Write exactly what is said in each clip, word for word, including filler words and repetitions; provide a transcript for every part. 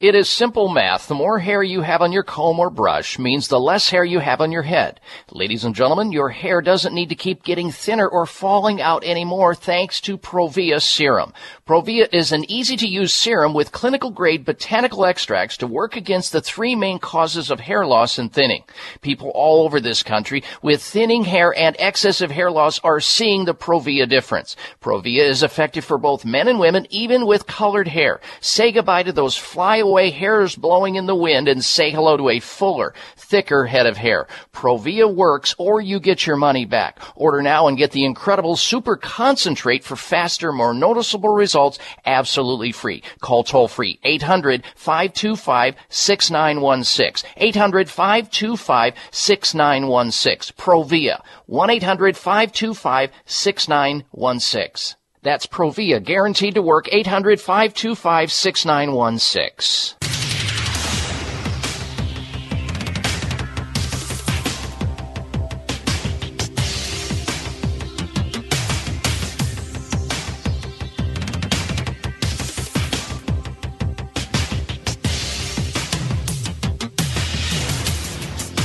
It is simple math. The more hair you have on your comb or brush means the less hair you have on your head. Ladies and gentlemen, your hair doesn't need to keep getting thinner or falling out anymore thanks to Provia Serum. Provia is an easy-to-use serum with clinical-grade botanical extracts to work against the three main causes of hair loss and thinning. People all over this country with thinning hair and excessive hair loss are seeing the Provia difference. Provia is effective for both men and women, even with colored hair. Say goodbye to those fly away hairs blowing in the wind and say hello to a fuller, thicker head of hair. Provia works, or you get your money back. Order now and get the incredible super concentrate for faster, more noticeable results absolutely free. Call toll free eight hundred, five two five, six nine one six. eight hundred, five two five, six nine one six. Provia. one eight hundred, five two five, six nine one six. That's Provia, guaranteed to work, eight hundred, five two five, six nine one six.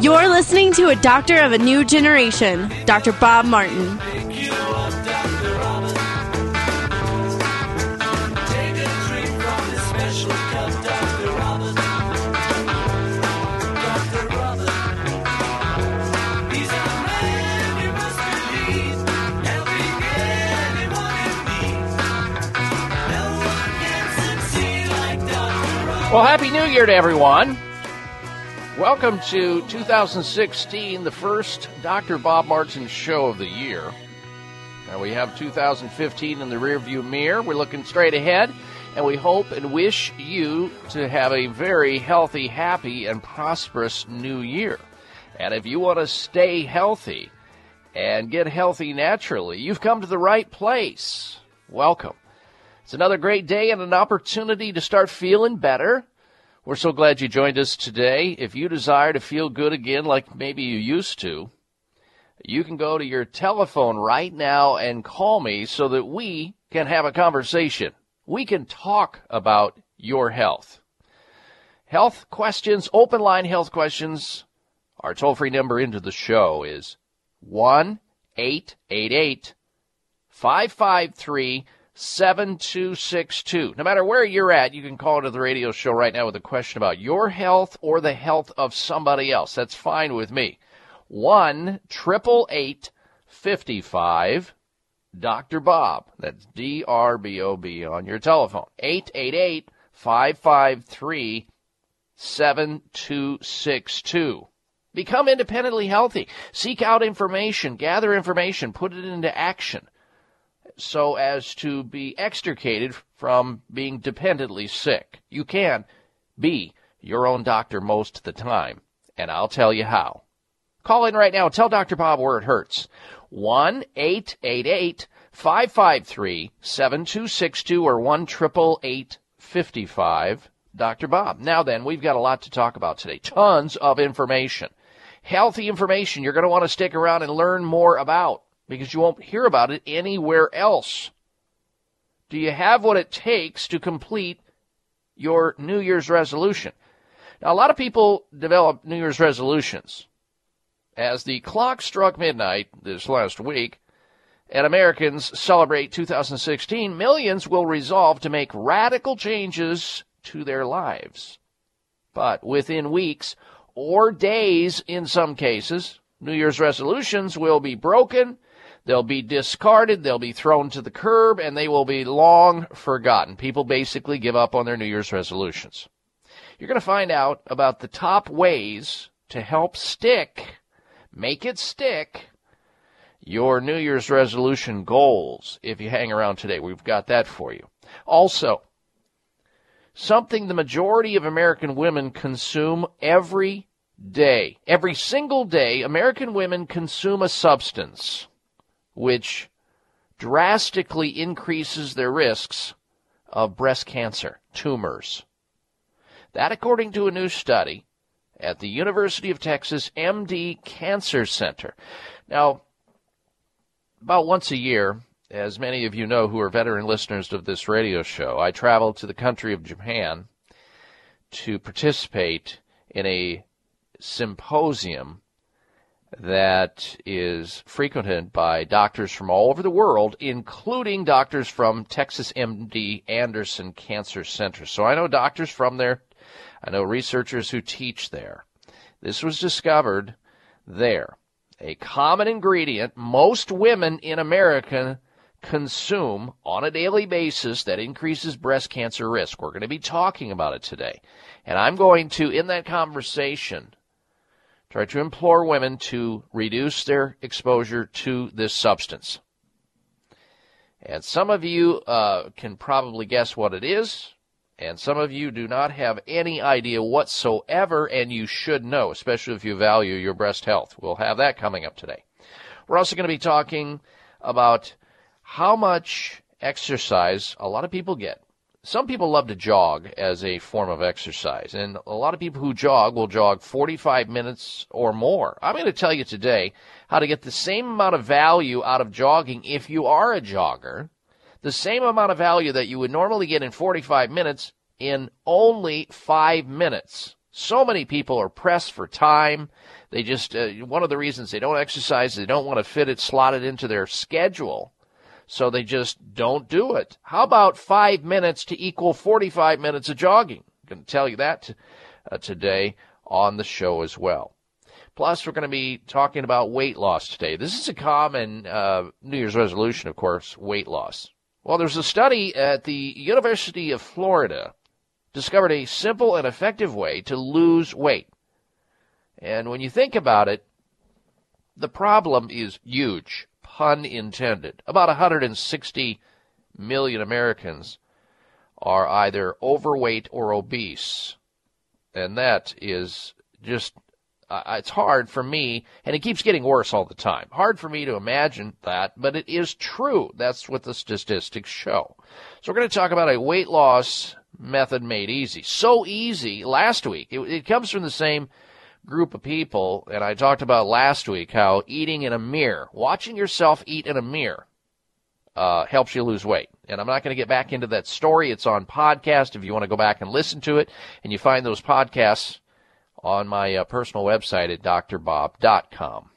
You're listening to a doctor of a new generation, Doctor Bob Martin. Well, Happy New Year to everyone. Welcome to two thousand sixteen, the first Doctor Bob Martin Show of the year. Now we have two thousand fifteen in the rearview mirror. We're looking straight ahead, and we hope and wish you to have a very healthy, happy, and prosperous new year. And if you want to stay healthy and get healthy naturally, you've come to the right place. Welcome. It's another great day and an opportunity to start feeling better. We're so glad you joined us today. If you desire to feel good again like maybe you used to, you can go to your telephone right now and call me so that we can have a conversation. We can talk about your health. Health questions, open line health questions. Our toll-free number into the show is one eight eight eight, five five three, five five three. seven two six two. No matter where you're at, you can call into the radio show right now with a question about your health or the health of somebody else. That's fine with me. one eight eight eight, five five Doctor Bob. That's D R B O B on your telephone. eight eight eight, five five three, seven two six two. Become independently healthy. Seek out information. Gather information. Put it into action, so as to be extricated from being dependently sick. You can be your own doctor most of the time, and I'll tell you how. Call in right now. Tell Doctor Bob where it hurts. one eight eight eight, five five three, seven two six two or one eight eight eight, five five three, seven two six two. Now then, we've got a lot to talk about today. Tons of information. Healthy information you're going to want to stick around and learn more about, because you won't hear about it anywhere else. Do you have what it takes to complete your New Year's resolution? Now, a lot of people develop New Year's resolutions as the clock struck midnight this last week and Americans celebrate two thousand sixteen, millions will resolve to make radical changes to their lives. But within weeks or days, in some cases, New Year's resolutions will be broken, they'll be discarded, they'll be thrown to the curb, and they will be long forgotten. People basically give up on their New Year's resolutions. You're going to find out about the top ways to help stick, make it stick, your New Year's resolution goals if you hang around today. We've got that for you. Also, something the majority of American women consume every day. Every single day, American women consume a substance which drastically increases their risks of breast cancer, tumors. That, according to a new study at the University of Texas M D Cancer Center. Now, about once a year, as many of you know who are veteran listeners of this radio show, I travel to the country of Japan to participate in a symposium that is frequented by doctors from all over the world, including doctors from Texas M D Anderson Cancer Center. So I know doctors from there. I know researchers who teach there. This was discovered there. A common ingredient most women in America consume on a daily basis that increases breast cancer risk. We're going to be talking about it today. And I'm going to, in that conversation, try to implore women to reduce their exposure to this substance. And some of you uh, can probably guess what it is. And some of you do not have any idea whatsoever, and you should know, especially if you value your breast health. We'll have that coming up today. We're also going to be talking about how much exercise a lot of people get. Some people love to jog as a form of exercise, and a lot of people who jog will jog forty-five minutes or more. I'm going to tell you today how to get the same amount of value out of jogging if you are a jogger. The same amount of value that you would normally get in forty-five minutes in only five minutes. So many people are pressed for time. They just, uh, one of the reasons they don't exercise, they don't want to fit it slotted into their schedule. So they just don't do it. How about five minutes to equal forty-five minutes of jogging? I'm going to tell you that t- uh, today on the show as well. Plus, we're going to be talking about weight loss today. This is a common uh, New Year's resolution, of course, weight loss. Well, there's a study at the University of Florida discovered a simple and effective way to lose weight. And when you think about it, the problem is huge, pun intended. About one hundred sixty million Americans are either overweight or obese. And that is just, uh, it's hard for me, and it keeps getting worse all the time. Hard for me to imagine that, but it is true. That's what the statistics show. So we're going to talk about a weight loss method made easy. So easy last week. It, it comes from the same group of people, and I talked about last week how eating in a mirror, watching yourself eat in a mirror, uh, helps you lose weight. And I'm not going to get back into that story. It's on podcast if you want to go back and listen to it. And you find those podcasts on my uh, personal website at d r bob dot com,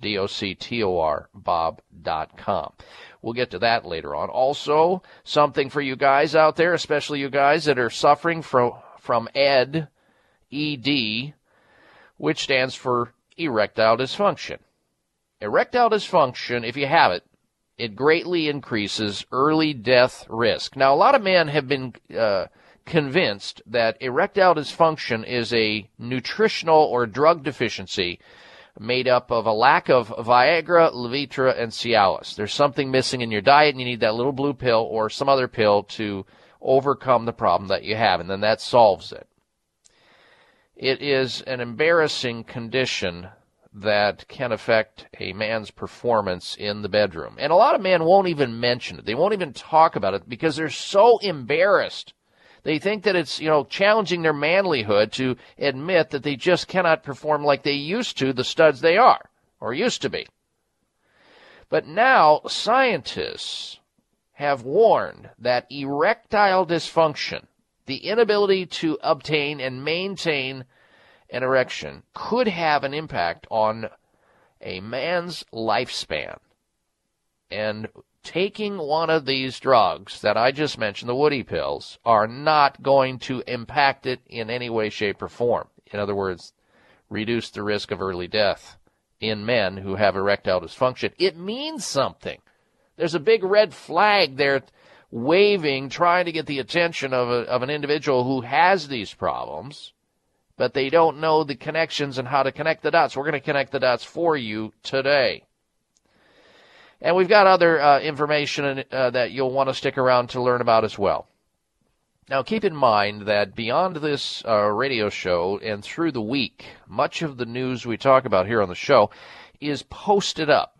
D O C T O R, bob dot com. We'll get to that later on. Also, something for you guys out there, especially you guys that are suffering from, from E D, E D, which stands for erectile dysfunction. Erectile dysfunction, if you have it, it greatly increases early death risk. Now, a lot of men have been uh, convinced that erectile dysfunction is a nutritional or drug deficiency made up of a lack of Viagra, Levitra, and Cialis. There's something missing in your diet, and you need that little blue pill or some other pill to overcome the problem that you have, and then that solves it. It is an embarrassing condition that can affect a man's performance in the bedroom. And a lot of men won't even mention it. They won't even talk about it because they're so embarrassed. They think that it's, you know, challenging their manlyhood to admit that they just cannot perform like they used to, the studs they are or used to be. But now scientists have warned that erectile dysfunction, the inability to obtain and maintain an erection, could have an impact on a man's lifespan. And taking one of these drugs that I just mentioned, the Woody pills, are not going to impact it in any way, shape, or form. In other words, reduce the risk of early death in men who have erectile dysfunction. It means something. There's a big red flag there waving, trying to get the attention of, a, of an individual who has these problems, but they don't know the connections and how to connect the dots. We're going to connect the dots for you today. And we've got other uh, information uh, that you'll want to stick around to learn about as well. Now, keep in mind that beyond this uh, radio show and through the week, much of the news we talk about here on the show is posted up.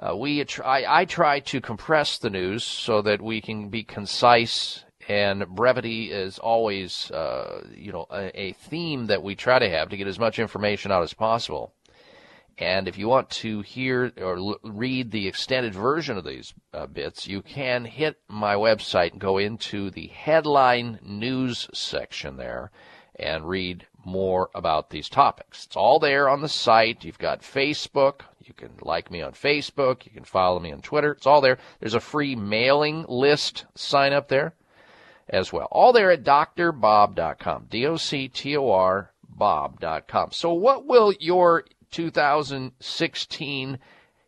Uh, we I, I try to compress the news so that we can be concise, and brevity is always uh, you know, a, a theme that we try to have to get as much information out as possible. And if you want to hear or l- read the extended version of these uh, bits, you can hit my website and go into the headline news section there and read more about these topics. It's all there on the site. You've got Facebook. You can like me on Facebook. You can follow me on Twitter. It's all there. There's a free mailing list sign up there as well. All there at D R bob dot com, D O C T O R, bob dot com. So what will your two thousand sixteen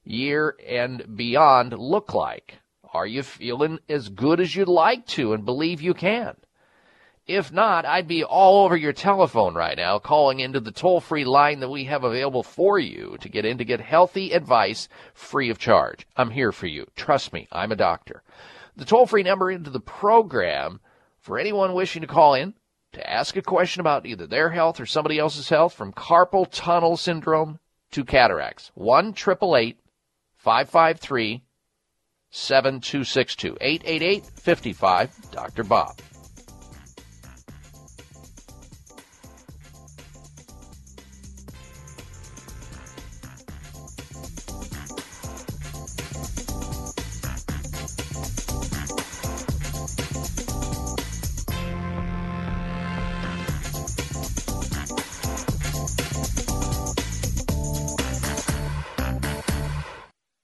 year and beyond look like? Are you feeling as good as you'd like to and believe you can? If not, I'd be all over your telephone right now, calling into the toll-free line that we have available for you to get in to get healthy advice free of charge. I'm here for you. Trust me, I'm a doctor. The toll-free number into the program for anyone wishing to call in, to ask a question about either their health or somebody else's health, from carpal tunnel syndrome to cataracts, one eight eight eight, five five three, seven two six two, eight eight eight, five five, D R Bob.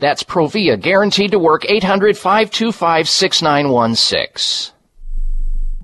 That's Provia, guaranteed to work, eight hundred, five two five, six nine one six.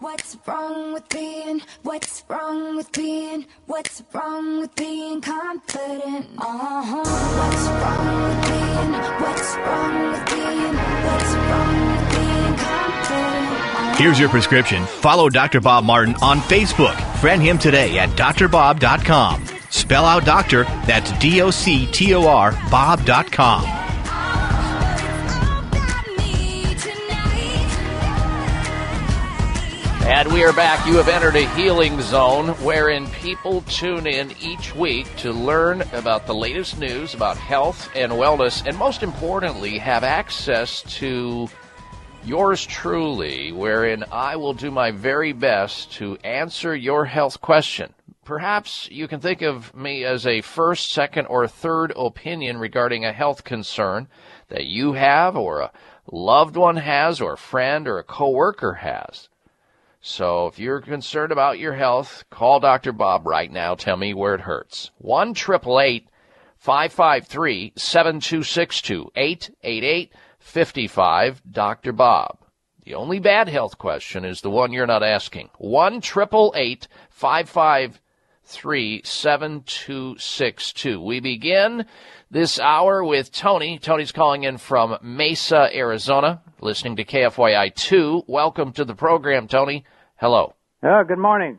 What's wrong with being, what's wrong with being, what's wrong with being confident? Uh-huh. What's wrong with being, what's wrong with being, what's wrong with being confident? Uh-huh. Here's your prescription. Follow Doctor Bob Martin on Facebook. Friend him today at dr bob dot com. Spell out doctor, that's D O C T O R, bob dot com. And we are back. You have entered a healing zone wherein people tune in each week to learn about the latest news about health and wellness, and most importantly, have access to yours truly, wherein I will do my very best to answer your health question. Perhaps you can think of me as a first, second, or third opinion regarding a health concern that you have or a loved one has or a friend or a coworker has. So if you're concerned about your health, call Doctor Bob right now. Tell me where it hurts. one, eight eight eight, five five three, seven two six two, eight eight eight, five five, D R Bob. The only bad health question is the one you're not asking. one, eight eight eight, five five three, seven two six two. We begin this hour with Tony. Tony's calling in from Mesa, Arizona, listening to K F Y I two. Welcome to the program, Tony. Hello. Oh, good morning.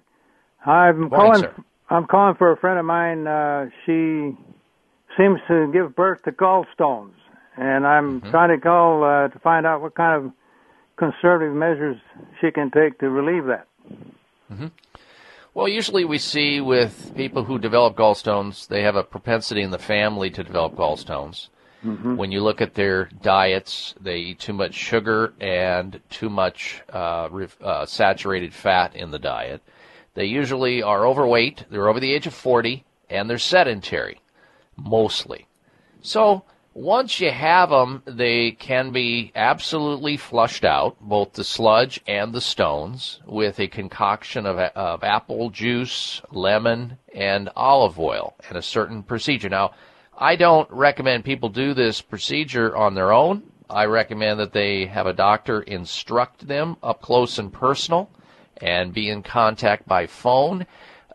I'm morning, calling. Sir. I'm calling for a friend of mine. Uh, she seems to give birth to gallstones, and I'm mm-hmm. trying to call uh, to find out what kind of conservative measures she can take to relieve that. Mm-hmm. Well, usually we see with people who develop gallstones, they have a propensity in the family to develop gallstones. Mm-hmm. When you look at their diets, they eat too much sugar and too much uh, uh, saturated fat in the diet. They usually are overweight, they're over the age of forty, and they're sedentary, mostly. So once you have them, they can be absolutely flushed out, both the sludge and the stones, with a concoction of, of apple juice, lemon, and olive oil, and a certain procedure. Now, I don't recommend people do this procedure on their own. I recommend that they have a doctor instruct them up close and personal and be in contact by phone.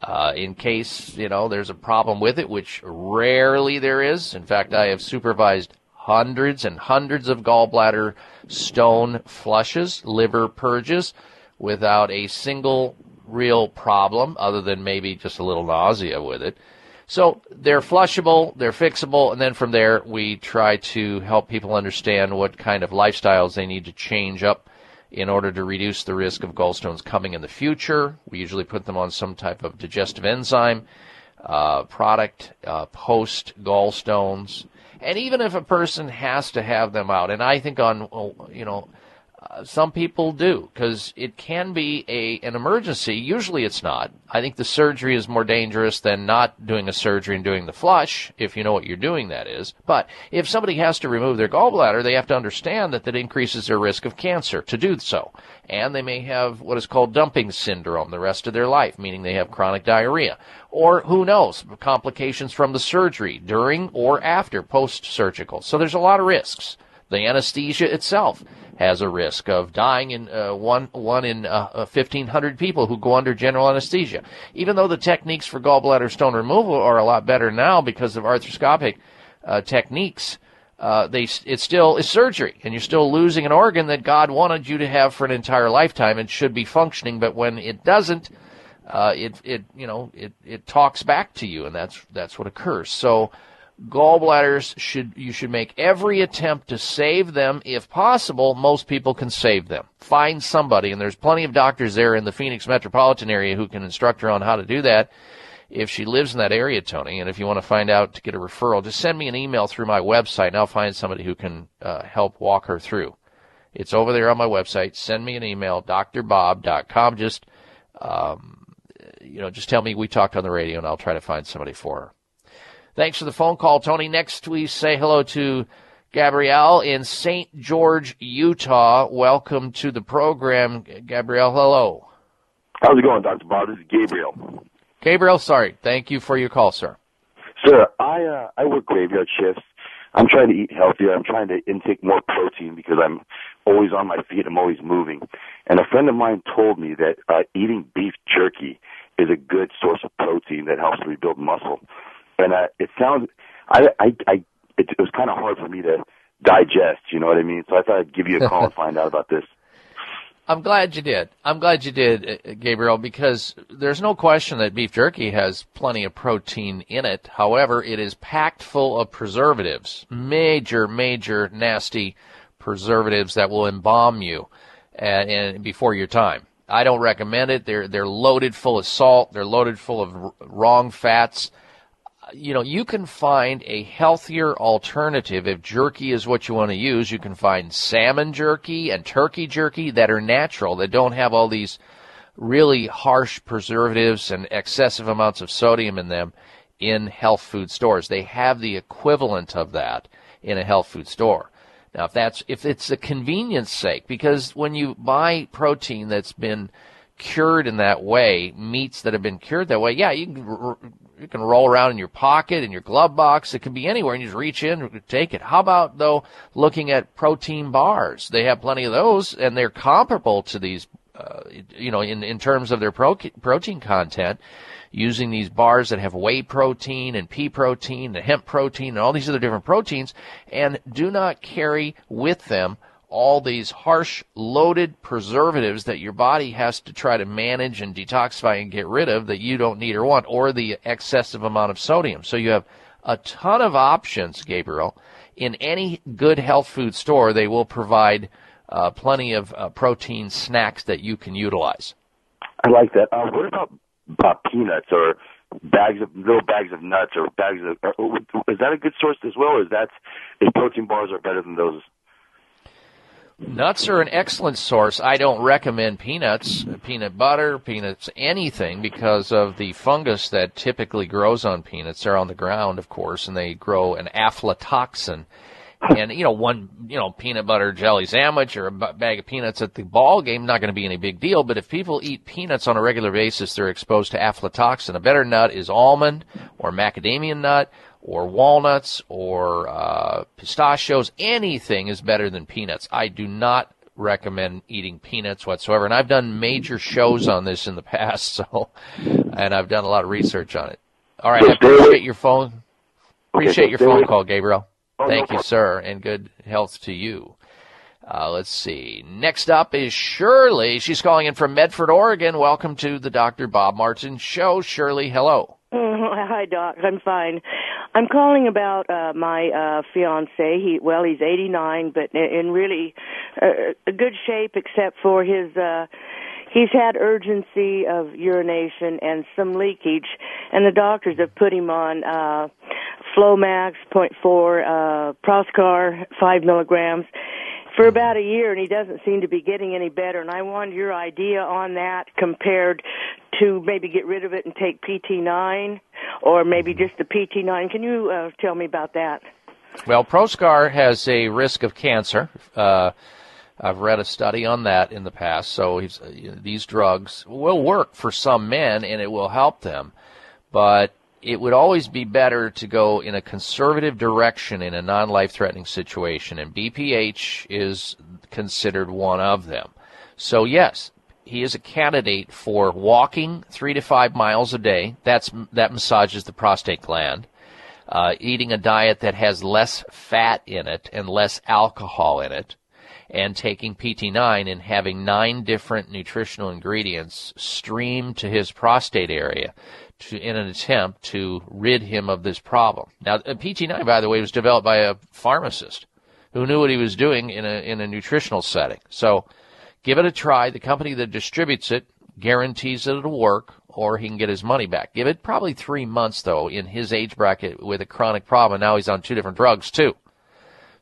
Uh, in case, you know, there's a problem with it, which rarely there is. In fact, I have supervised hundreds and hundreds of gallbladder stone flushes, liver purges, without a single real problem other than maybe just a little nausea with it. So they're flushable, they're fixable, and then from there we try to help people understand what kind of lifestyles they need to change up in order to reduce the risk of gallstones coming in the future. We usually put them on some type of digestive enzyme uh, product uh, post gallstones, and even if a person has to have them out, and I think on you know uh, some people do because it can be a an emergency. Usually it's not. I think the surgery is more dangerous than not doing a surgery and doing the flush, if you know what you're doing. That is, but if somebody has to remove their gallbladder, they have to understand that that increases their risk of cancer to do so, and they may have what is called dumping syndrome the rest of their life, meaning they have chronic diarrhea, or who knows, complications from the surgery during or after post-surgical. So there's a lot of risks. The anesthesia itself has a risk of dying in uh, one one in uh, fifteen hundred people who go under general anesthesia. Even though the techniques for gallbladder stone removal are a lot better now because of arthroscopic uh, techniques, uh, they it still is surgery, and you're still losing an organ that God wanted you to have for an entire lifetime and should be functioning. But when it doesn't, uh, it it you know it it talks back to you, and that's that's what occurs. So gallbladders, should you should make every attempt to save them if possible. Most people can save them. Find somebody, and there's plenty of doctors there in the Phoenix metropolitan area who can instruct her on how to do that if she lives in that area, Tony. And if you want to find out to get a referral, just send me an email through my website, and I'll find somebody who can uh, help walk her through. It's over there on my website. Send me an email, d r bob dot com. Just um, you know, just tell me we talked on the radio, and I'll try to find somebody for her. Thanks for the phone call, Tony. Next, we say hello to Gabrielle in Saint George, Utah. Welcome to the program, Gabrielle. Hello. How's it going, Doctor Bob? This is Gabriel. Gabriel, sorry. Thank you for your call, sir. Sir, I uh, I work graveyard shifts. I'm trying to eat healthier. I'm trying to intake more protein because I'm always on my feet. I'm always moving. And a friend of mine told me that uh, eating beef jerky is a good source of protein that helps rebuild muscle. And uh, it sounds, I, I, I, it, it was kind of hard for me to digest, you know what I mean? So I thought I'd give you a call and find out about this. I'm glad you did. I'm glad you did, Gabriel, because there's no question that beef jerky has plenty of protein in it. However, it is packed full of preservatives, major, major nasty preservatives that will embalm you and, and before your time. I don't recommend it. They're, they're loaded full of salt. They're loaded full of r- wrong fats. You know, you can find a healthier alternative. If jerky is what you want to use, you can find salmon jerky and turkey jerky that are natural, that don't have all these really harsh preservatives and excessive amounts of sodium in them in health food stores. They have the equivalent of that in a health food store. Now, if that's if it's a convenience sake, because when you buy protein that's been cured in that way, meats that have been cured that way, yeah, you can... R- You can roll around in your pocket, in your glove box. It can be anywhere, and you just reach in and take it. How about, though, looking at protein bars? They have plenty of those, and they're comparable to these, uh, you know, in, in terms of their pro- protein content, using these bars that have whey protein and pea protein and hemp protein and all these other different proteins, and do not carry with them all these harsh, loaded preservatives that your body has to try to manage and detoxify and get rid of that you don't need or want, or the excessive amount of sodium. So you have a ton of options, Gabriel. In any good health food store, they will provide uh, plenty of uh, protein snacks that you can utilize. I like that. Uh, what about uh, peanuts or bags of little bags of nuts or bags of? Or, is that a good source as well? Or is that if protein bars are better than those? Nuts are an excellent source. I don't recommend peanuts, peanut butter, peanuts, anything, because of the fungus that typically grows on peanuts. They're on the ground, of course, and they grow an aflatoxin. And, you know, one, you know, peanut butter jelly sandwich or a bag of peanuts at the ball game, not going to be any big deal. But if people eat peanuts on a regular basis, they're exposed to aflatoxin. A better nut is almond or macadamia nut, or walnuts, or uh, pistachios. Anything is better than peanuts. I do not recommend eating peanuts whatsoever, and I've done major shows on this in the past, so, and I've done a lot of research on it. All right, I appreciate your phone. Appreciate your phone call, Gabriel. Thank you, sir, and good health to you. Uh, let's see. Next up is Shirley. She's calling in from Medford, Oregon. Welcome to the Doctor Bob Martin Show. Shirley, hello. Hi, Doc. I'm fine. I'm calling about uh, my uh, fiancé. He, well, he's eighty-nine, but in really uh, good shape, except for his, uh, he's had urgency of urination and some leakage, and the doctors have put him on uh, Flomax, zero point four, uh, Proscar, five milligrams, for about a year, and he doesn't seem to be getting any better. And I wanted your idea on that compared to maybe get rid of it and take P T nine, or maybe just the P T nine. Can you uh, tell me about that? Well, Proscar has a risk of cancer. Uh, I've read a study on that in the past. So he's, you know, these drugs will work for some men, and it will help them. But it would always be better to go in a conservative direction in a non-life-threatening situation, and B P H is considered one of them. So, yes, he is a candidate for walking three to five miles a day. That's that massages the prostate gland. Uh, eating a diet that has less fat in it and less alcohol in it, and taking P T nine and having nine different nutritional ingredients streamed to his prostate area to, in an attempt to rid him of this problem. Now, P T nine, by the way, was developed by a pharmacist who knew what he was doing in a in a nutritional setting. So give it a try. The company that distributes it guarantees that it'll work, or he can get his money back. Give it probably three months, though, in his age bracket with a chronic problem. Now he's on two different drugs, too.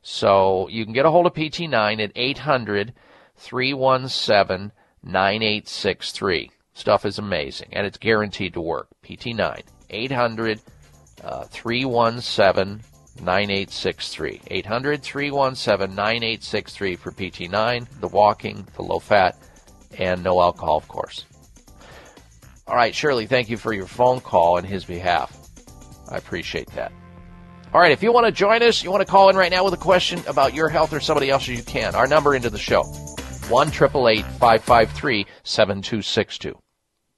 So you can get a hold of P T nine at eight hundred, three one seven, nine eight six three. Stuff is amazing, and it's guaranteed to work. P T nine, eight hundred, three one seven, nine eight six three. eight hundred, three one seven, nine eight six three for P T nine, the walking, the low-fat, and no alcohol, of course. All right, Shirley, thank you for your phone call on his behalf. I appreciate that. All right, if you want to join us, you want to call in right now with a question about your health or somebody else's, you can. Our number into the show, one, eight eight eight, five five three, seven two six two.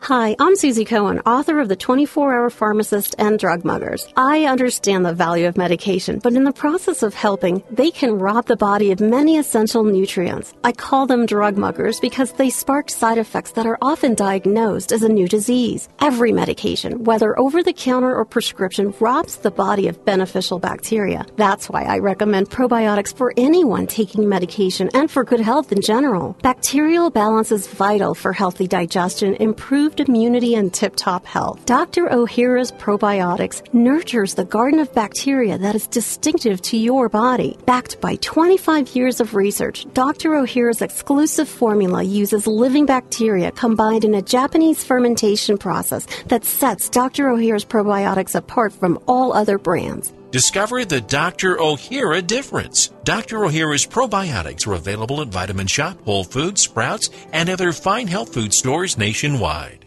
Hi, I'm Susie Cohen, author of The twenty-four hour Pharmacist and Drug Muggers. I understand the value of medication, but in the process of helping, they can rob the body of many essential nutrients. I call them drug muggers because they spark side effects that are often diagnosed as a new disease. Every medication, whether over-the-counter or prescription, robs the body of beneficial bacteria. That's why I recommend probiotics for anyone taking medication and for good health in general. Bacterial balance is vital for healthy digestion, improved immunity, and tip-top health. Doctor Ohira's probiotics nurtures the garden of bacteria that is distinctive to your body. Backed by twenty-five years of research, Doctor Ohira's exclusive formula uses living bacteria combined in a Japanese fermentation process that sets Doctor Ohira's probiotics apart from all other brands. Discover the Doctor Ohira difference. Doctor Ohira's probiotics are available at Vitamin Shoppe, Whole Foods, Sprouts, and other fine health food stores nationwide.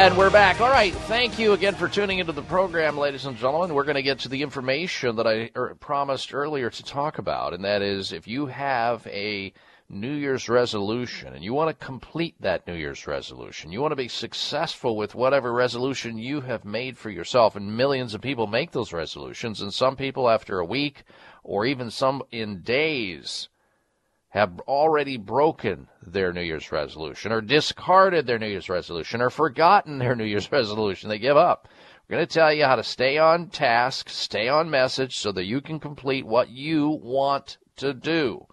And we're back. All right. Thank you again for tuning into the program, ladies and gentlemen. We're going to get to the information that I er, promised earlier to talk about, and that is if you have a New Year's resolution and you want to complete that New Year's resolution, you want to be successful with whatever resolution you have made for yourself, and millions of people make those resolutions, and some people after a week or even some in days have already broken their New Year's resolution or discarded their New Year's resolution or forgotten their New Year's resolution. They give up. We're going to tell you how to stay on task, stay on message so that you can complete what you want to do.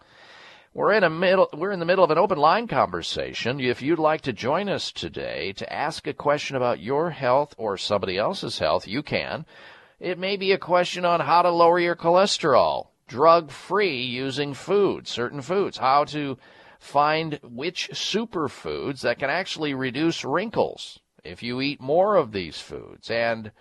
We're in a middle, we're in the middle of an open line conversation. If you'd like to join us today to ask a question about your health or somebody else's health, you can. It may be a question on how to lower your cholesterol drug-free using food, certain foods, how to find which superfoods that can actually reduce wrinkles if you eat more of these foods, and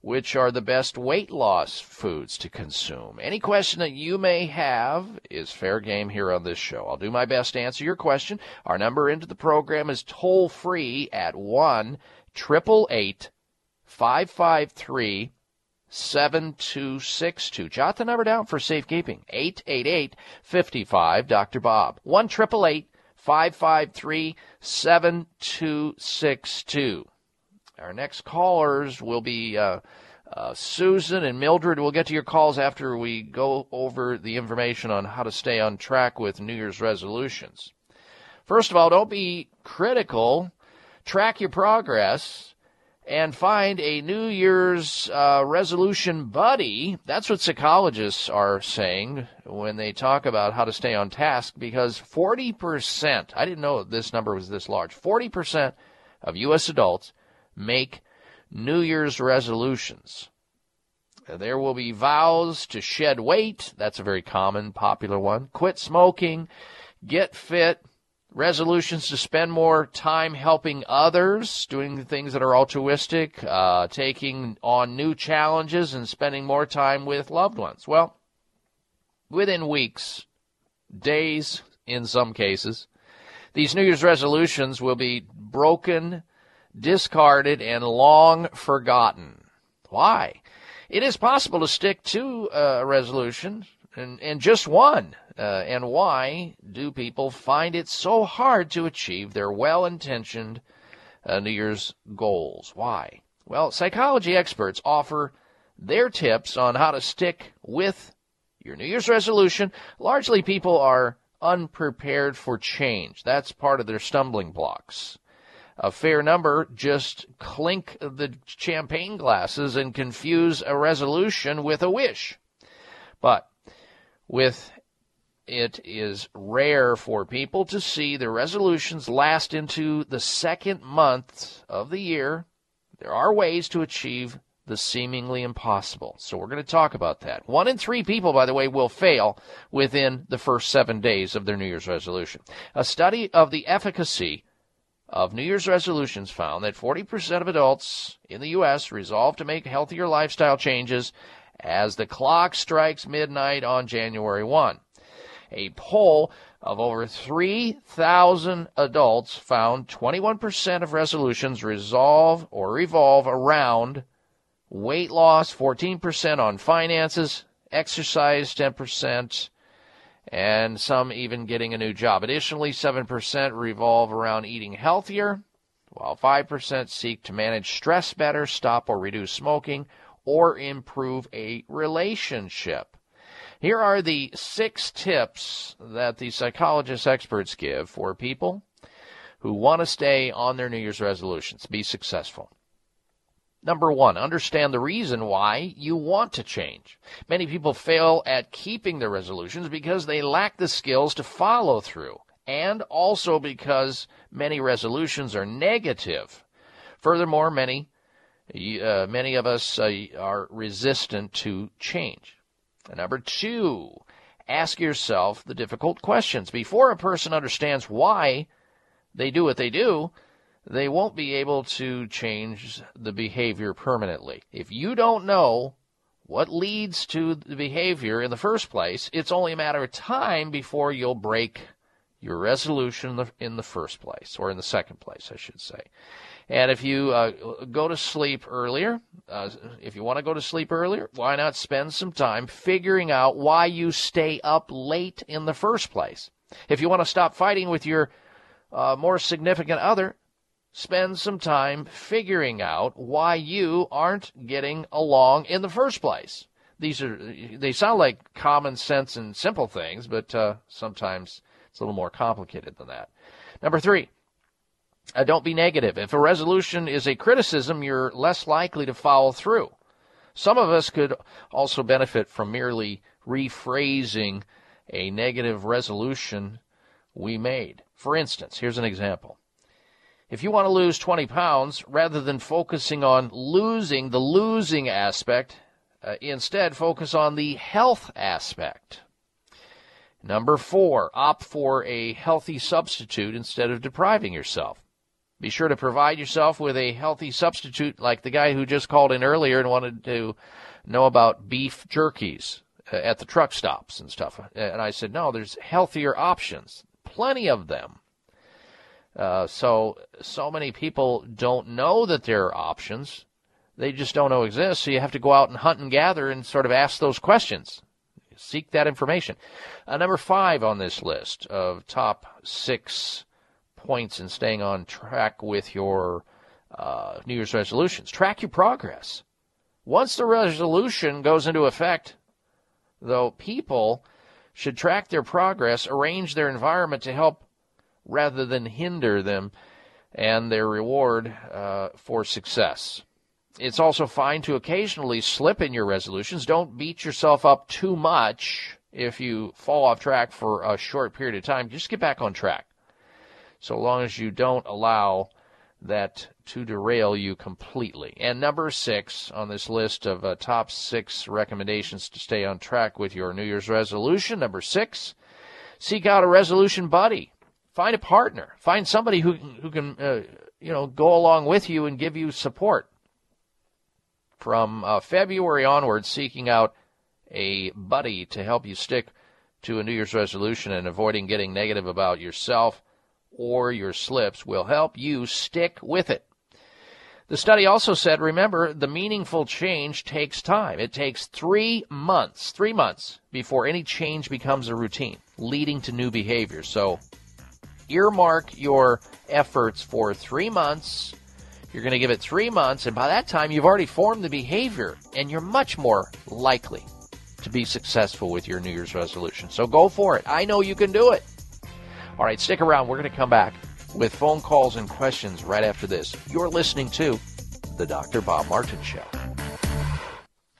which are the best weight loss foods to consume. Any question that you may have is fair game here on this show. I'll do my best to answer your question. Our number into the program is toll-free at one eight eight eight, five five three, five five three. seven two six two. Jot the number down for safekeeping. eight eight eight, five five, Doctor Bob. one eight eight eight, five five three, seven two six two. Our next callers will be uh, uh, Susan and Mildred. We'll get to your calls after we go over the information on how to stay on track with New Year's resolutions. First of all, don't be critical. Track your progress. And find a New Year's uh, resolution buddy. That's what psychologists are saying when they talk about how to stay on task, because forty percent, I didn't know this number was this large, forty percent of U S adults make New Year's resolutions. There will be vows to shed weight. That's a very common, popular one. Quit smoking, get fit. Resolutions to spend more time helping others, doing things that are altruistic, uh, taking on new challenges, and spending more time with loved ones. Well, within weeks, days in some cases, these New Year's resolutions will be broken, discarded, and long forgotten. Why? It is possible to stick to a resolution, and, and just one. Uh, and why do people find it so hard to achieve their well-intentioned uh, New Year's goals? Why? Well, psychology experts offer their tips on how to stick with your New Year's resolution. Largely, people are unprepared for change. That's part of their stumbling blocks. A fair number just clink the champagne glasses and confuse a resolution with a wish. But with it is rare for people to see their resolutions last into the second month of the year. There are ways to achieve the seemingly impossible. So we're going to talk about that. One in three people, by the way, will fail within the first seven days of their New Year's resolution. A study of the efficacy of New Year's resolutions found that forty percent of adults in the U S resolve to make healthier lifestyle changes as the clock strikes midnight on January first. A poll of over three thousand adults found twenty-one percent of resolutions resolve or revolve around weight loss, fourteen percent on finances, exercise, ten percent, and some even getting a new job. Additionally, seven percent revolve around eating healthier, while five percent seek to manage stress better, stop or reduce smoking, or improve a relationship. Here are the six tips that the psychologist experts give for people who want to stay on their New Year's resolutions, be successful. Number one, understand the reason why you want to change. Many people fail at keeping their resolutions because they lack the skills to follow through, and also because many resolutions are negative. Furthermore, many, uh, many of us uh, are resistant to change. Number two, ask yourself the difficult questions. Before a person understands why they do what they do, they won't be able to change the behavior permanently. If you don't know what leads to the behavior in the first place, it's only a matter of time before you'll break your resolution in the, in the first place, or in the second place, I should say. And if you uh, go to sleep earlier, uh, if you want to go to sleep earlier, why not spend some time figuring out why you stay up late in the first place? If you want to stop fighting with your uh, more significant other, spend some time figuring out why you aren't getting along in the first place. These are, they sound like common sense and simple things, but uh, sometimes it's a little more complicated than that. Number three, uh, don't be negative. If a resolution is a criticism, you're less likely to follow through. Some of us could also benefit from merely rephrasing a negative resolution we made. For instance, here's an example. If you want to lose twenty pounds, rather than focusing on losing, the losing aspect, uh, instead focus on the health aspect. Number four, opt for a healthy substitute instead of depriving yourself. Be sure to provide yourself with a healthy substitute, like the guy who just called in earlier and wanted to know about beef jerkies at the truck stops and stuff. And I said, no, there's healthier options, plenty of them. Uh, so, so many people don't know that there are options. They just don't know exist. So you have to go out and hunt and gather and sort of ask those questions. Seek that information. Uh, number five on this list of top six points in staying on track with your uh, New Year's resolutions: track your progress. Once the resolution goes into effect, though, people should track their progress, arrange their environment to help rather than hinder them and their reward uh, for success. It's also fine to occasionally slip in your resolutions. Don't beat yourself up too much if you fall off track for a short period of time. Just get back on track, so long as you don't allow that to derail you completely. And number six on this list of uh, top six recommendations to stay on track with your New Year's resolution, number six, seek out a resolution buddy. Find a partner. Find somebody who, who can uh, you know, go along with you and give you support. From uh, February onward, seeking out a buddy to help you stick to a New Year's resolution and avoiding getting negative about yourself or your slips will help you stick with it. The study also said, remember, the meaningful change takes time. It takes three months, three months before any change becomes a routine, leading to new behavior. So earmark your efforts for three months. You're going to give it three months, and by that time, you've already formed the behavior, and you're much more likely to be successful with your New Year's resolution. So go for it. I know you can do it. All right, stick around. We're going to come back with phone calls and questions right after this. You're listening to The Doctor Bob Martin Show.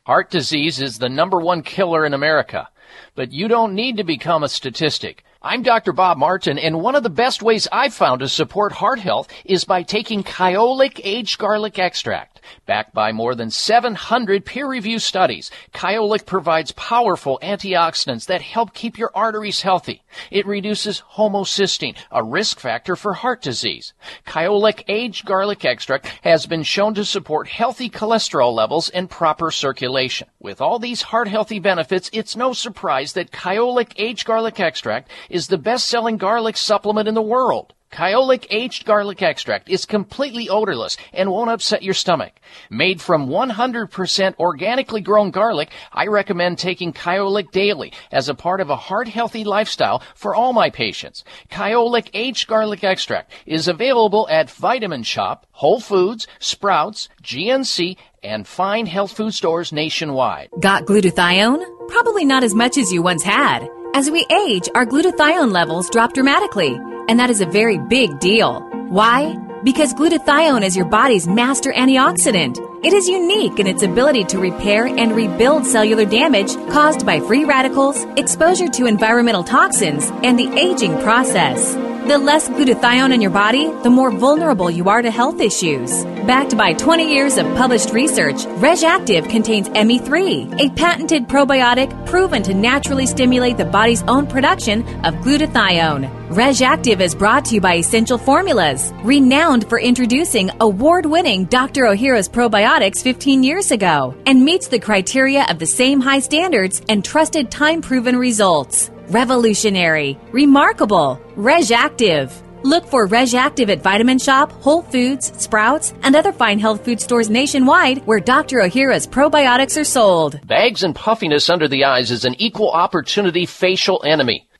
Heart disease is the number one killer in America, but you don't need to become a statistic. I'm Doctor Bob Martin, and one of the best ways I've found to support heart health is by taking Kyolic aged garlic extract. Backed by more than seven hundred peer-reviewed studies, Kyolic provides powerful antioxidants that help keep your arteries healthy. It reduces homocysteine, a risk factor for heart disease. Kyolic aged garlic extract has been shown to support healthy cholesterol levels and proper circulation. With all these heart-healthy benefits, it's no surprise that Kyolic aged garlic extract is the best-selling garlic supplement in the world. Kyolic aged garlic extract is completely odorless and won't upset your stomach. Made from one hundred percent organically grown garlic, I recommend taking Kyolic daily as a part of a heart-healthy lifestyle for all my patients. Kyolic aged garlic extract is available at Vitamin Shoppe, Whole Foods, Sprouts, G N C, and fine health food stores nationwide. Got glutathione? Probably not as much as you once had. As we age, our glutathione levels drop dramatically, and that is a very big deal. Why? Because glutathione is your body's master antioxidant. It is unique in its ability to repair and rebuild cellular damage caused by free radicals, exposure to environmental toxins, and the aging process. The less glutathione in your body, the more vulnerable you are to health issues. Backed by twenty years of published research, RegActive contains M E three, a patented probiotic proven to naturally stimulate the body's own production of glutathione. RegActive is brought to you by Essential Formulas, renowned for introducing award-winning Doctor Ohira's probiotics fifteen years ago, and meets the criteria of the same high standards and trusted time-proven results. revolutionary, remarkable, RegActive. Look for RegActive at Vitamin Shop, Whole Foods, Sprouts, and other fine health food stores nationwide where Doctor Ohira's probiotics are sold. Bags and puffiness under the eyes is an equal opportunity facial enemy.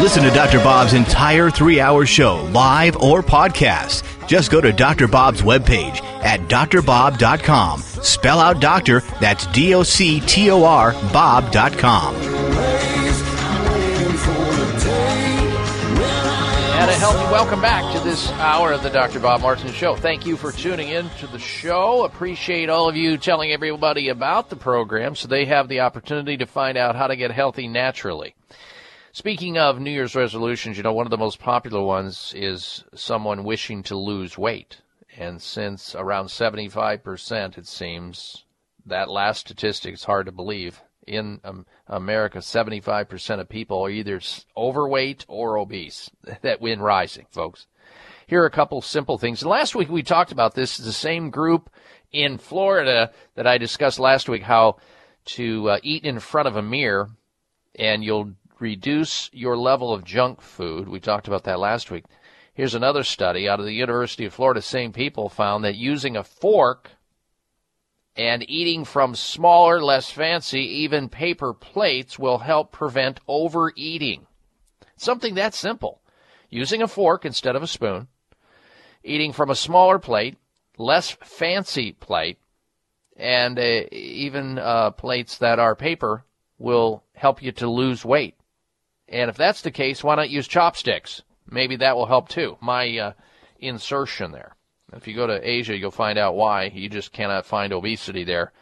Listen to Doctor Bob's entire three-hour show, live or podcast. Just go to Doctor Bob's webpage at dr bob dot com. Spell out doctor, that's D O C T O R, bob dot com. And a healthy welcome back to this hour of the Doctor Bob Martin Show. Thank you for tuning in to the show. Appreciate all of you telling everybody about the program so they have the opportunity to find out how to get healthy naturally. Speaking of New Year's resolutions, you know, one of the most popular ones is someone wishing to lose weight. And since around seventy-five percent, it seems, that last statistic is hard to believe. In um, America, seventy-five percent of people are either overweight or obese. That win rising, folks. Here are a couple simple things. And last week we talked about this. It's the same group in Florida that I discussed last week, how to uh, eat in front of a mirror and you'll reduce your level of junk food. We talked about that last week. Here's another study out of the University of Florida. Same people found that using a fork and eating from smaller, less fancy, even paper plates will help prevent overeating. Something that simple. Using a fork instead of a spoon, eating from a smaller plate, less fancy plate, and uh, even uh, plates that are paper will help you to lose weight. And if that's the case, why not use chopsticks? Maybe that will help too. My uh, insertion there. If you go to Asia, you'll find out why. You just cannot find obesity there.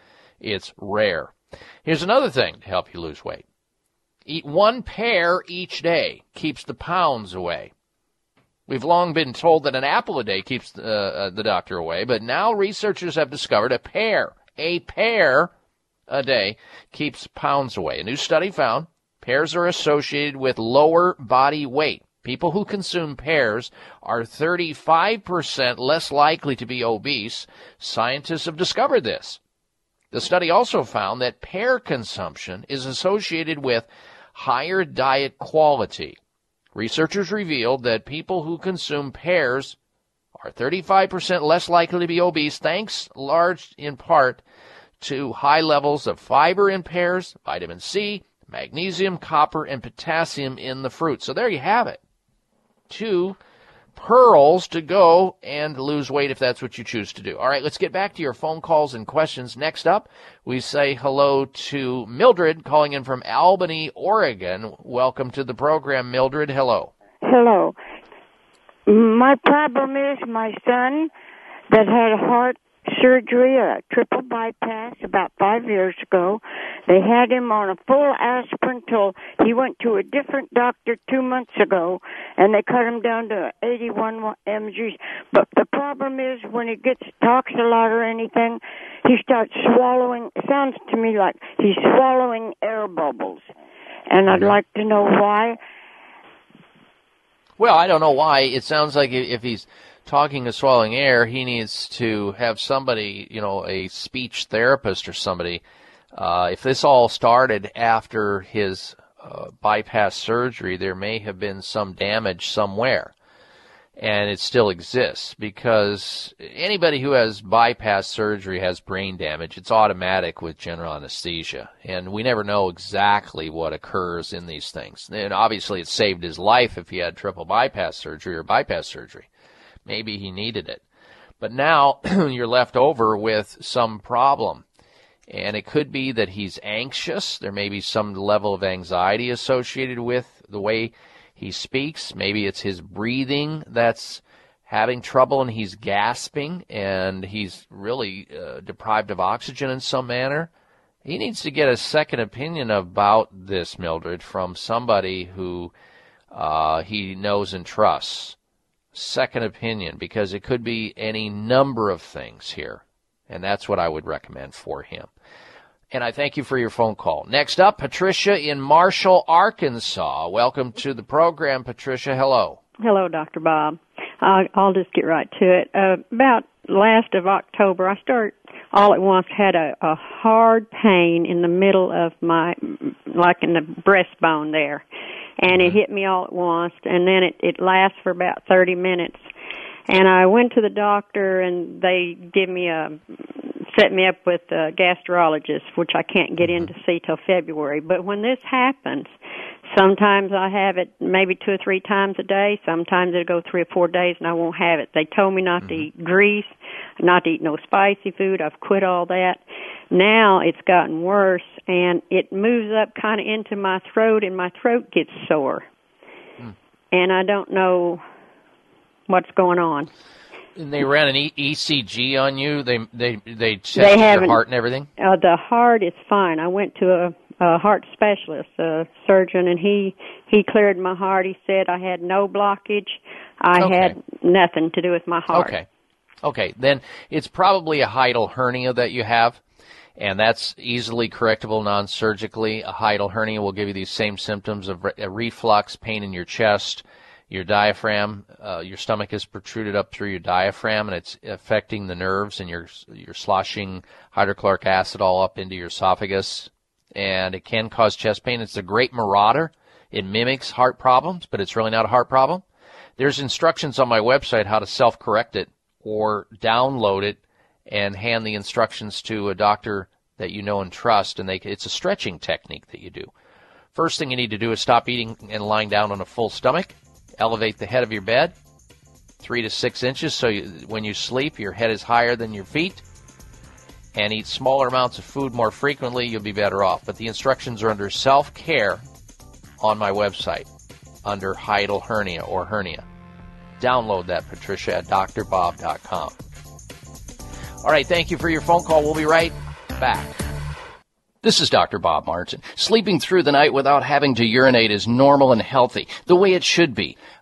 It's rare. Here's another thing to help you lose weight. Eat one pear each day. Keeps the pounds away. We've long been told that an apple a day keeps the, uh, the doctor away, but now researchers have discovered a pear, a pear a day keeps pounds away. A new study found pears are associated with lower body weight. People who consume pears are thirty-five percent less likely to be obese. Scientists have discovered this. The study also found that pear consumption is associated with higher diet quality. Researchers revealed that people who consume pears are thirty-five percent less likely to be obese, thanks large in part to high levels of fiber in pears, vitamin C, magnesium, copper, and potassium in the fruit. So there you have it. Two pearls to go and lose weight if that's what you choose to do. All right, let's get back to your phone calls and questions. Next up, we say hello to Mildred calling in from Albany, Oregon. Welcome to the program, Mildred. Hello. Hello. My problem is my son that had heart surgery, a triple bypass about five years ago. They had him on a full aspirin till he went to a different doctor two months ago, and they cut him down to eighty-one milligrams. But the problem is when he gets talks a lot or anything, he starts swallowing. It sounds to me like he's swallowing air bubbles, and I'd like to know why. Well, I don't know why. It sounds like if he's talking and swallowing air, he needs to have somebody, you know, a speech therapist or somebody. Uh, if this all started after his uh, bypass surgery, there may have been some damage somewhere, and it still exists, because anybody who has bypass surgery has brain damage. It's automatic with general anesthesia, and we never know exactly what occurs in these things. And obviously it saved his life if he had triple bypass surgery or bypass surgery. Maybe he needed it. But now you're left over with some problem. And it could be that he's anxious. There may be some level of anxiety associated with the way he speaks. Maybe it's his breathing that's having trouble, and he's gasping, and he's really uh, deprived of oxygen in some manner. He needs to get a second opinion about this, Mildred, from somebody who uh, he knows and trusts. Second opinion, because it could be any number of things here, and that's what I would recommend for him. And I thank you for your phone call. Next up, Patricia in Marshall, Arkansas. Welcome to the program, Patricia. Hello. Hello, Doctor Bob. Uh, I'll just get right to it. Uh, about last of October, I start all at once had a, a hard pain in the middle of my, like in the breastbone there. And it hit me all at once, and then it, it lasts for about thirty minutes. And I went to the doctor, and they give me a, set me up with a gastrologist, which I can't get in to see till February. But when this happens, sometimes I have it maybe two or three times a day. Sometimes it'll go three or four days, and I won't have it. They told me not mm-hmm. to eat grease, not to eat no spicy food. I've quit all that. Now it's gotten worse, and it moves up kind of into my throat, and my throat gets sore. Mm. And I don't know what's going on. And they ran an e- ECG on you? They they they checked they your heart and everything? Uh, the heart is fine. I went to a, a heart specialist, a surgeon, and he, he cleared my heart. He said I had no blockage. I okay. had nothing to do with my heart. Okay. Okay, then it's probably a hiatal hernia that you have, and that's easily correctable non-surgically. A hiatal hernia will give you these same symptoms of re- reflux, pain in your chest, your diaphragm. Uh, your stomach is protruded up through your diaphragm, and it's affecting the nerves, and you're, you're sloshing hydrochloric acid all up into your esophagus, and it can cause chest pain. It's the great marauder. It mimics heart problems, but it's really not a heart problem. There's instructions on my website how to self-correct it, or download it and hand the instructions to a doctor that you know and trust. And they, it's a stretching technique that you do. First thing you need to do is stop eating and lying down on a full stomach. Elevate the head of your bed three to six inches so you, when you sleep, your head is higher than your feet. And eat smaller amounts of food more frequently. You'll be better off. But the instructions are under self-care on my website under hiatal hernia or hernia. Download that, Patricia, at d r bob dot com. All right, thank you for your phone call. We'll be right back. This is Doctor Bob Martin. Sleeping through the night without having to urinate is normal and healthy, the way it should be.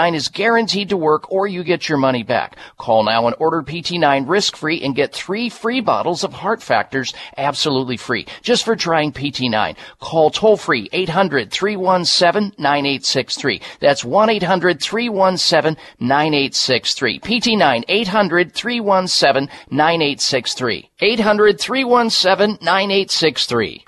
is guaranteed to work, or you get your money back. Call now and order P T nine risk-free and get three free bottles of Heart Factors absolutely free just for trying P T nine. Call toll-free eight hundred, three one seven, nine eight six three. That's one eight hundred, three one seven, nine eight six three. P T nine, eight hundred, three one seven, nine eight six three. eight hundred, three one seven, nine eight six three.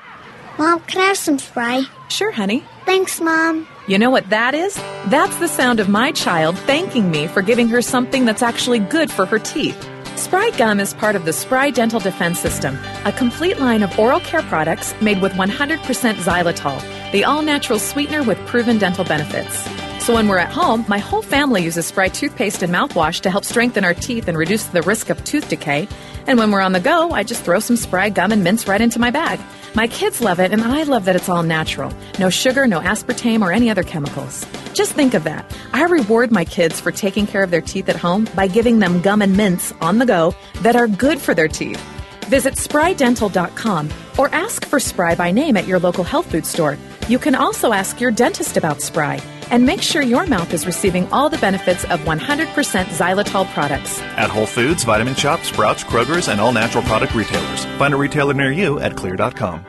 Mom, can I have some Spry? Sure, honey. Thanks, Mom. You know what that is? That's the sound of my child thanking me for giving her something that's actually good for her teeth. Spry gum is part of the Spry Dental Defense System, a complete line of oral care products made with one hundred percent xylitol, the all-natural sweetener with proven dental benefits. So when we're at home, my whole family uses Spry toothpaste and mouthwash to help strengthen our teeth and reduce the risk of tooth decay. And when we're on the go, I just throw some Spry gum and mints right into my bag. My kids love it, and I love that it's all natural. No sugar, no aspartame, or any other chemicals. Just think of that. I reward my kids for taking care of their teeth at home by giving them gum and mints on the go that are good for their teeth. Visit spry dental dot com or ask for Spry by name at your local health food store. You can also ask your dentist about Spry and make sure your mouth is receiving all the benefits of one hundred percent xylitol products. At Whole Foods, Vitamin Shoppe, Sprouts, Kroger's, and all natural product retailers. Find a retailer near you at clear dot com.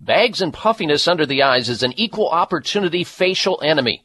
Bags and puffiness under the eyes is an equal opportunity facial enemy.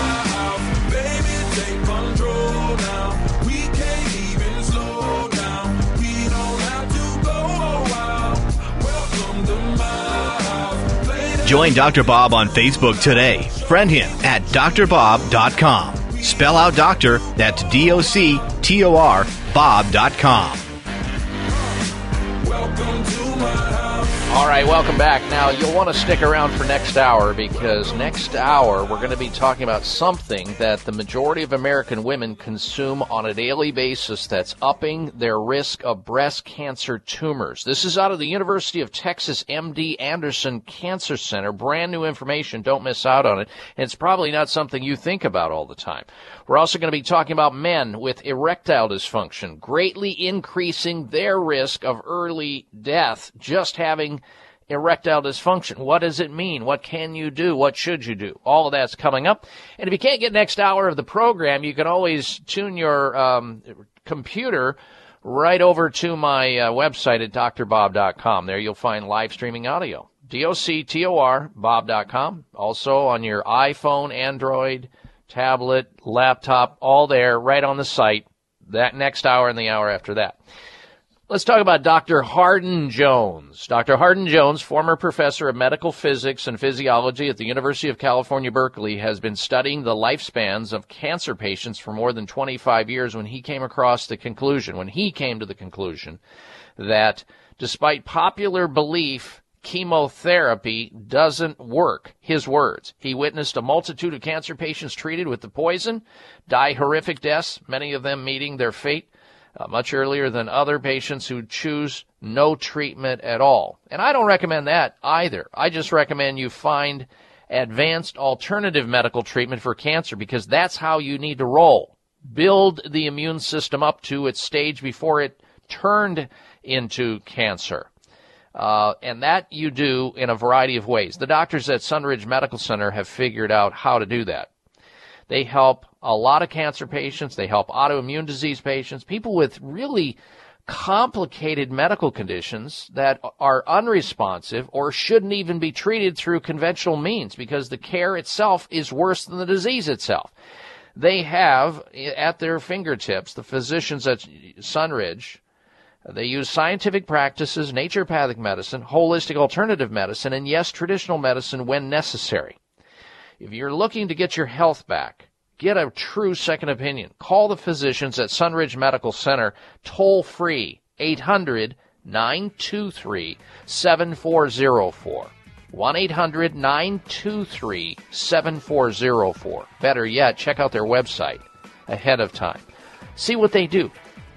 Join Doctor Bob on Facebook today. Friend him at d r bob dot com. Spell out doctor, that's D O C T O R, bob dot com. All right, welcome back. Now, you'll want to stick around for next hour, because next hour we're going to be talking about something that the majority of American women consume on a daily basis that's upping their risk of breast cancer tumors. This is out of the University of Texas M D Anderson Cancer Center. Brand new information. Don't miss out on it. And it's probably not something you think about all the time. We're also going to be talking about men with erectile dysfunction, greatly increasing their risk of early death just having erectile dysfunction. What does it mean? What can you do? What should you do? All of that's coming up. And if you can't get next hour of the program, you can always tune your um, computer right over to my uh, website at d r bob dot com. There you'll find live streaming audio. D O C T O R, bob dot com. Also on your iPhone, Android, tablet, laptop, all there, right on the site, that next hour and the hour after that. Let's talk about Doctor Hardin Jones. Doctor Hardin Jones, former professor of medical physics and physiology at the University of California, Berkeley, has been studying the lifespans of cancer patients for more than twenty-five years when he came across the conclusion, when he came to the conclusion that despite popular belief, chemotherapy doesn't work. His words. He witnessed a multitude of cancer patients treated with the poison die horrific deaths, many of them meeting their fate uh, much earlier than other patients who choose no treatment at all. And I don't recommend that either. I just recommend you find advanced alternative medical treatment for cancer, because that's how you need to roll. Build the immune system up to its stage before it turned into cancer. Uh, and that you do in a variety of ways. The doctors at Sunridge Medical Center have figured out how to do that. They help a lot of cancer patients. They help autoimmune disease patients, people with really complicated medical conditions that are unresponsive or shouldn't even be treated through conventional means, because the care itself is worse than the disease itself. They have at their fingertips, the physicians at Sunridge, they use scientific practices, naturopathic medicine, holistic alternative medicine, and, yes, traditional medicine when necessary. If you're looking to get your health back, get a true second opinion. Call the physicians at Sunridge Medical Center, toll-free, eight hundred, nine two three, seven four zero four. one eight hundred, nine two three, seven four zero four. Better yet, check out their website ahead of time. See what they do.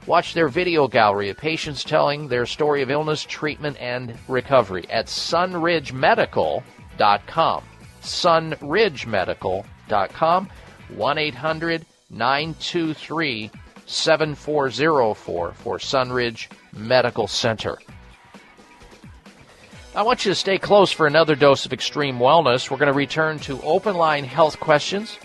Watch their video gallery of patients telling their story of illness, treatment, and recovery at sunridge medical dot com. sunridge medical dot com, one eight hundred, nine two three, seven four zero four for Sunridge Medical Center. I want you to stay close for another dose of extreme wellness. We're going to return to open line health questions.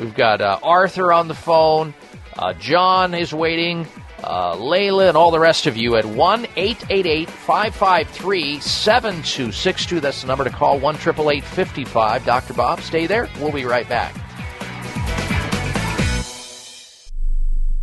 We've got uh, Arthur on the phone. Uh, John is waiting. uh, Layla, and all the rest of you at one eight eight eight, five five three, seven two six two. That's the number to call, one eight eight eight, five five three, seven two six two. Doctor Bob, stay there. We'll be right back.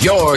Your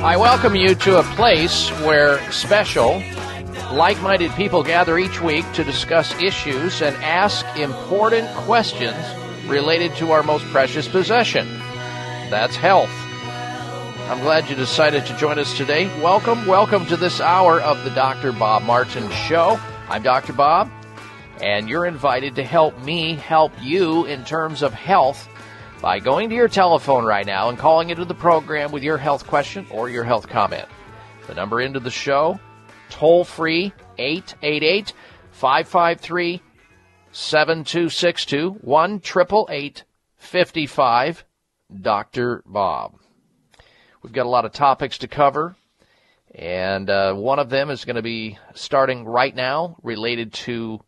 I welcome you to a place where special, like-minded people gather each week to discuss issues and ask important questions related to our most precious possession. That's health. I'm glad you decided to join us today. Welcome, welcome to this hour of the Doctor Bob Martin Show. I'm Doctor Bob, and you're invited to help me help you in terms of health by going to your telephone right now and calling into the program with your health question or your health comment. The number into the show, toll-free, eight eight eight, five five three, seven two six two, one eight eight eight, five five three, seven two six two, Doctor Bob. We've got a lot of topics to cover, and uh, one of them is going to be starting right now related to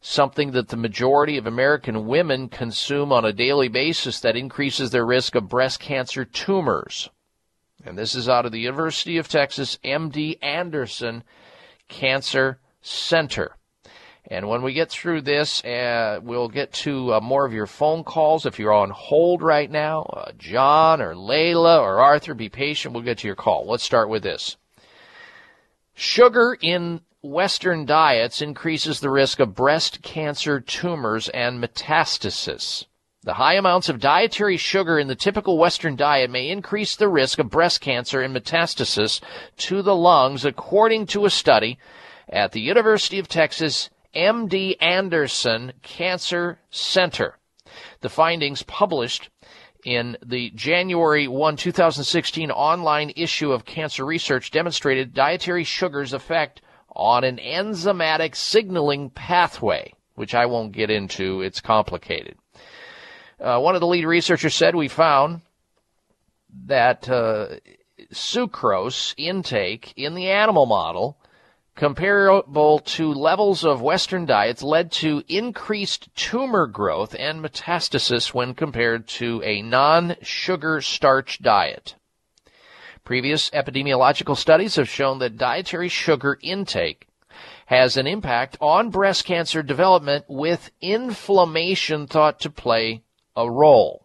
something that the majority of American women consume on a daily basis that increases their risk of breast cancer tumors. And this is out of the University of Texas M D Anderson Cancer Center. And when we get through this, uh, we'll get to uh, more of your phone calls. If you're on hold right now, uh, John or Layla or Arthur, be patient. We'll get to your call. Let's start with this. Sugar in Western diets increases the risk of breast cancer tumors and metastasis. The high amounts of dietary sugar in the typical Western diet may increase the risk of breast cancer and metastasis to the lungs, according to a study at the University of Texas M D Anderson Cancer Center. The findings, published in the January first, twenty sixteen online issue of Cancer Research, demonstrated dietary sugar's effect on an enzymatic signaling pathway, which I won't get into. It's complicated. Uh, one of the lead researchers said, we found that uh, sucrose intake in the animal model, comparable to levels of Western diets, led to increased tumor growth and metastasis when compared to a non-sugar starch diet. Previous epidemiological studies have shown that dietary sugar intake has an impact on breast cancer development, with inflammation thought to play a role.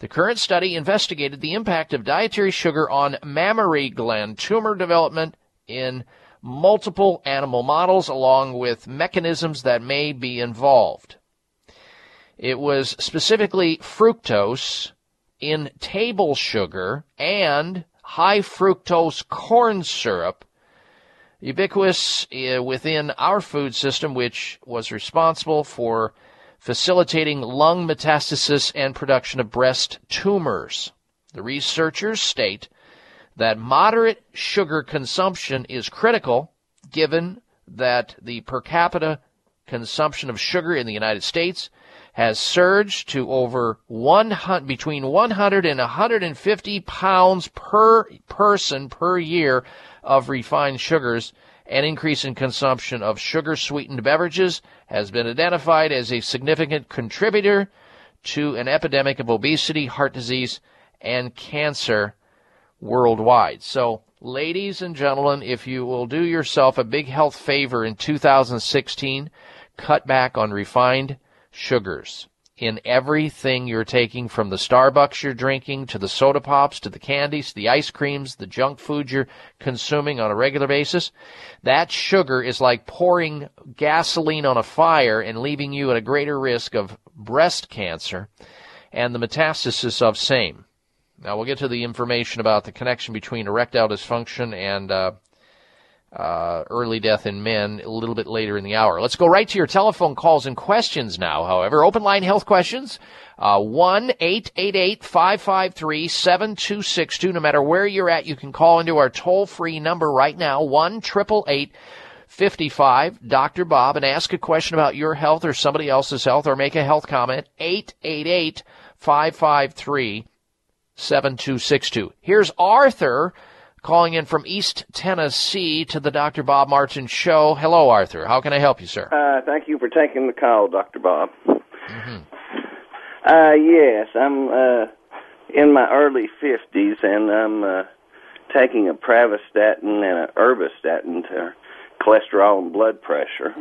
The current study investigated the impact of dietary sugar on mammary gland tumor development in multiple animal models, along with mechanisms that may be involved. It was specifically fructose in table sugar and high fructose corn syrup, ubiquitous within our food system, which was responsible for facilitating lung metastasis and production of breast tumors. The researchers state that moderate sugar consumption is critical, given that the per capita consumption of sugar in the United States has surged to over one hundred, between one hundred and one hundred fifty pounds per person per year of refined sugars. An increase in consumption of sugar-sweetened beverages has been identified as a significant contributor to an epidemic of obesity, heart disease, and cancer worldwide. So, ladies and gentlemen, if you will do yourself a big health favor in two thousand sixteen, cut back on refined sugars in everything you're taking, from the Starbucks you're drinking, to the soda pops, to the candies, the ice creams, the junk food you're consuming on a regular basis. That sugar is like pouring gasoline on a fire and leaving you at a greater risk of breast cancer and the metastasis of same. Now, we'll get to the information about the connection between erectile dysfunction and uh, uh, early death in men a little bit later in the hour. Let's go right to your telephone calls and questions now, however. Open line health questions, uh, one eight eight eight, five five three, seven two six two. No matter where you're at, you can call into our toll-free number right now, one eight eight eight, five five, Doctor Bob, and ask a question about your health or somebody else's health, or make a health comment, eight eight eight, five five three, seven two six two. Here's Arthur calling in from East Tennessee to the Doctor Bob Martin Show. Hello, Arthur. How can I help you, sir? Uh, thank you for taking the call, Doctor Bob. Mm-hmm. Uh, yes, I'm uh, in my early fifties, and I'm uh, taking a pravastatin and an ervastatin for cholesterol and blood pressure.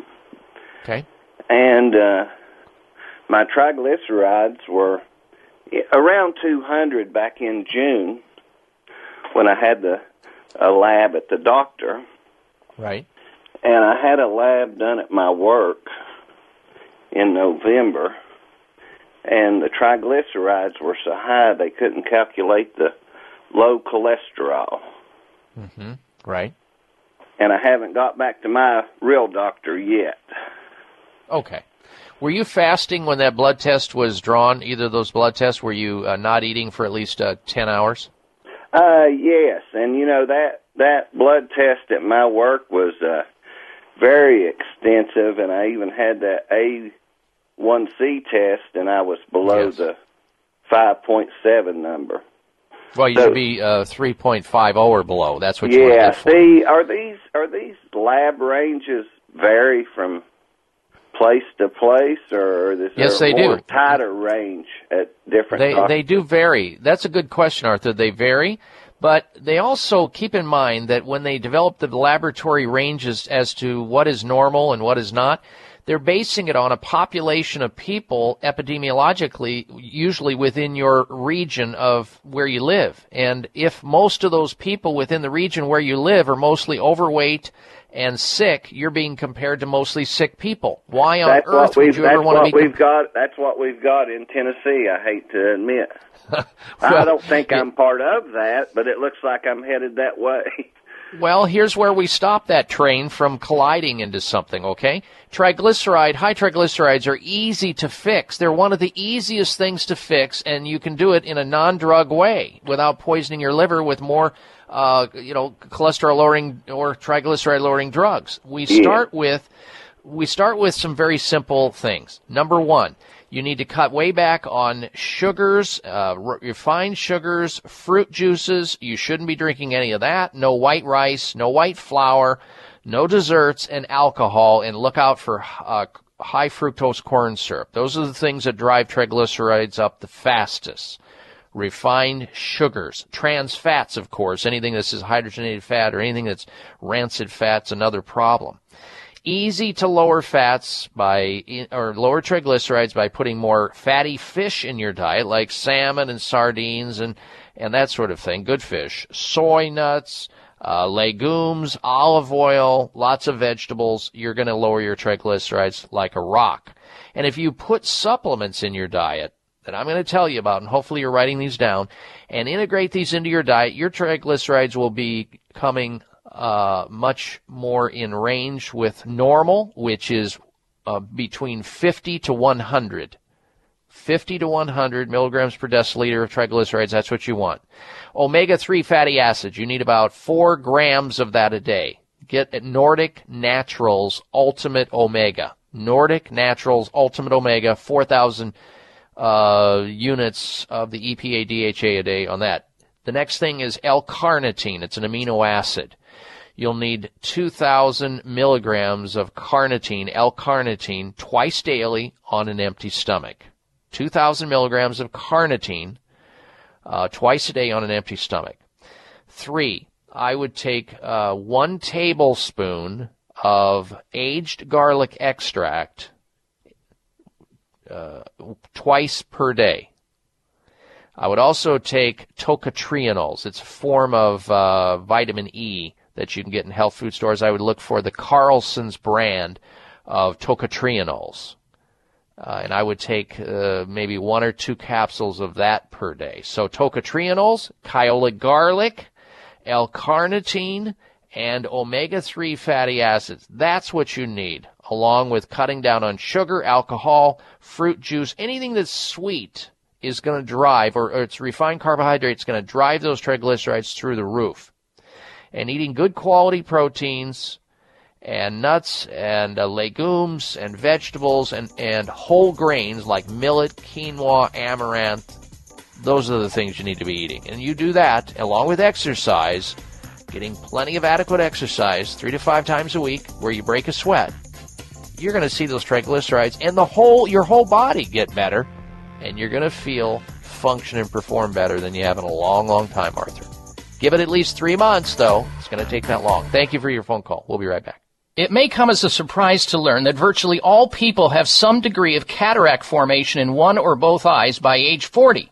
Okay. And uh, my triglycerides were around two hundred back in June, when I had the a lab at the doctor. Right. And I had a lab done at my work in November, and the triglycerides were so high they couldn't calculate the low cholesterol. Mm-hmm. Right. And I haven't got back to my real doctor yet. Okay. Were you fasting when that blood test was drawn, either of those blood tests? Were you uh, not eating for at least uh, ten hours? Uh, yes, and you know, that, that blood test at my work was uh, very extensive, and I even had that A one C test, and I was below yes. the five point seven number. Well, you so, should be uh, three point five zero or below. That's what yeah, you want to for. See, are these, are these lab ranges vary from place to place, or is there yes, they a more do. tighter range at different they, doctors? They do vary. That's a good question, Arthur. They vary, but they also keep in mind that when they develop the laboratory ranges as to what is normal and what is not, They're basing it on a population of people epidemiologically, usually within your region of where you live. And if most of those people within the region where you live are mostly overweight and sick, you're being compared to mostly sick people. Why on that's earth would you ever want to be? We've got, that's what we've got in Tennessee, I hate to admit. Well, I don't think I'm part of that, but it looks like I'm headed that way. Well, here's where we stop that train from colliding into something, okay? Triglyceride, high triglycerides are easy to fix. They're one of the easiest things to fix, and you can do it in a non-drug way without poisoning your liver with more, uh, you know, cholesterol-lowering or triglyceride-lowering drugs. We start with, we start with some very simple things. Number one, you need to cut way back on sugars, uh, refined sugars, fruit juices. You shouldn't be drinking any of that. No white rice, no white flour, no desserts, and alcohol. And look out for uh, high fructose corn syrup. Those are the things that drive triglycerides up the fastest. Refined sugars, trans fats, of course. Anything that's hydrogenated fat or anything that's rancid fat's another problem. Easy to lower fats by, or lower triglycerides by putting more fatty fish in your diet, like salmon and sardines and, and that sort of thing. Good fish. Soy nuts, uh, legumes, olive oil, lots of vegetables. You're going to lower your triglycerides like a rock. And if you put supplements in your diet that I'm going to tell you about, and hopefully you're writing these down, and integrate these into your diet, your triglycerides will be coming Uh, much more in range with normal, which is uh, between fifty to one hundred. fifty to one hundred milligrams per deciliter of triglycerides, that's what you want. omega three fatty acids, you need about four grams of that a day. Get at Nordic Naturals Ultimate Omega. Nordic Naturals Ultimate Omega, four thousand uh, units of the E P A D H A a day on that. The next thing is L-carnitine. It's an amino acid. You'll need two thousand milligrams of carnitine, L-carnitine, twice daily on an empty stomach. two thousand milligrams of carnitine uh, twice a day on an empty stomach. Three, I would take uh, one tablespoon of aged garlic extract uh, twice per day. I would also take tocotrienols. It's a form of uh, vitamin E that you can get in health food stores. I would look for the Carlson's brand of tocotrienols. Uh, and I would take uh, maybe one or two capsules of that per day. So tocotrienols, Kyolic garlic, L-carnitine, and omega three fatty acids. That's what you need, along with cutting down on sugar, alcohol, fruit juice, anything that's sweet is going to drive, or, or it's refined carbohydrates going to drive those triglycerides through the roof. And eating good quality proteins and nuts and uh, legumes and vegetables and, and whole grains like millet, quinoa, amaranth, those are the things you need to be eating. And you do that along with exercise, getting plenty of adequate exercise three to five times a week where you break a sweat. You're going to see those triglycerides and the whole your whole body get better, and you're going to feel, function, and perform better than you have in a long, long time, Arthur. Give it at least three months, though. It's going to take that long. Thank you for your phone call. We'll be right back. It may come as a surprise to learn that virtually all people have some degree of cataract formation in one or both eyes by age forty.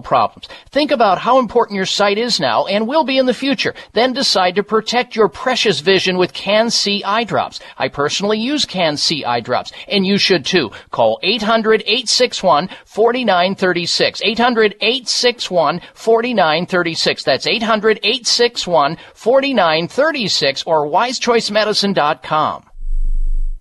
problems. Think about how important your sight is now and will be in the future. Then decide to protect your precious vision with Can-C eye drops. I personally use Can-C eye drops, and you should too. Call eight hundred, eight six one, four nine three six. eight hundred, eight six one, four nine three six. That's eight hundred, eight six one, four nine three six or wise choice medicine dot com.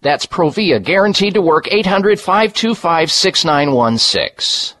That's Provia, guaranteed to work, eight hundred, five two five, six nine one six.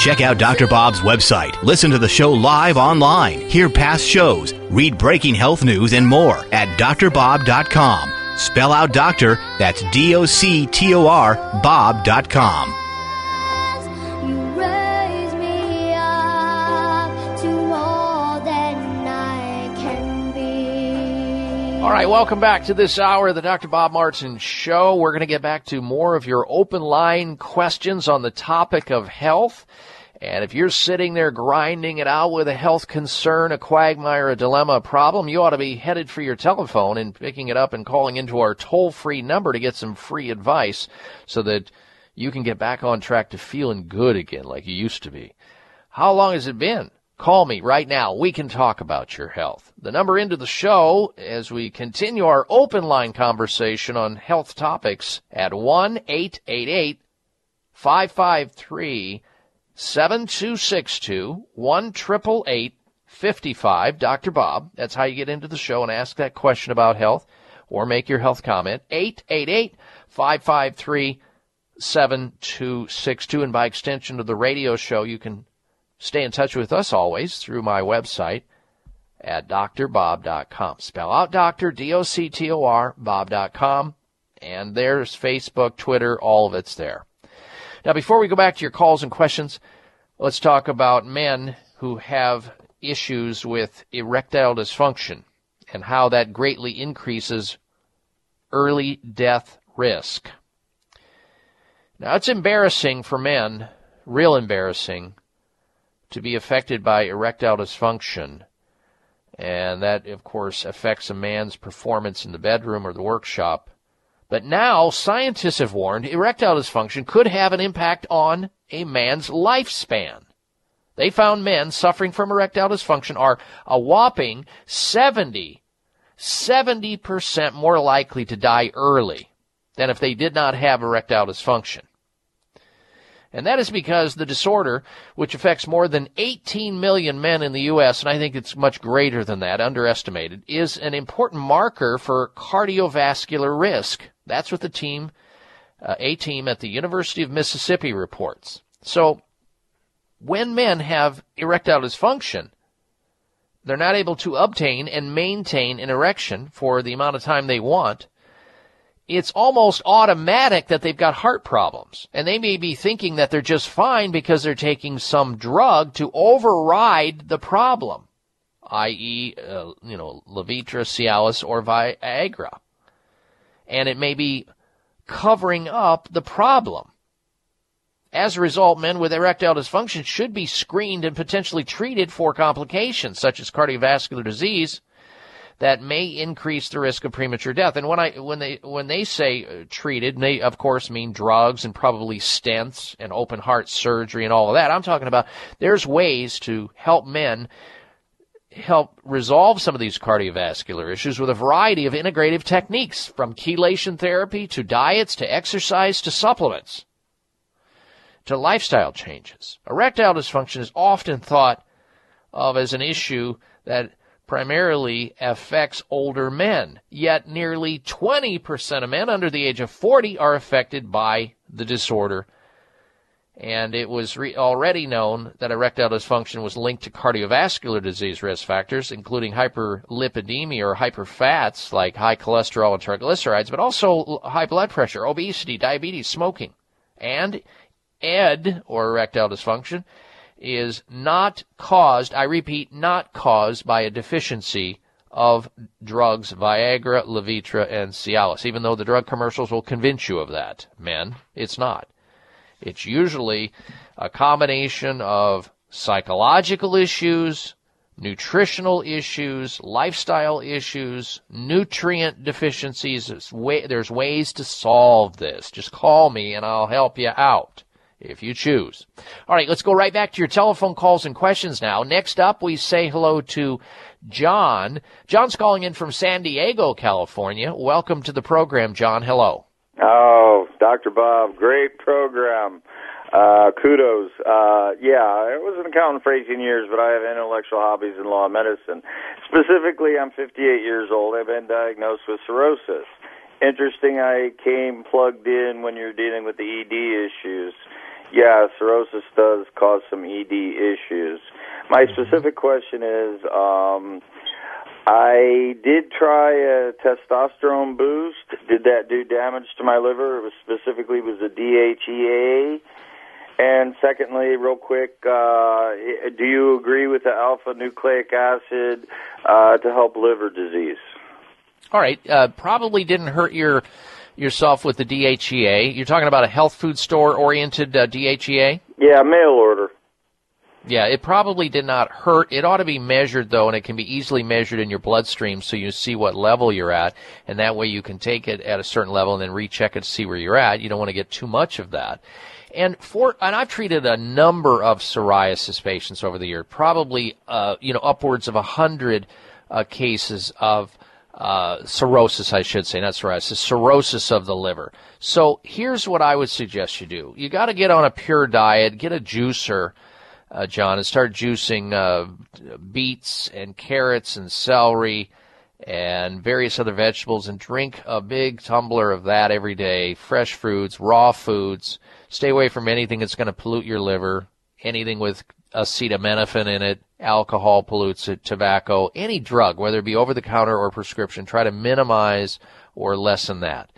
Check out Doctor Bob's website, listen to the show live online, hear past shows, read breaking health news, and more at dr bob dot com. Spell out doctor, that's D O C T O R, bob dot com. All right, welcome back to this hour of the Doctor Bob Martin Show. We're going to get back to more of your open line questions on the topic of health. And if you're sitting there grinding it out with a health concern, a quagmire, a dilemma, a problem, you ought to be headed for your telephone and picking it up and calling into our toll-free number to get some free advice so that you can get back on track to feeling good again like you used to be. How long has it been? Call me right now. We can talk about your health. The number into the show as we continue our open line conversation on health topics at one eight eight eight, five five three, seven two six two, one eight eight eight, five five three, seven two six two, Doctor Bob. That's how you get into the show and ask that question about health or make your health comment. eight eight eight, five five three, seven two six two. And by extension of the radio show, you can stay in touch with us always through my website at dr bob dot com. Spell out doctor, D O C T O R, bob dot com. And there's Facebook, Twitter, all of it's there. Now, before we go back to your calls and questions, let's talk about men who have issues with erectile dysfunction and how that greatly increases early death risk. Now, it's embarrassing for men, real embarrassing, to be affected by erectile dysfunction. And that, of course, affects a man's performance in the bedroom or the workshop. But now, scientists have warned erectile dysfunction could have an impact on a man's lifespan. They found men suffering from erectile dysfunction are a whopping seventy percent more likely to die early than if they did not have erectile dysfunction. And that is because the disorder, which affects more than eighteen million men in the U S, and I think it's much greater than that, underestimated, is an important marker for cardiovascular risk. That's what the team, uh, a team at the University of Mississippi reports. So when men have erectile dysfunction, they're not able to obtain and maintain an erection for the amount of time they want. it's almost automatic that they've got heart problems. And they may be thinking that they're just fine because they're taking some drug to override the problem, that is, uh, you know, Levitra, Cialis, or Viagra. And it may be covering up the problem. As a result, men with erectile dysfunction should be screened and potentially treated for complications such as cardiovascular disease that may increase the risk of premature death. And when I when they when they say treated, they of course mean drugs and probably stents and open heart surgery and all of that. I'm talking about there's ways to help men help resolve some of these cardiovascular issues with a variety of integrative techniques, from chelation therapy to diets to exercise to supplements to lifestyle changes. Erectile dysfunction is often thought of as an issue that primarily affects older men, yet nearly twenty percent of men under the age of forty are affected by the disorder. And it was re- already known that erectile dysfunction was linked to cardiovascular disease risk factors, including hyperlipidemia or hyperfats like high cholesterol and triglycerides, but also high blood pressure, obesity, diabetes, smoking. And E D, or erectile dysfunction, is not caused, I repeat, not caused by a deficiency of drugs Viagra, Levitra, and Cialis, even though the drug commercials will convince you of that. Men, it's not. It's usually a combination of psychological issues, nutritional issues, lifestyle issues, nutrient deficiencies. There's, way, there's ways to solve this. Just call me and I'll help you out if you choose. All right, let's go right back to your telephone calls and questions now. Next up, we say hello to John. John's calling in from San Diego, California. Welcome to the program, John. Hello. Oh, Doctor Bob, great program. Uh, kudos. Uh, yeah, I was an accountant for eighteen years, but I have intellectual hobbies in law and medicine. Specifically, I'm fifty-eight years old. I've been diagnosed with cirrhosis. Interesting, I came plugged in when you're dealing with the E D issues. Yeah, cirrhosis does cause some E D issues. My specific question is, um, I did try a testosterone boost. Did that do damage to my liver? It was specifically it was a D H E A. And secondly, real quick, uh, do you agree with the alpha-nucleic acid uh, to help liver disease? All right. Uh, probably didn't hurt your yourself with the D H E A. You're talking about a health food store-oriented uh, D H E A? Yeah, mail order. Yeah, it probably did not hurt. It ought to be measured, though, and it can be easily measured in your bloodstream so you see what level you're at, and that way you can take it at a certain level and then recheck it to see where you're at. You don't want to get too much of that. And for and I've treated a number of psoriasis patients over the year, probably uh, you know upwards of one hundred uh, cases of uh cirrhosis, I should say, not psoriasis, cirrhosis of the liver. So here's what I would suggest you do. You got to get on a pure diet, get a juicer, uh, John, and start juicing uh, beets and carrots and celery and various other vegetables, and drink a big tumbler of that every day, fresh fruits, raw foods. Stay away from anything that's going to pollute your liver, anything with acetaminophen in it, alcohol pollutes it, tobacco, any drug, whether it be over-the-counter or prescription. Try to minimize or lessen that.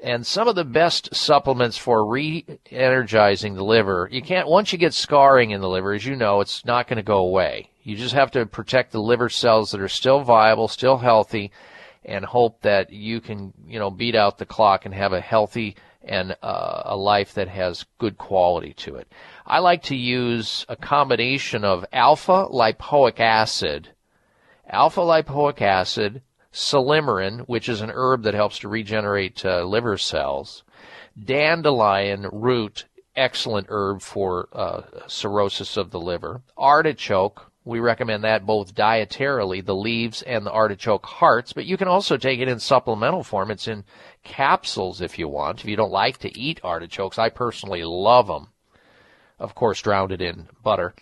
And some of the best supplements for re-energizing the liver, you can't, once you get scarring in the liver, as you know, it's not going to go away. You just have to protect the liver cells that are still viable, still healthy, and hope that you can, you know, beat out the clock and have a healthy and uh, a life that has good quality to it. I like to use a combination of alpha-lipoic acid, alpha-lipoic acid, silymarin, which is an herb that helps to regenerate uh, liver cells, dandelion root, excellent herb for uh, cirrhosis of the liver, artichoke. We recommend that both dietarily, the leaves and the artichoke hearts, but you can also take it in supplemental form. It's in capsules if you want, if you don't like to eat artichokes. I personally love them. Of course, drowned in butter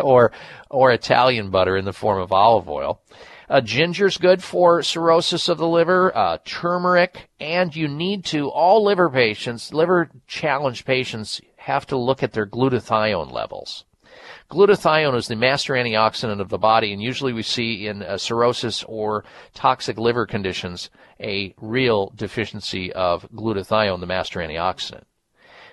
or or Italian butter in the form of olive oil. Uh, ginger's good for cirrhosis of the liver, uh, turmeric, and you need to, all liver patients, liver challenged patients have to look at their glutathione levels. Glutathione is the master antioxidant of the body, and usually we see in uh, cirrhosis or toxic liver conditions a real deficiency of glutathione, the master antioxidant.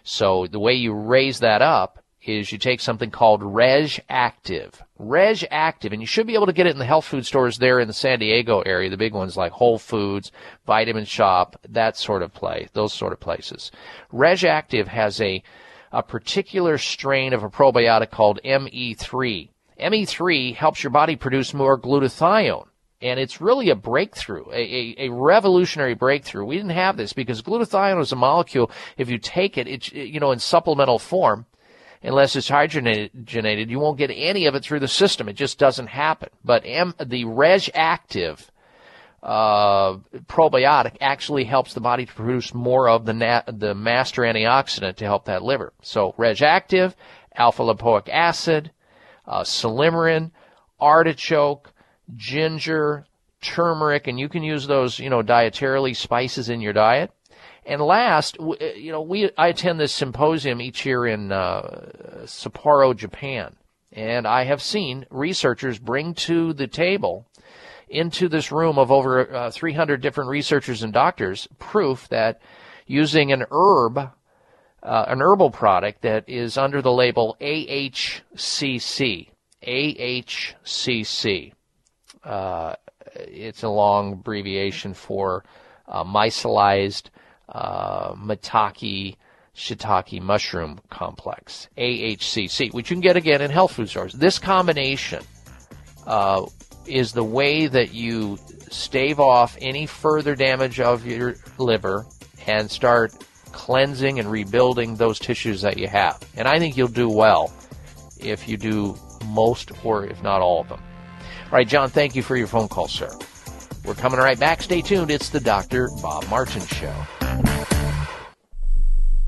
So the way you raise that up is you take something called RegActive. RegActive, and you should be able to get it in the health food stores there in the San Diego area, the big ones like Whole Foods, Vitamin Shop, that sort of place, those sort of places. RegActive has a a particular strain of a probiotic called M E three. M E three helps your body produce more glutathione, and it's really a breakthrough, a, a, a revolutionary breakthrough. We didn't have this because glutathione is a molecule. If you take it, it you know, in supplemental form, unless it's hydrogenated, you won't get any of it through the system. It just doesn't happen. But M, the RegActive uh, probiotic actually helps the body to produce more of the nat, the master antioxidant to help that liver. So RegActive, alpha-lipoic acid, uh, silymarin, artichoke, ginger, turmeric, and you can use those, you know, dietarily spices in your diet. And last, you know, we I attend this symposium each year in uh, Sapporo, Japan, and I have seen researchers bring to the table, into this room of over uh, three hundred different researchers and doctors, proof that using an herb, uh, an herbal product that is under the label A H C C, A H C C. Uh, it's a long abbreviation for uh, mycelized Uh, mataki shiitake mushroom complex, A H C C, which you can get again in health food stores. This combination uh, is the way that you stave off any further damage of your liver and start cleansing and rebuilding those tissues that you have. And I think you'll do well if you do most or if not all of them. All right, John, thank you for your phone call, sir. We're coming right back. Stay tuned. It's the Doctor Bob Martin Show.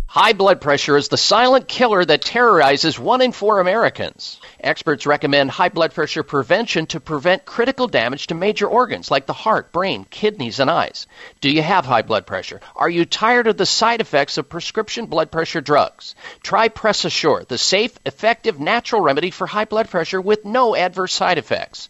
High blood pressure is the silent killer that terrorizes one in four Americans. Experts recommend high blood pressure prevention to prevent critical damage to major organs like the heart, brain, kidneys, and eyes. Do you have high blood pressure? Are you tired of the side effects of prescription blood pressure drugs? Try PressAssure, the safe, effective, natural remedy for high blood pressure with no adverse side effects.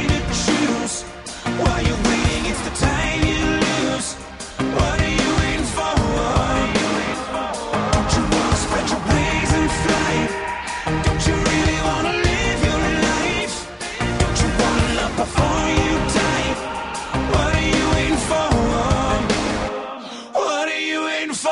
to choose? While you're waiting, it's the time you lose. What are you waiting for? Don't you want to spread your wings and fly? Don't you really want to live your life? Don't you want to love before you die? What are you waiting for? What are you waiting for?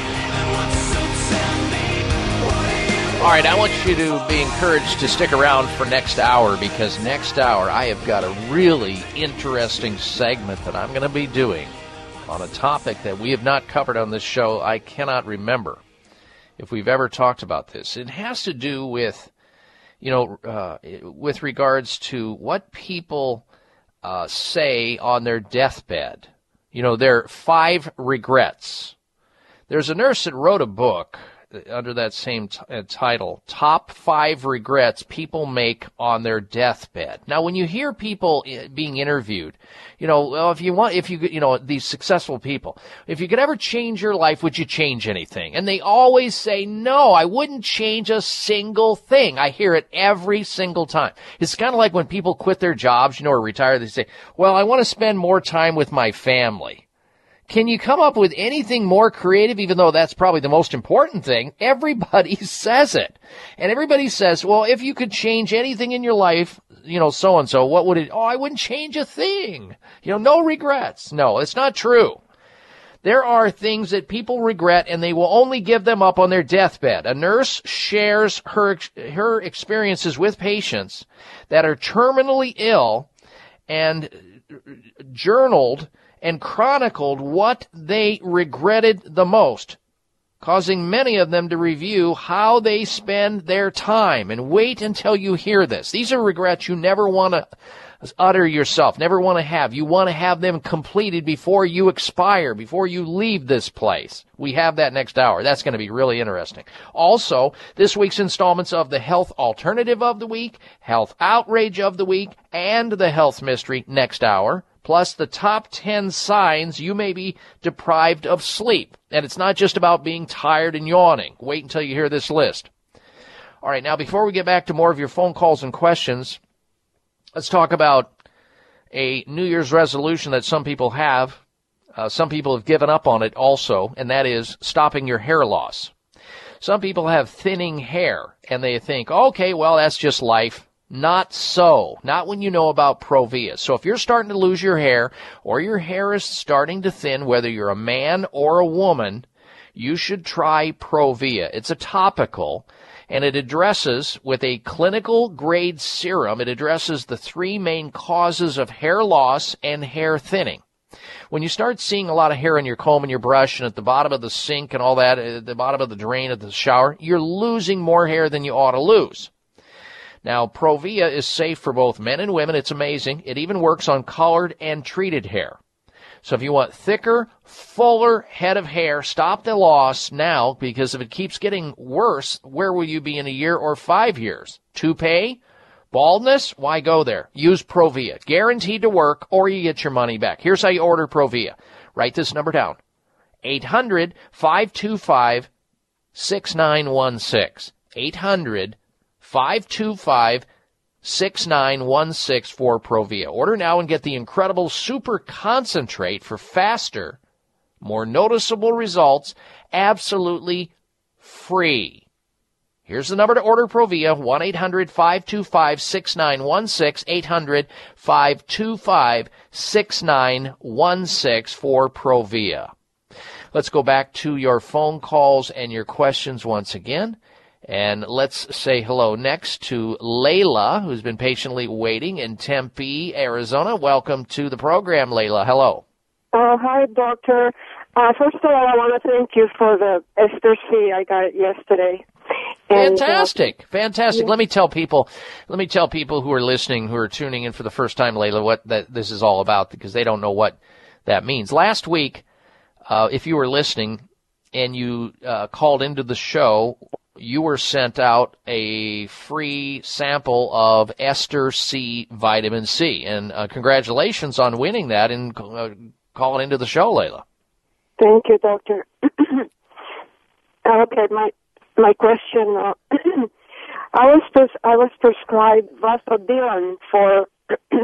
All right, I want you to be encouraged to stick around for next hour, because next hour I have got a really interesting segment that I'm going to be doing on a topic that we have not covered on this show. I cannot remember if we've ever talked about this. It has to do with, you know, uh, with regards to what people uh, say on their deathbed. You know, their five regrets. There's a nurse that wrote a book under that same t- uh, title, Top Five Regrets People Make on Their Deathbed. Now, when you hear people I- being interviewed, you know, well, if you want, if you, you know, these successful people, if you could ever change your life, would you change anything? And they always say, no, I wouldn't change a single thing. I hear it every single time. It's kind of like when people quit their jobs, you know, or retire, they say, well, I want to spend more time with my family. Can you come up with anything more creative, even though that's probably the most important thing? Everybody says it. And everybody says, well, if you could change anything in your life, you know, so-and-so, what would it? Oh, I wouldn't change a thing. You know, no regrets. No, it's not true. There are things that people regret, and they will only give them up on their deathbed. A nurse shares her, her experiences with patients that are terminally ill and journaled and chronicled what they regretted the most, causing many of them to review how they spend their time. And wait until you hear this. These are regrets you never want to utter yourself, never want to have. You want to have them completed before you expire, before you leave this place. We have that next hour. That's going to be really interesting. Also, this week's installments of the Health Alternative of the Week, Health Outrage of the Week, and the Health Mystery next hour. Plus, the top ten signs you may be deprived of sleep. And it's not just about being tired and yawning. Wait until you hear this list. All right, now before we get back to more of your phone calls and questions, let's talk about a New Year's resolution that some people have. Uh, some people have given up on it also, and that is stopping your hair loss. Some people have thinning hair, and they think, okay, well, that's just life. Not so. Not when you know about Provia. So if you're starting to lose your hair, or your hair is starting to thin, whether you're a man or a woman, you should try Provia. It's a topical, and it addresses, with a clinical grade serum, it addresses the three main causes of hair loss and hair thinning. When you start seeing a lot of hair in your comb and your brush and at the bottom of the sink and all that, at the bottom of the drain of the shower, you're losing more hair than you ought to lose. Now, Provia is safe for both men and women. It's amazing. It even works on colored and treated hair. So if you want thicker, fuller head of hair, stop the loss now, because if it keeps getting worse, where will you be in a year or five years? Toupee? Baldness? Why go there? Use Provia. Guaranteed to work, or you get your money back. Here's how you order Provia. Write this number down. eight hundred, five two five, six nine one six. eight hundred, five two five, six nine one six for Provia. Order now and get the incredible super concentrate for faster, more noticeable results, absolutely free. Here's the number to order Provia, one eight hundred, five two five, six nine one six, eight hundred, five two five, six nine one six for Provia. Let's go back to your phone calls and your questions once again. And let's say hello next to Layla, who's been patiently waiting in Tempe, Arizona. Welcome to the program, Layla. Hello. Uh, hi, Doctor. Uh, first of all, I want to thank you for the Ester-C. I got it yesterday. And, fantastic. Uh, fantastic. Yeah. Let me tell people, let me tell people who are listening, who are tuning in for the first time, Layla, what that this is all about, because they don't know what that means. Last week, uh, if you were listening and you uh, called into the show, you were sent out a free sample of Ester-C vitamin C. And uh, congratulations on winning that and uh, calling into the show, Layla. Thank you, Doctor. Okay, my my question. Uh, I was pres- I was prescribed Vasodilan for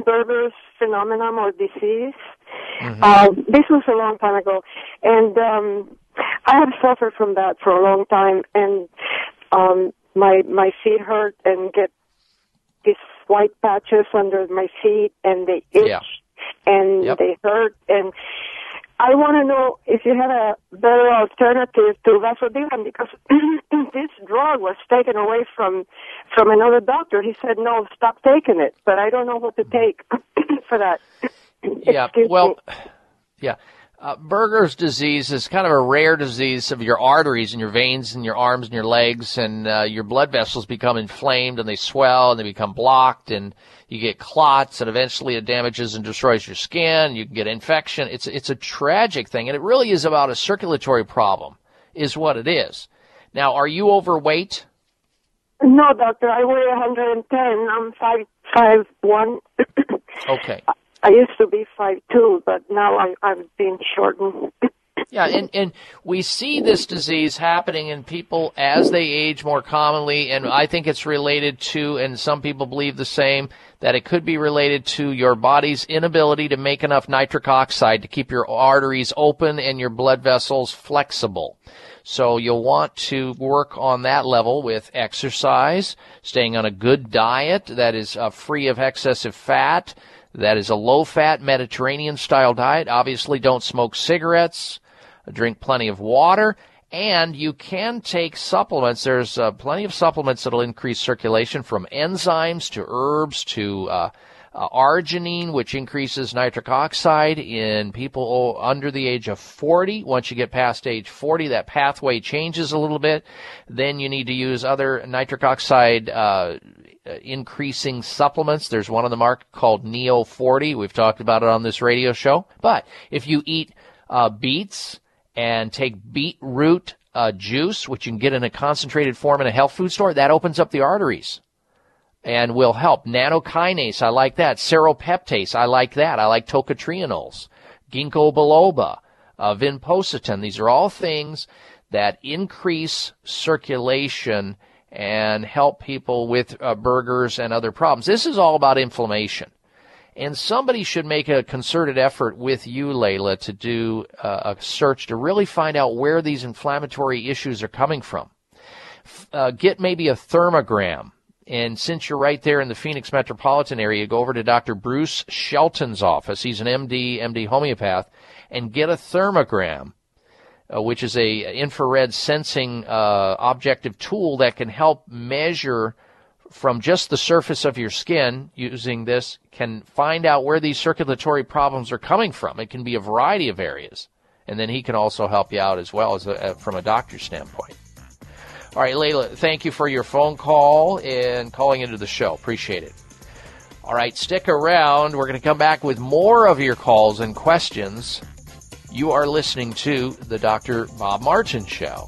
Berger's phenomenon or disease. Mm-hmm. Uh, this was a long time ago, and um, I have suffered from that for a long time. And um, my my feet hurt and get these white patches under my feet, and they itch, yeah. and yep. they hurt, and I want to know if you have a better alternative to Vasodilan, because this drug was taken away from from another doctor. He said, no, stop taking it, but I don't know what to take for that. Yeah, Excuse well, me. yeah. Uh, Berger's disease is kind of a rare disease of your arteries and your veins and your arms and your legs, and uh, your blood vessels become inflamed and they swell and they become blocked, and you get clots, and eventually it damages and destroys your skin. You can get infection. It's it's a tragic thing, and it really is about a circulatory problem is what it is. Now, are you overweight? No, doctor. I weigh one hundred ten. I'm five five one. Okay. I used to be five two, but now I, I've been shortened. Yeah, and, and we see this disease happening in people as they age more commonly, and I think it's related to, and some people believe the same, that it could be related to your body's inability to make enough nitric oxide to keep your arteries open and your blood vessels flexible. So you'll want to work on that level with exercise, staying on a good diet that is uh, free of excessive fat. That is a low-fat Mediterranean-style diet. Obviously, don't smoke cigarettes, drink plenty of water, and you can take supplements. There's uh, plenty of supplements that will increase circulation, from enzymes to herbs to uh, uh, arginine, which increases nitric oxide in people under the age of forty. Once you get past age forty, that pathway changes a little bit. Then you need to use other nitric oxide uh increasing supplements. There's one on the market called Neo forty. We've talked about it on this radio show. But if you eat uh, beets and take beetroot uh, juice, which you can get in a concentrated form in a health food store, that opens up the arteries and will help. Nanokinase, I like that. Seropeptase, I like that. I like tocotrienols, ginkgo biloba, uh, vinpocetine. These are all things that increase circulation and help people with uh, Berger's and other problems. This is all about inflammation. And somebody should make a concerted effort with you, Layla, to do uh, a search to really find out where these inflammatory issues are coming from. Uh, get maybe a thermogram. And since you're right there in the Phoenix metropolitan area, go over to Doctor Bruce Shelton's office. He's an M D, M D homeopath, and get a thermogram. Uh, which is a infrared sensing uh, objective tool that can help measure from just the surface of your skin. Using this, can find out where these circulatory problems are coming from. It can be a variety of areas. And then he can also help you out as well as a, uh, from a doctor's standpoint. All right, Layla, thank you for your phone call and calling into the show. Appreciate it. All right, stick around. We're going to come back with more of your calls and questions. You are listening to the Doctor Bob Martin Show.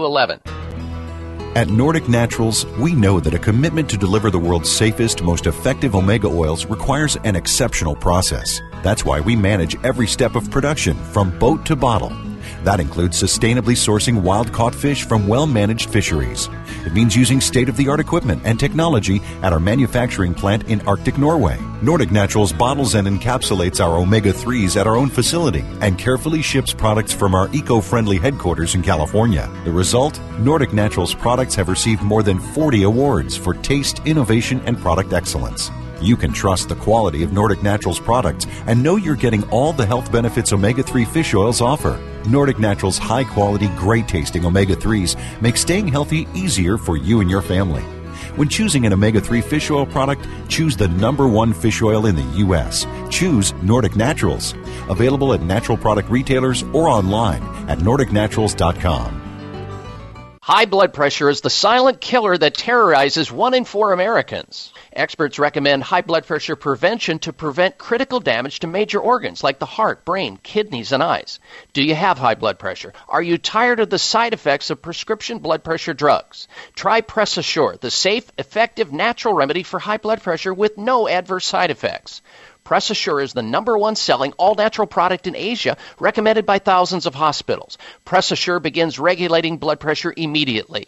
one one. At Nordic Naturals, we know that a commitment to deliver the world's safest, most effective omega oils requires an exceptional process. That's why we manage every step of production, from boat to bottle. That includes sustainably sourcing wild-caught fish from well-managed fisheries. It means using state-of-the-art equipment and technology at our manufacturing plant in Arctic Norway. Nordic Naturals bottles and encapsulates our omega threes at our own facility and carefully ships products from our eco-friendly headquarters in California. The result? Nordic Naturals products have received more than forty awards for taste, innovation, and product excellence. You can trust the quality of Nordic Naturals products and know you're getting all the health benefits omega three fish oils offer. Nordic Naturals' high-quality, great-tasting omega threes make staying healthy easier for you and your family. When choosing an omega three fish oil product, choose the number one fish oil in the U S. Choose Nordic Naturals. Available at natural product retailers or online at nordic naturals dot com. High blood pressure is the silent killer that terrorizes one in four Americans. Experts recommend high blood pressure prevention to prevent critical damage to major organs like the heart, brain, kidneys, and eyes. Do you have high blood pressure? Are you tired of the side effects of prescription blood pressure drugs? Try PressAssure, the safe, effective, natural remedy for high blood pressure with no adverse side effects. PressAssure is the number one selling all-natural product in Asia, recommended by thousands of hospitals. PressAssure begins regulating blood pressure immediately.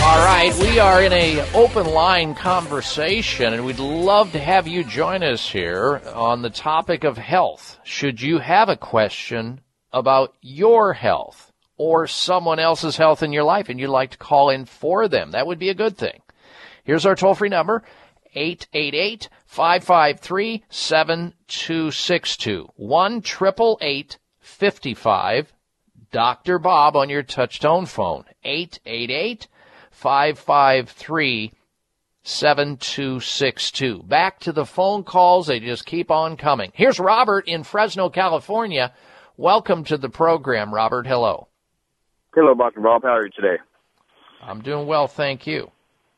All right, we are in an open line conversation, and we'd love to have you join us here on the topic of health. Should you have a question about your health or someone else's health in your life, and you'd like to call in for them, that would be a good thing. Here's our toll-free number, eight eight eight, five five three, seven two six two, one eight eight eight, five five, Doctor Bob on your touch-tone phone, eight eight eight, five five three, seven two six two. Back to the phone calls, they just keep on coming. Here's Robert in Fresno, California. Welcome to the program, Robert. Hello. Hello, Doctor Bob. How are you today? I'm doing well, thank you.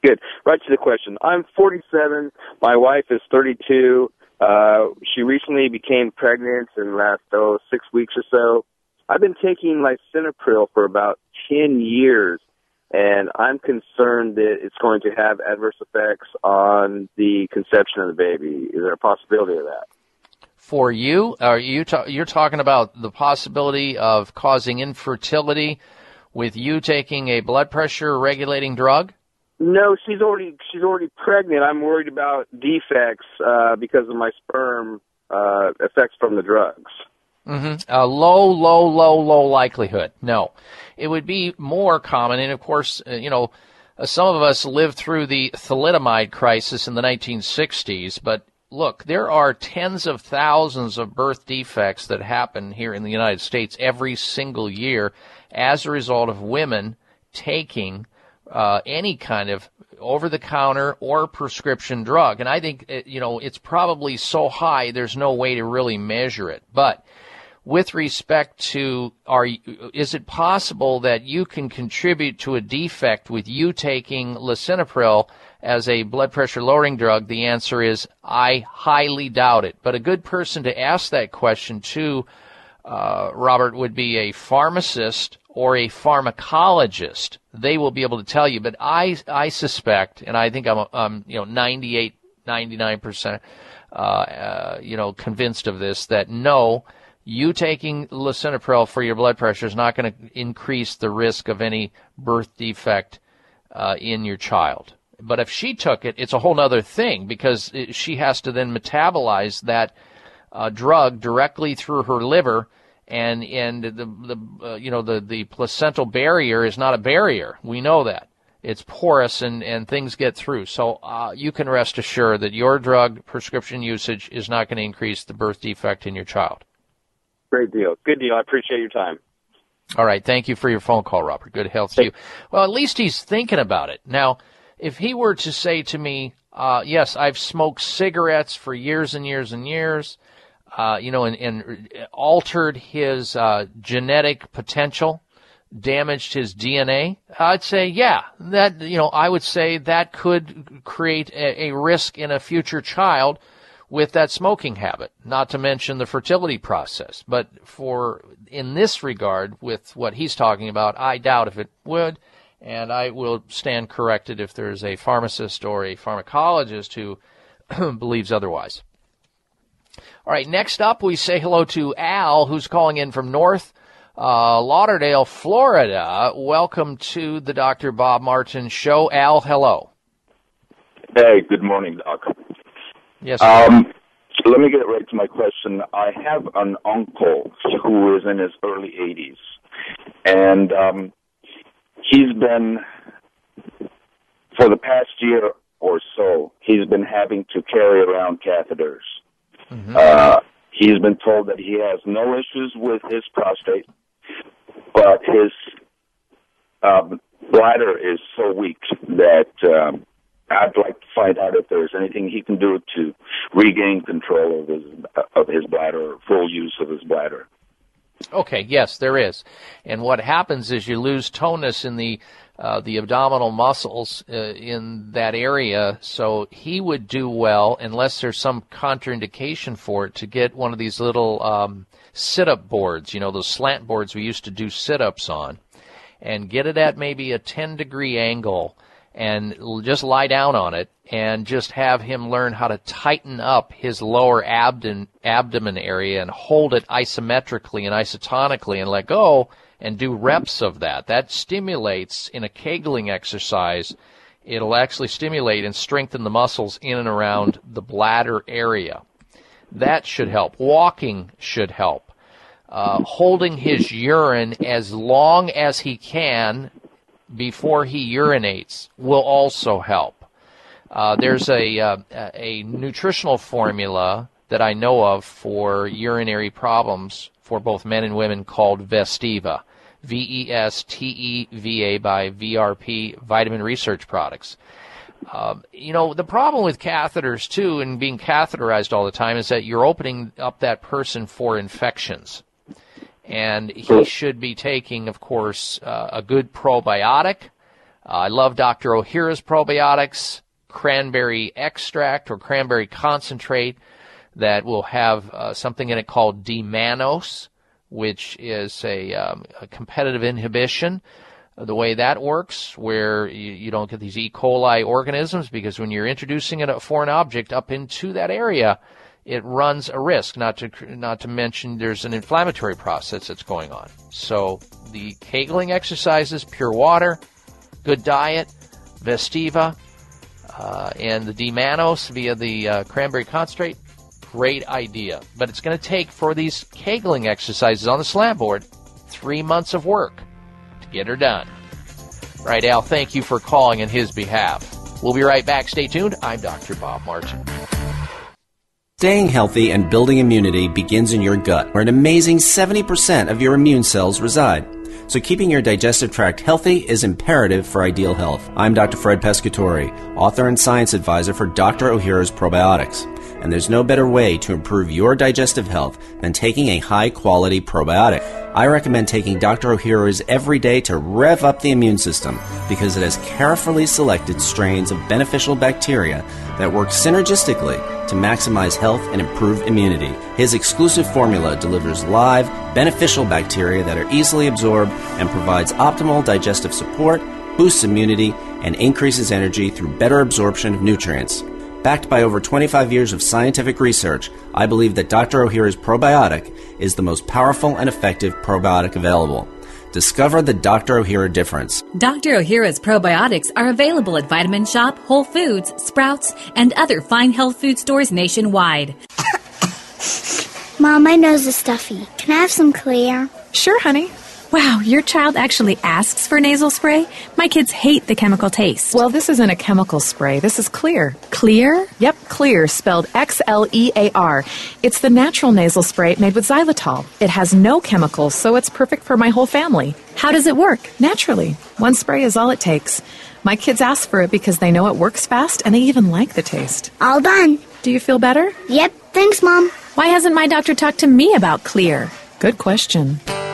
Good. Right to the question. I'm forty-seven. My wife is thirty-two. Uh, she recently became pregnant in the last oh, six weeks or so. I've been taking lisinopril for about ten years, and I'm concerned that it's going to have adverse effects on the conception of the baby. Is there a possibility of that? For you, are you ta- you're talking about the possibility of causing infertility with you taking a blood pressure regulating drug? No, she's already she's already pregnant. I'm worried about defects uh, because of my sperm uh, effects from the drugs. Mm-hmm. Uh, low, low, low, low likelihood. No, it would be more common. And of course, uh, you know, uh, some of us lived through the thalidomide crisis in the nineteen sixties, but look, there are tens of thousands of birth defects that happen here in the United States every single year as a result of women taking uh, any kind of over-the-counter or prescription drug. And I think, you know, it's probably so high there's no way to really measure it. But with respect to, are is it possible that you can contribute to a defect with you taking lisinopril as a blood pressure lowering drug, the answer is I highly doubt it. But a good person to ask that question to, uh, Robert, would be a pharmacist or a pharmacologist. They will be able to tell you. But I, I suspect, and I think I'm, um, you know, ninety-eight, ninety-nine percent, uh, uh, you know, convinced of this, that no, you taking lisinopril for your blood pressure is not going to increase the risk of any birth defect uh, in your child. But if she took it, it's a whole other thing, because it, she has to then metabolize that uh, drug directly through her liver, and and the the uh, you know the the placental barrier is not a barrier. We know that it's porous, and and things get through. So uh, you can rest assured that your drug prescription usage is not going to increase the birth defect in your child. Great deal. Good deal. I appreciate your time. All right. Thank you for your phone call, Robert. Good health to you. Well, at least he's thinking about it. Now, if he were to say to me, uh, yes, I've smoked cigarettes for years and years and years, uh, you know, and, and altered his uh, genetic potential, damaged his D N A, I'd say, yeah, that, you know, I would say that could create a, a risk in a future child with that smoking habit, not to mention the fertility process. But for in this regard, with what he's talking about, I doubt if it would, and I will stand corrected if there's a pharmacist or a pharmacologist who believes otherwise. All right, next up, we say hello to Al, who's calling in from North uh, Lauderdale, Florida. Welcome to the Doctor Bob Martin Show. Al, hello. Hey, good morning, Doc. Yes. Um, so let me get right to my question. I have an uncle who is in his early eighties, and um, he's been, for the past year or so, he's been having to carry around catheters. Mm-hmm. Uh, he's been told that he has no issues with his prostate, but his um, bladder is so weak that... Um, I'd like to find out if there's anything he can do to regain control of his of his bladder, or full use of his bladder. Okay, yes, there is. And what happens is you lose tonus in the uh, the abdominal muscles uh, in that area, so he would do well, unless there's some contraindication for it, to get one of these little um, sit-up boards, you know, those slant boards we used to do sit-ups on, and get it at maybe a ten-degree angle, and just lie down on it and just have him learn how to tighten up his lower abdomen, abdomen area and hold it isometrically and isotonically and let go and do reps of that. That stimulates, in a Kegling exercise, it'll actually stimulate and strengthen the muscles in and around the bladder area. That should help. Walking should help. Uh, holding his urine as long as he can before he urinates will also help. Uh, there's a, uh, a nutritional formula that I know of for urinary problems for both men and women called Vestiva, V E S T E V A, by V R P Vitamin Research Products. Uh, you know, the problem with catheters, too, and being catheterized all the time, is that you're opening up that person for infections. And he should be taking, of course, uh, a good probiotic. Uh, I love Doctor Ohira's probiotics, cranberry extract or cranberry concentrate that will have uh, something in it called D-mannose, which is a, um, a competitive inhibition. The way that works, where you, you don't get these E. coli organisms, because when you're introducing a foreign object up into that area, it runs a risk, not to not to mention there's an inflammatory process that's going on. So the Kegling exercises, pure water, good diet, Vestiva, uh, and the D-mannose via the uh, cranberry concentrate, great idea. But it's going to take, for these Kegling exercises on the slam board, three months of work to get her done. All right, Al, thank you for calling on his behalf. We'll be right back. Stay tuned. I'm Doctor Bob Martin. Staying healthy and building immunity begins in your gut, where an amazing seventy percent of your immune cells reside. So keeping your digestive tract healthy is imperative for ideal health. I'm Doctor Fred Pescatore, author and science advisor for Doctor Ohira's Probiotics. and there's no better way to improve your digestive health than taking a high-quality probiotic. I recommend taking Doctor Ohira's every day to rev up the immune system because it has carefully selected strains of beneficial bacteria that work synergistically to maximize health and improve immunity. His exclusive formula delivers live, beneficial bacteria that are easily absorbed and provides optimal digestive support, boosts immunity, and increases energy through better absorption of nutrients. Backed by over twenty-five years of scientific research, I believe that Doctor Ohira's probiotic is the most powerful and effective probiotic available. Discover the Doctor Ohira difference. Doctor Ohira's probiotics are available at Vitamin Shoppe, Whole Foods, Sprouts, and other fine health food stores nationwide. Mom, my nose is stuffy. Can I have some Clear? Sure, honey. Wow, your child actually asks for nasal spray? My kids hate the chemical taste. Well, this isn't a chemical spray. This is Clear. Clear? Yep, Clear, spelled X L E A R. It's the natural nasal spray made with xylitol. It has no chemicals, so it's perfect for my whole family. How does it work? Naturally. One spray is all it takes. My kids ask for it because they know it works fast, and they even like the taste. All done. Do you feel better? Yep. Thanks, Mom. Why hasn't my doctor talked to me about Clear? Good question.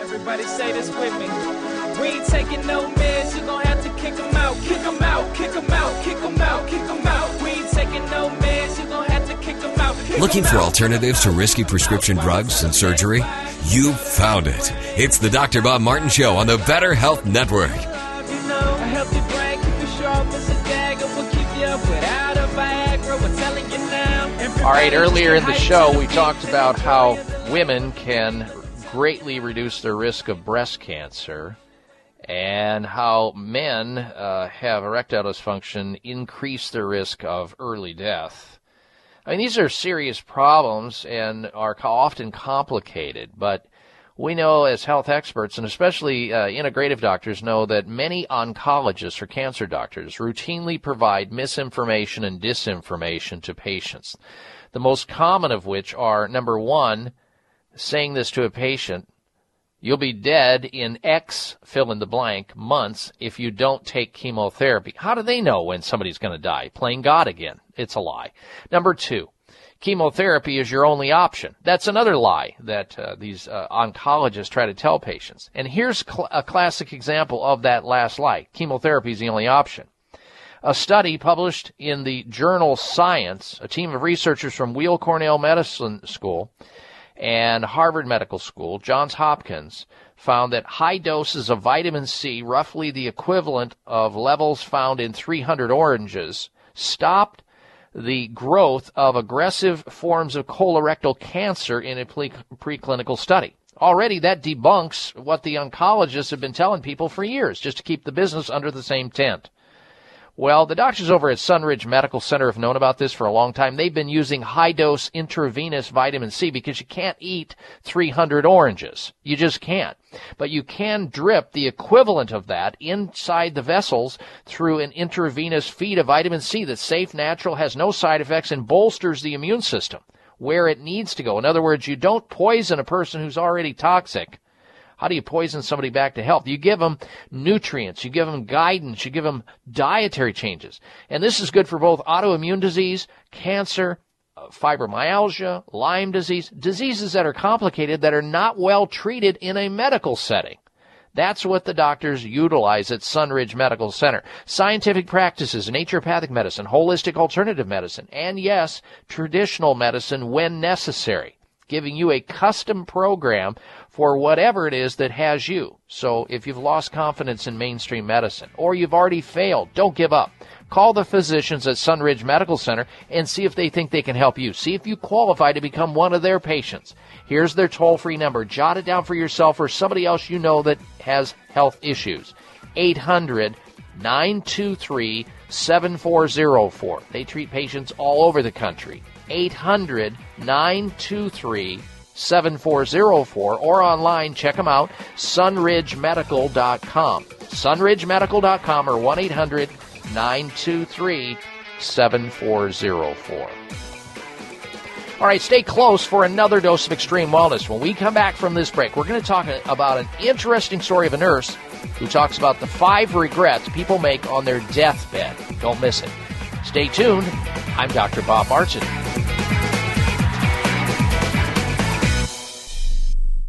Everybody say this with me. We ain't taking no meds. You're gonna have to kick them out. Kick them out. Kick them out. Kick them out. Kick them out. We ain't taking no meds. You're gonna have to kick them out. Looking for alternatives to risky prescription drugs and surgery? You found it. It's the Doctor Bob Martin Show on the Better Health Network. All right, earlier in the show, we talked about how women can greatly reduce their risk of breast cancer and how men uh, have erectile dysfunction increase their risk of early death. I mean, these are serious problems and are often complicated, but we know as health experts, and especially uh, integrative doctors, know that many oncologists or cancer doctors routinely provide misinformation and disinformation to patients, the most common of which are, number one, saying this to a patient, you'll be dead in X, fill in the blank, months if you don't take chemotherapy. How do they know when somebody's going to die? Playing God again. It's a lie. Number two, chemotherapy is your only option. That's another lie that uh, these uh, oncologists try to tell patients. And here's cl- a classic example of that last lie. Chemotherapy is the only option. A study published in the journal Science, a team of researchers from Weill Cornell Medicine School and Harvard Medical School, Johns Hopkins, found that high doses of vitamin C, roughly the equivalent of levels found in three hundred oranges, stopped the growth of aggressive forms of colorectal cancer in a pre- preclinical study. Already that debunks what the oncologists have been telling people for years, just to keep the business under the same tent. Well, the doctors over at Sunridge Medical Center have known about this for a long time. They've been using high-dose intravenous vitamin C because you can't eat three hundred oranges. You just can't. But you can drip the equivalent of that inside the vessels through an intravenous feed of vitamin C that's safe, natural, has no side effects, and bolsters the immune system. where it needs to go. In other words, you don't poison a person who's already toxic. How do you poison somebody back to health? You give them nutrients. You give them guidance. You give them dietary changes. And this is good for both autoimmune disease, cancer, fibromyalgia, Lyme disease, diseases that are complicated that are not well treated in a medical setting. That's what the doctors utilize at Sunridge Medical Center. Scientific practices, naturopathic medicine, holistic alternative medicine, and yes, traditional medicine when necessary, giving you a custom program for whatever it is that has you. So if you've lost confidence in mainstream medicine or you've already failed, don't give up. Call the physicians at Sunridge Medical Center and see if they think they can help you. See if you qualify to become one of their patients. Here's their toll-free number. Jot it down for yourself or somebody else you know that has health issues. eight hundred, nine two three, seven four zero four. They treat patients all over the country. eight hundred, nine two three, seven four zero four, or online, check them out, sunridge medical dot com. sunridge medical dot com or one eight hundred, nine two three, seven four zero four. All right, stay close for another dose of extreme wellness. When we come back from this break, we're going to talk about an interesting story of a nurse who talks about the five regrets people make on their deathbed. Don't miss it. Stay tuned. I'm Doctor Bob Martin.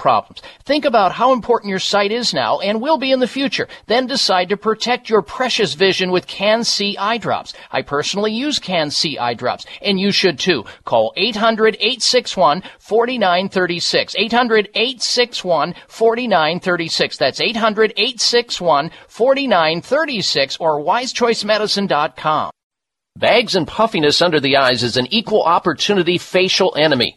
problems. Think about how important your sight is now and will be in the future. Then decide to protect your precious vision with Can-C eye drops. I personally use Can-C eye drops, and you should too. Call eight hundred, eight six one, four nine three six. eight hundred, eight six one, four nine three six. That's eight hundred, eight six one, four nine three six or wise choice medicine dot com. Bags and puffiness under the eyes is an equal opportunity facial enemy.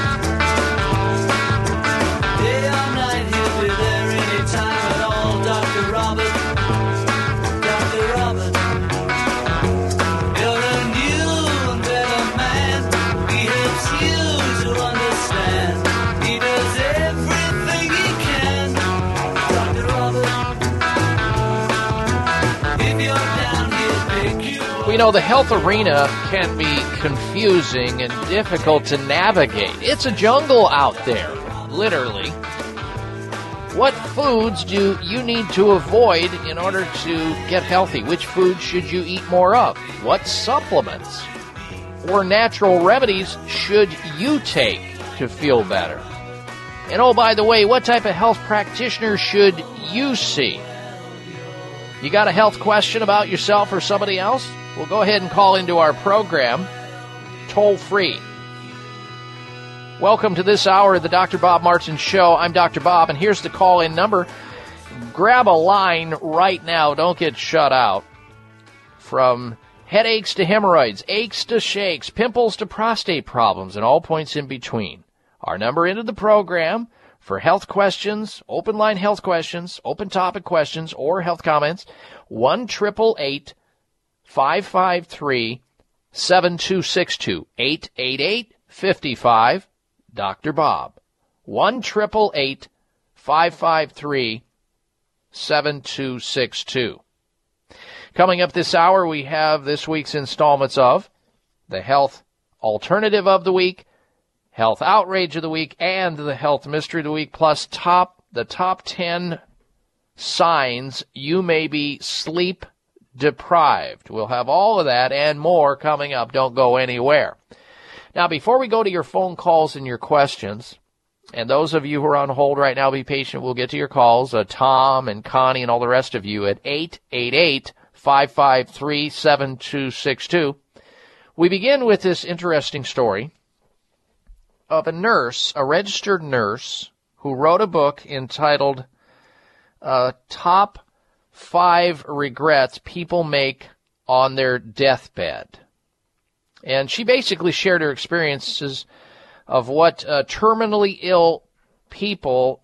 You know, the health arena can be confusing and difficult to navigate. It's a jungle out there, literally. What foods do you need to avoid in order to get healthy? Which foods should you eat more of? What supplements or natural remedies should you take to feel better? And oh, by the way, what type of health practitioner should you see? You got a health question about yourself or somebody else? Well, go ahead and call into our program, toll free. Welcome to this hour of the Doctor Bob Martin Show. I'm Doctor Bob, and here's the call-in number. Grab a line right now. Don't get shut out. From headaches to hemorrhoids, aches to shakes, pimples to prostate problems, and all points in between. Our number into the program for health questions, open line health questions, open topic questions, or health comments, one eight eight eight, five five three, seven two six two, eight eight eight, five five, Doctor Bob, one eight eight eight, five five three, seven two six two. Coming up this hour, we have this week's installments of the Health Alternative of the Week, Health Outrage of the Week, and the Health Mystery of the Week, plus top the top ten signs you may be sleep deprived. We'll have all of that and more coming up. Don't go anywhere. Now, before we go to your phone calls and your questions, and those of you who are on hold right now, be patient. We'll get to your calls, uh, Tom and Connie and all the rest of you at eight eight eight, five five three, seven two six two. We begin with this interesting story of a nurse, a registered nurse, who wrote a book entitled uh, Top Five Regrets People Make on Their Deathbed. And she basically shared her experiences of what uh, terminally ill people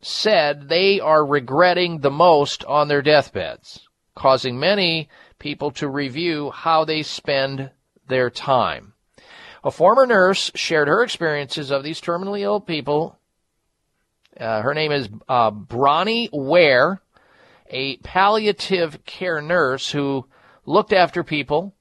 said they are regretting the most on their deathbeds, causing many people to review how they spend their time. A former nurse shared her experiences of these terminally ill people. Uh, her name is uh, Bronnie Ware, a palliative care nurse who looked after people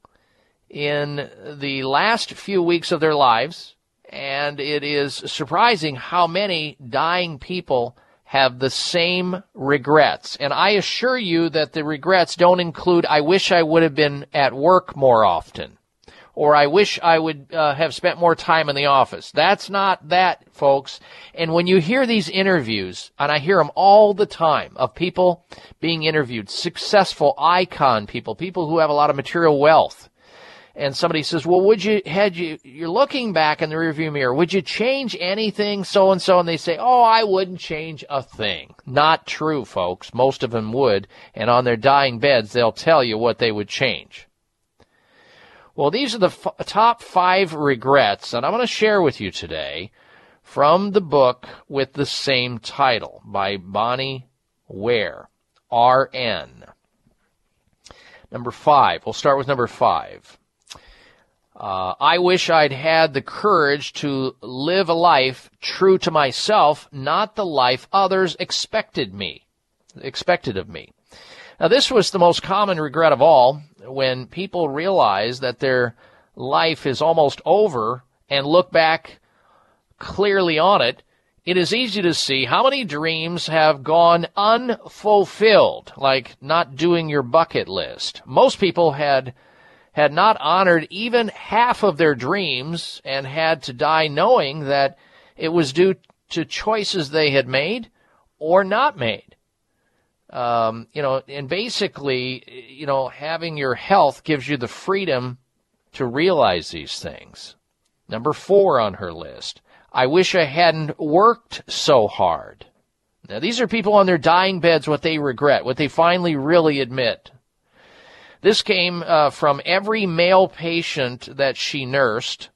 in the last few weeks of their lives, and it is surprising how many dying people have the same regrets. And I assure you that the regrets don't include, I wish I would have been at work more often, or I wish I would uh, have spent more time in the office. That's not that, folks. And when you hear these interviews, and I hear them all the time, of people being interviewed, successful icon people, people who have a lot of material wealth, and somebody says, well, would you, had you, you're looking back in the rearview mirror, would you change anything, so-and-so? And they say, oh, I wouldn't change a thing. Not true, folks. Most of them would. And on their dying beds, they'll tell you what they would change. Well, these are the f- top five regrets that I'm going to share with you today from the book with the same title by Bonnie Ware, R N. Number five. We'll start with number five. Uh, I wish I'd had the courage to live a life true to myself, not the life others expected me, expected of me. Now, this was the most common regret of all, when people realize that their life is almost over and look back clearly on it. It is easy to see how many dreams have gone unfulfilled, like not doing your bucket list. Most people had had not honored even half of their dreams and had to die knowing that it was due to choices they had made or not made. Um, you know, and basically, you know, having your health gives you the freedom to realize these things. Number four on her list, I wish I hadn't worked so hard. Now, these are people on their dying beds, what they regret, what they finally really admit. This came uh, from every male patient that she nursed.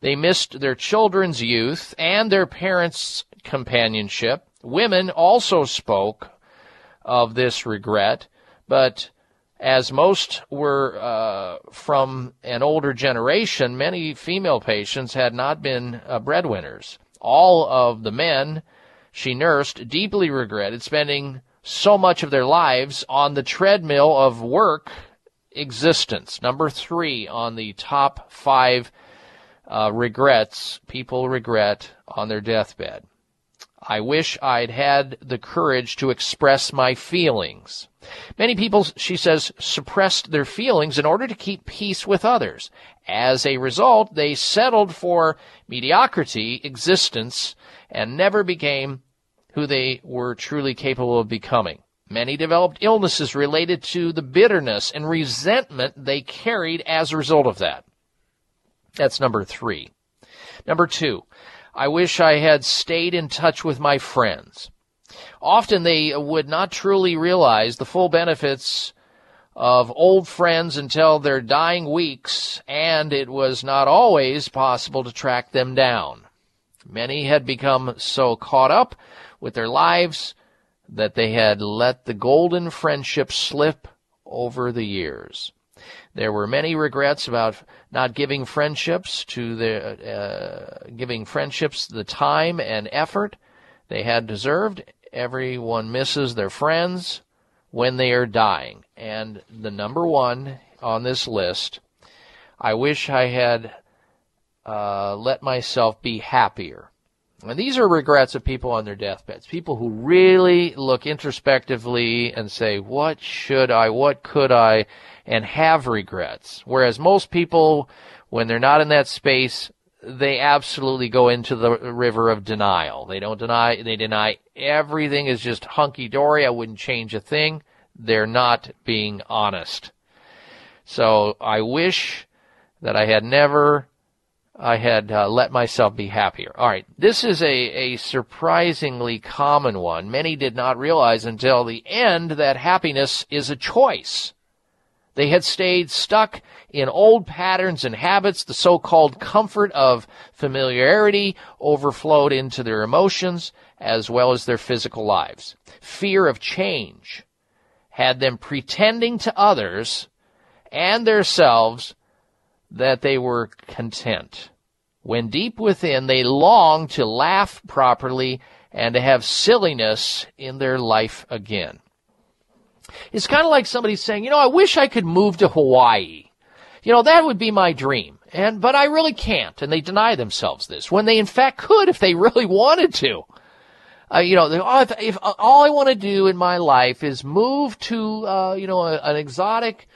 They missed their children's youth and their parents' companionship. Women also spoke of this regret, but as most were uh, from an older generation, many female patients had not been uh, breadwinners. All of the men she nursed deeply regretted spending so much of their lives on the treadmill of work existence. Number three on the top five uh, regrets people regret on their deathbed. I wish I'd had the courage to express my feelings. Many people, she says, suppressed their feelings in order to keep peace with others. As a result, they settled for mediocrity, existence, and never became who they were truly capable of becoming. Many developed illnesses related to the bitterness and resentment they carried as a result of that. That's number three. Number two, I wish I had stayed in touch with my friends. Often they would not truly realize the full benefits of old friends until their dying weeks, and it was not always possible to track them down. Many had become so caught up with their lives that they had let the golden friendship slip over the years. There were many regrets about not giving friendships to the uh, giving friendships the time and effort they had deserved. Everyone misses their friends when they are dying. And the number one on this list, I wish I had uh, let myself be happier. And these are regrets of people on their deathbeds, people who really look introspectively and say, what should I, what could I, and have regrets. Whereas most people, when they're not in that space, they absolutely go into the river of denial. They don't deny, they deny everything is just hunky-dory. I wouldn't change a thing. They're not being honest. So I wish that I had never, I had uh, let myself be happier. All right. This is a, a surprisingly common one. Many did not realize until the end that happiness is a choice. They had stayed stuck in old patterns and habits. The so-called comfort of familiarity overflowed into their emotions as well as their physical lives. Fear of change had them pretending to others and themselves that they were content, when deep within they longed to laugh properly and to have silliness in their life again. It's kind of like somebody saying, you know, I wish I could move to Hawaii. You know, that would be my dream. And, but I really can't. And they deny themselves this when they in fact could, if they really wanted to. Uh, you know, oh, if, if uh, all I want to do in my life is move to, uh, you know, a, an exotic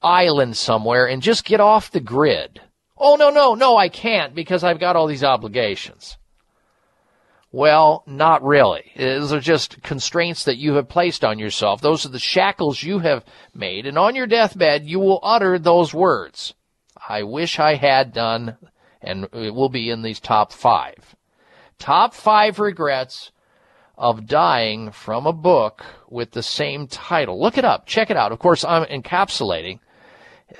island somewhere and just get off the grid. Oh, no, no, no, I can't because I've got all these obligations. Well, not really. Those are just constraints that you have placed on yourself. Those are the shackles you have made. And on your deathbed, you will utter those words. I wish I had done, and it will be in these top five. Top five regrets of dying from a book with the same title. Look it up. Check it out. Of course, I'm encapsulating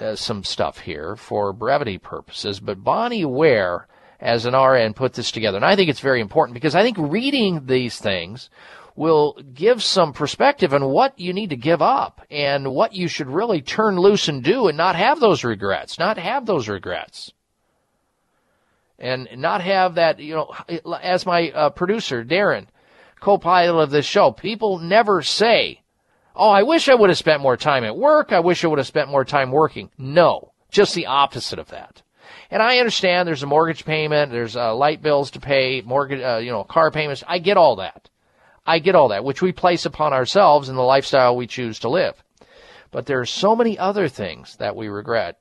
uh, some stuff here for brevity purposes, but Bonnie Ware, as an R N, put this together. And I think it's very important because I think reading these things will give some perspective on what you need to give up and what you should really turn loose and do and not have those regrets, not have those regrets. And not have that, you know, as my uh, producer, Darren, co-pilot of this show, people never say, oh, I wish I would have spent more time at work. I wish I would have spent more time working. No, just the opposite of that. And I understand there's a mortgage payment, there's uh, light bills to pay, mortgage, uh, you know, car payments. I get all that. I get all that, which we place upon ourselves in the lifestyle we choose to live. But there are so many other things that we regret,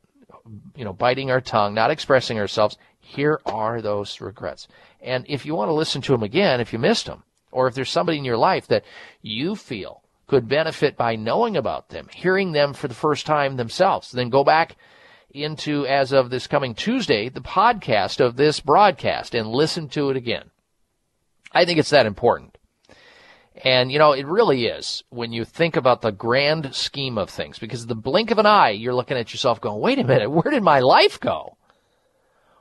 you know, biting our tongue, not expressing ourselves. Here are those regrets. And if you want to listen to them again, if you missed them, or if there's somebody in your life that you feel could benefit by knowing about them, hearing them for the first time themselves, then go back into, as of this coming Tuesday, the podcast of this broadcast and listen to it again. I think it's that important. And, you know, it really is when you think about the grand scheme of things, because the blink of an eye, you're looking at yourself going, wait a minute, where did my life go?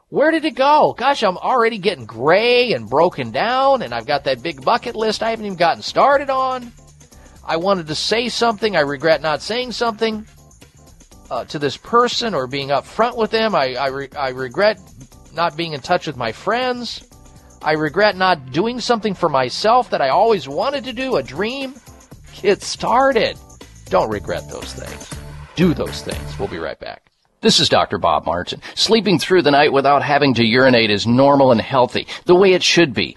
Where did it go? Gosh, I'm already getting gray and broken down, and I've got that big bucket list I haven't even gotten started on. I wanted to say something. I regret not saying something uh, to this person or being upfront with them. I, I, re- I regret not being in touch with my friends. I regret not doing something for myself that I always wanted to do, a dream. Get started. Don't regret those things. Do those things. We'll be right back. This is Doctor Bob Martin. Sleeping through the night without having to urinate is normal and healthy, the way it should be.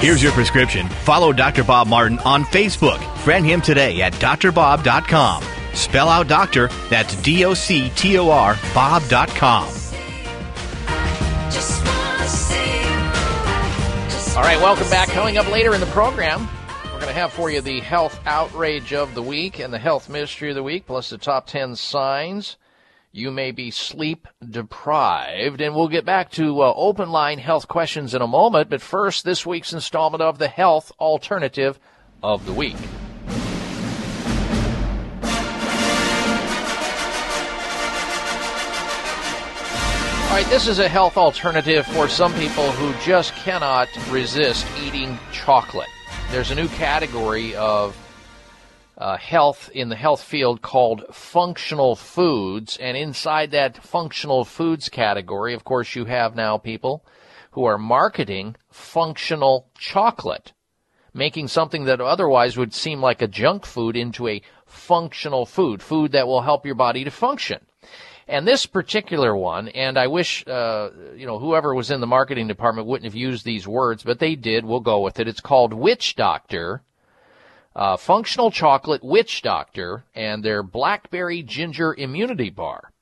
Here's your prescription. Follow Doctor Bob Martin on Facebook. Friend him today at dr bob dot com. Spell out doctor, that's D O C T O R, bob dot com. All right, welcome back. Coming up later in the program, we're going to have for you the health outrage of the week and the health mystery of the week, plus the top ten signs you may be sleep deprived. And we'll get back to uh, open line health questions in a moment. But first, this week's installment of the health alternative of the week. All right, this is a health alternative for some people who just cannot resist eating chocolate. There's a new category of Uh, health in the health field called functional foods, and inside that functional foods category, of course, you have now people who are marketing functional chocolate, making something that otherwise would seem like a junk food into a functional food, food that will help your body to function. And this particular one, and I wish, uh, you know, whoever was in the marketing department wouldn't have used these words, but they did. We'll go with it. It's called Witch Doctor. Uh, functional chocolate Witch Doctor and their blackberry ginger immunity bar.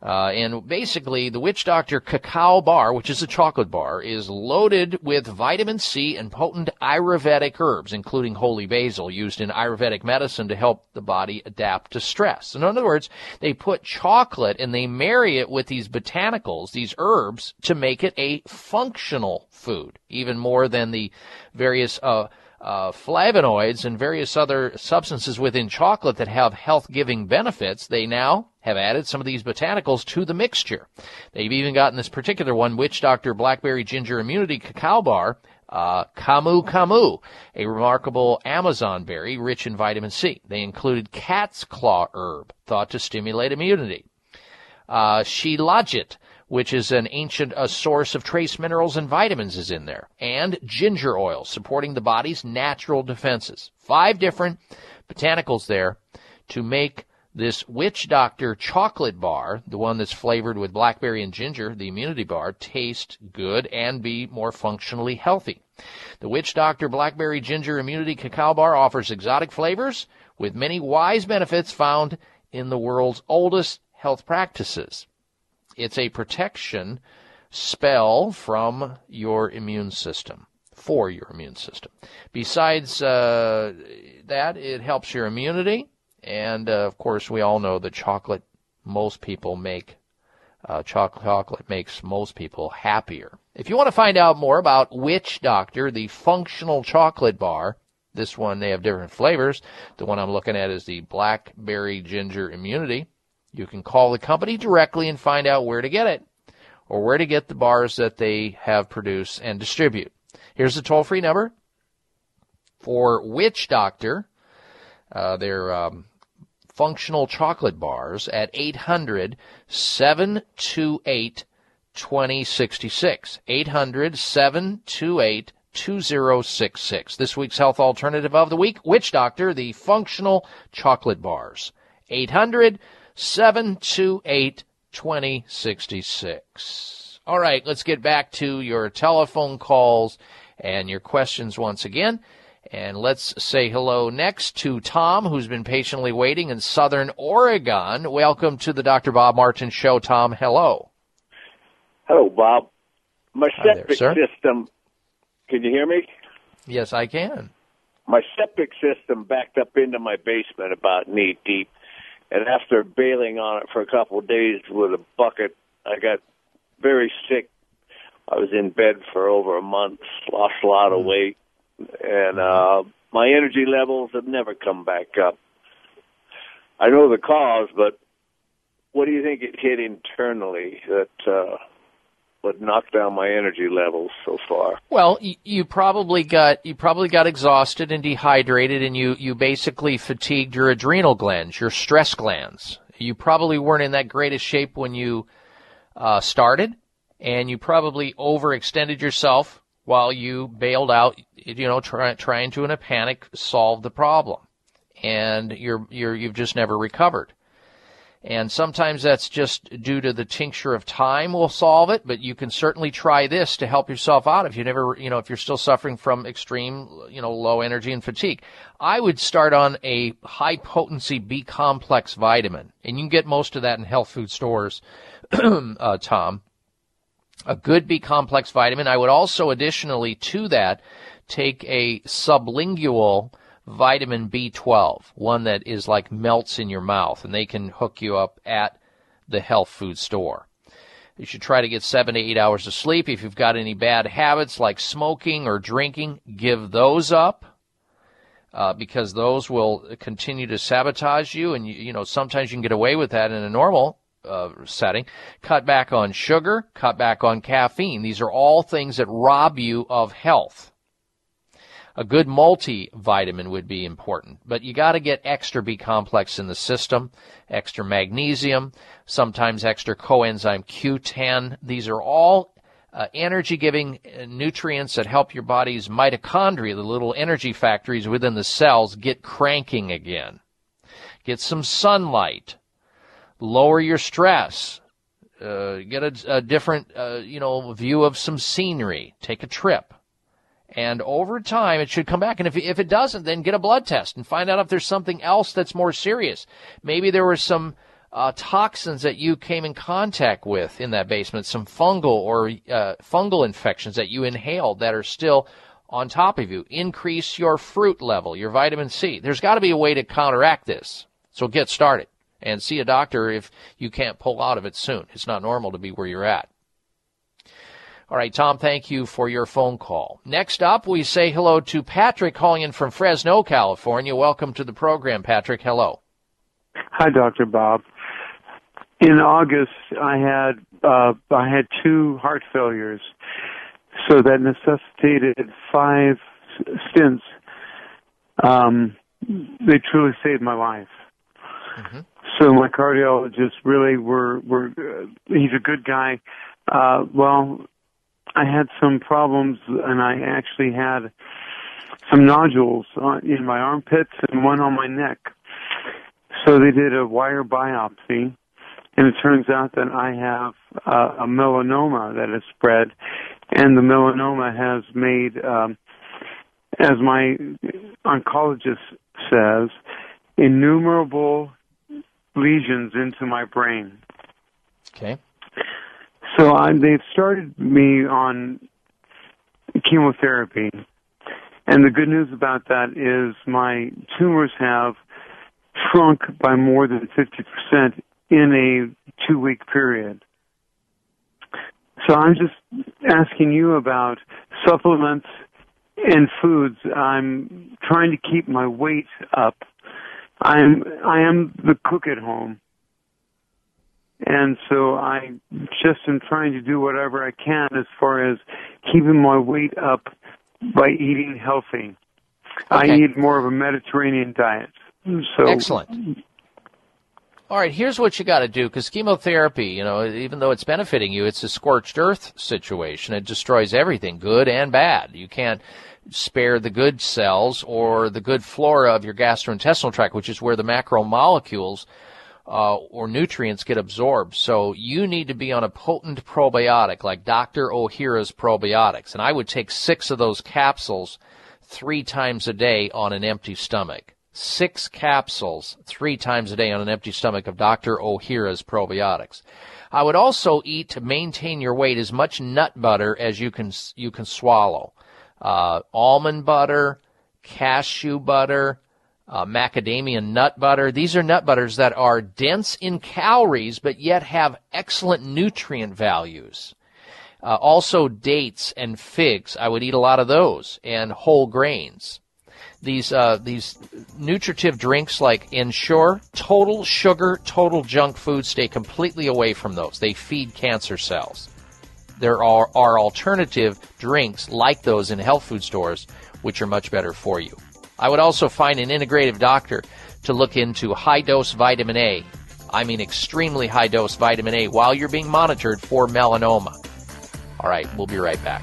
Uh, and basically the Witch Doctor cacao bar, which is a chocolate bar, is loaded with vitamin C and potent Ayurvedic herbs, including holy basil, used in Ayurvedic medicine to help the body adapt to stress. In other words, they put chocolate and they marry it with these botanicals, these herbs, to make it a functional food, even more than the various, uh, uh, flavonoids and various other substances within chocolate that have health-giving benefits, they now have added some of these botanicals to the mixture. They've even gotten this particular one, Witch Doctor Blackberry Ginger Immunity Cacao Bar, Uh, Camu Camu, a remarkable Amazon berry rich in vitamin C. They included cat's claw herb, thought to stimulate immunity. Uh, Shilajit, which is an ancient a source of trace minerals and vitamins, is in there. And ginger oil, supporting the body's natural defenses. Five different botanicals there to make this Witch Doctor chocolate bar, the one that's flavored with blackberry and ginger, the immunity bar, taste good and be more functionally healthy. The Witch Doctor Blackberry Ginger Immunity Cacao Bar offers exotic flavors with many wise benefits found in the world's oldest health practices. It's a protection spell from your immune system. For your immune system. Besides uh, that, it helps your immunity. And, uh, of course, we all know that chocolate, most people make, uh, choc- chocolate makes most people happier. If you want to find out more about Witch Doctor, the functional chocolate bar, this one, they have different flavors. The one I'm looking at is the Blackberry Ginger Immunity. You can call the company directly and find out where to get it or where to get the bars that they have produced and distribute. Here's the toll-free number for Witch Doctor. Uh, their um, functional chocolate bars at eight hundred, seven two eight, two zero six six, eight hundred, seven two eight, two zero six six. This week's Health Alternative of the Week, Witch Doctor, the functional chocolate bars, eight hundred, seven two eight, two zero six six. All right, let's get back to your telephone calls and your questions once again. And let's say hello next to Tom, who's been patiently waiting in Southern Oregon. Welcome to the Doctor Bob Martin Show. Tom, hello. Hello, Bob. My septic there, system, can you hear me? Yes, I can. My septic system backed up into my basement about knee deep. And after bailing on it for a couple of days with a bucket, I got very sick. I was in bed for over a month, lost a lot mm. of weight. And uh, my energy levels have never come back up. I know the cause, but what do you think it hit internally that uh, would knock down my energy levels so far? Well, you, you probably got you probably got exhausted and dehydrated, and you, you basically fatigued your adrenal glands, your stress glands. You probably weren't in that greatest shape when you uh, started, and you probably overextended yourself while you bailed out, you know, try, trying to, in a panic, solve the problem. And you're, you're, you've just never recovered. And sometimes that's just due to the tincture of time will solve it, but you can certainly try this to help yourself out if you never, you know, if you're still suffering from extreme, you know, low energy and fatigue. I would start on a high potency B-complex vitamin, and you can get most of that in health food stores, uh, Tom. A good B-complex vitamin. I would also additionally to that take a sublingual vitamin B twelve, one that is like melts in your mouth, and they can hook you up at the health food store. You should try to get seven to eight hours of sleep. If you've got any bad habits like smoking or drinking, give those up. Uh, because those will continue to sabotage you, and you, you know, sometimes you can get away with that in a normal Uh, setting. Cut back on sugar, cut back on caffeine. These are all things that rob you of health. A good multivitamin would be important, but you got to get extra B-complex in the system, extra magnesium, sometimes extra coenzyme Q ten. These are all uh, energy-giving nutrients that help your body's mitochondria, the little energy factories within the cells, get cranking again. Get some sunlight. Lower your stress, uh, get a, a different, uh, you know, view of some scenery, take a trip. And over time, it should come back. And if, if it doesn't, then get a blood test and find out if there's something else that's more serious. Maybe there were some uh, toxins that you came in contact with in that basement, some fungal or uh, fungal infections that you inhaled that are still on top of you. Increase your fruit level, your vitamin C. There's got to be a way to counteract this. So get started. And see a doctor if you can't pull out of it soon. It's not normal to be where you're at. All right, Tom, thank you for your phone call. Next up, we say hello to Patrick calling in from Fresno, California. Welcome to the program, Patrick. Hello. Hi, Doctor Bob. In August, I had uh, I had two heart failures, so that necessitated five stints. Um, they truly saved my life. Mm-hmm. So my cardiologist really were, were uh, he's a good guy. Uh, well, I had some problems, and I actually had some nodules on, in my armpits and one on my neck. So they did a wire biopsy, and it turns out that I have uh, a melanoma that has spread, and the melanoma has made, um, as my oncologist says, innumerable lesions into my brain. Okay. So I, they've started me on chemotherapy, and the good news about that is my tumors have shrunk by more than fifty percent in a two-week period. So I'm just asking you about supplements and foods. I'm trying to keep my weight up. I'm I am the cook at home. And so I just am trying to do whatever I can as far as keeping my weight up by eating healthy. Okay. I eat more of a Mediterranean diet. So excellent. All right, here's what you got to do, because chemotherapy, you know, even though it's benefiting you, it's a scorched earth situation. It destroys everything, good and bad. You can't spare the good cells or the good flora of your gastrointestinal tract, which is where the macromolecules Uh, or nutrients get absorbed. So you need to be on a potent probiotic like Doctor Ohira's probiotics. And I would take six of those capsules three times a day on an empty stomach. Six capsules three times a day on an empty stomach of Doctor Ohira's probiotics. I would also eat, to maintain your weight, as much nut butter as you can, you can swallow. Uh, almond butter, cashew butter, Uh, macadamia nut butter. These are nut butters that are dense in calories but yet have excellent nutrient values. Uh, also dates and figs. I would eat a lot of those, and whole grains. These uh, these nutritive drinks like Ensure, total sugar, total junk food, stay completely away from those. They feed cancer cells. There are, are alternative drinks like those in health food stores which are much better for you. I would also find an integrative doctor to look into high-dose vitamin A. I mean extremely high-dose vitamin A while you're being monitored for melanoma. All right, we'll be right back.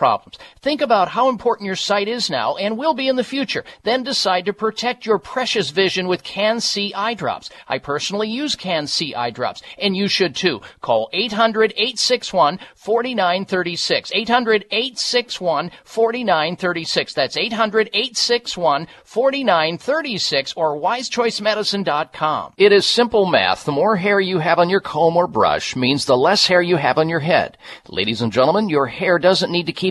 problems. Think about how important your sight is now and will be in the future. Then decide to protect your precious vision with Can-C eye drops. I personally use Can-C eye drops, and you should too. Call eight hundred, eight six one, four nine three six. eight hundred, eight six one, four nine three six. That's eight hundred, eight six one, four nine three six or wise choice medicine dot com. It is simple math. The more hair you have on your comb or brush means the less hair you have on your head. Ladies and gentlemen, your hair doesn't need to keep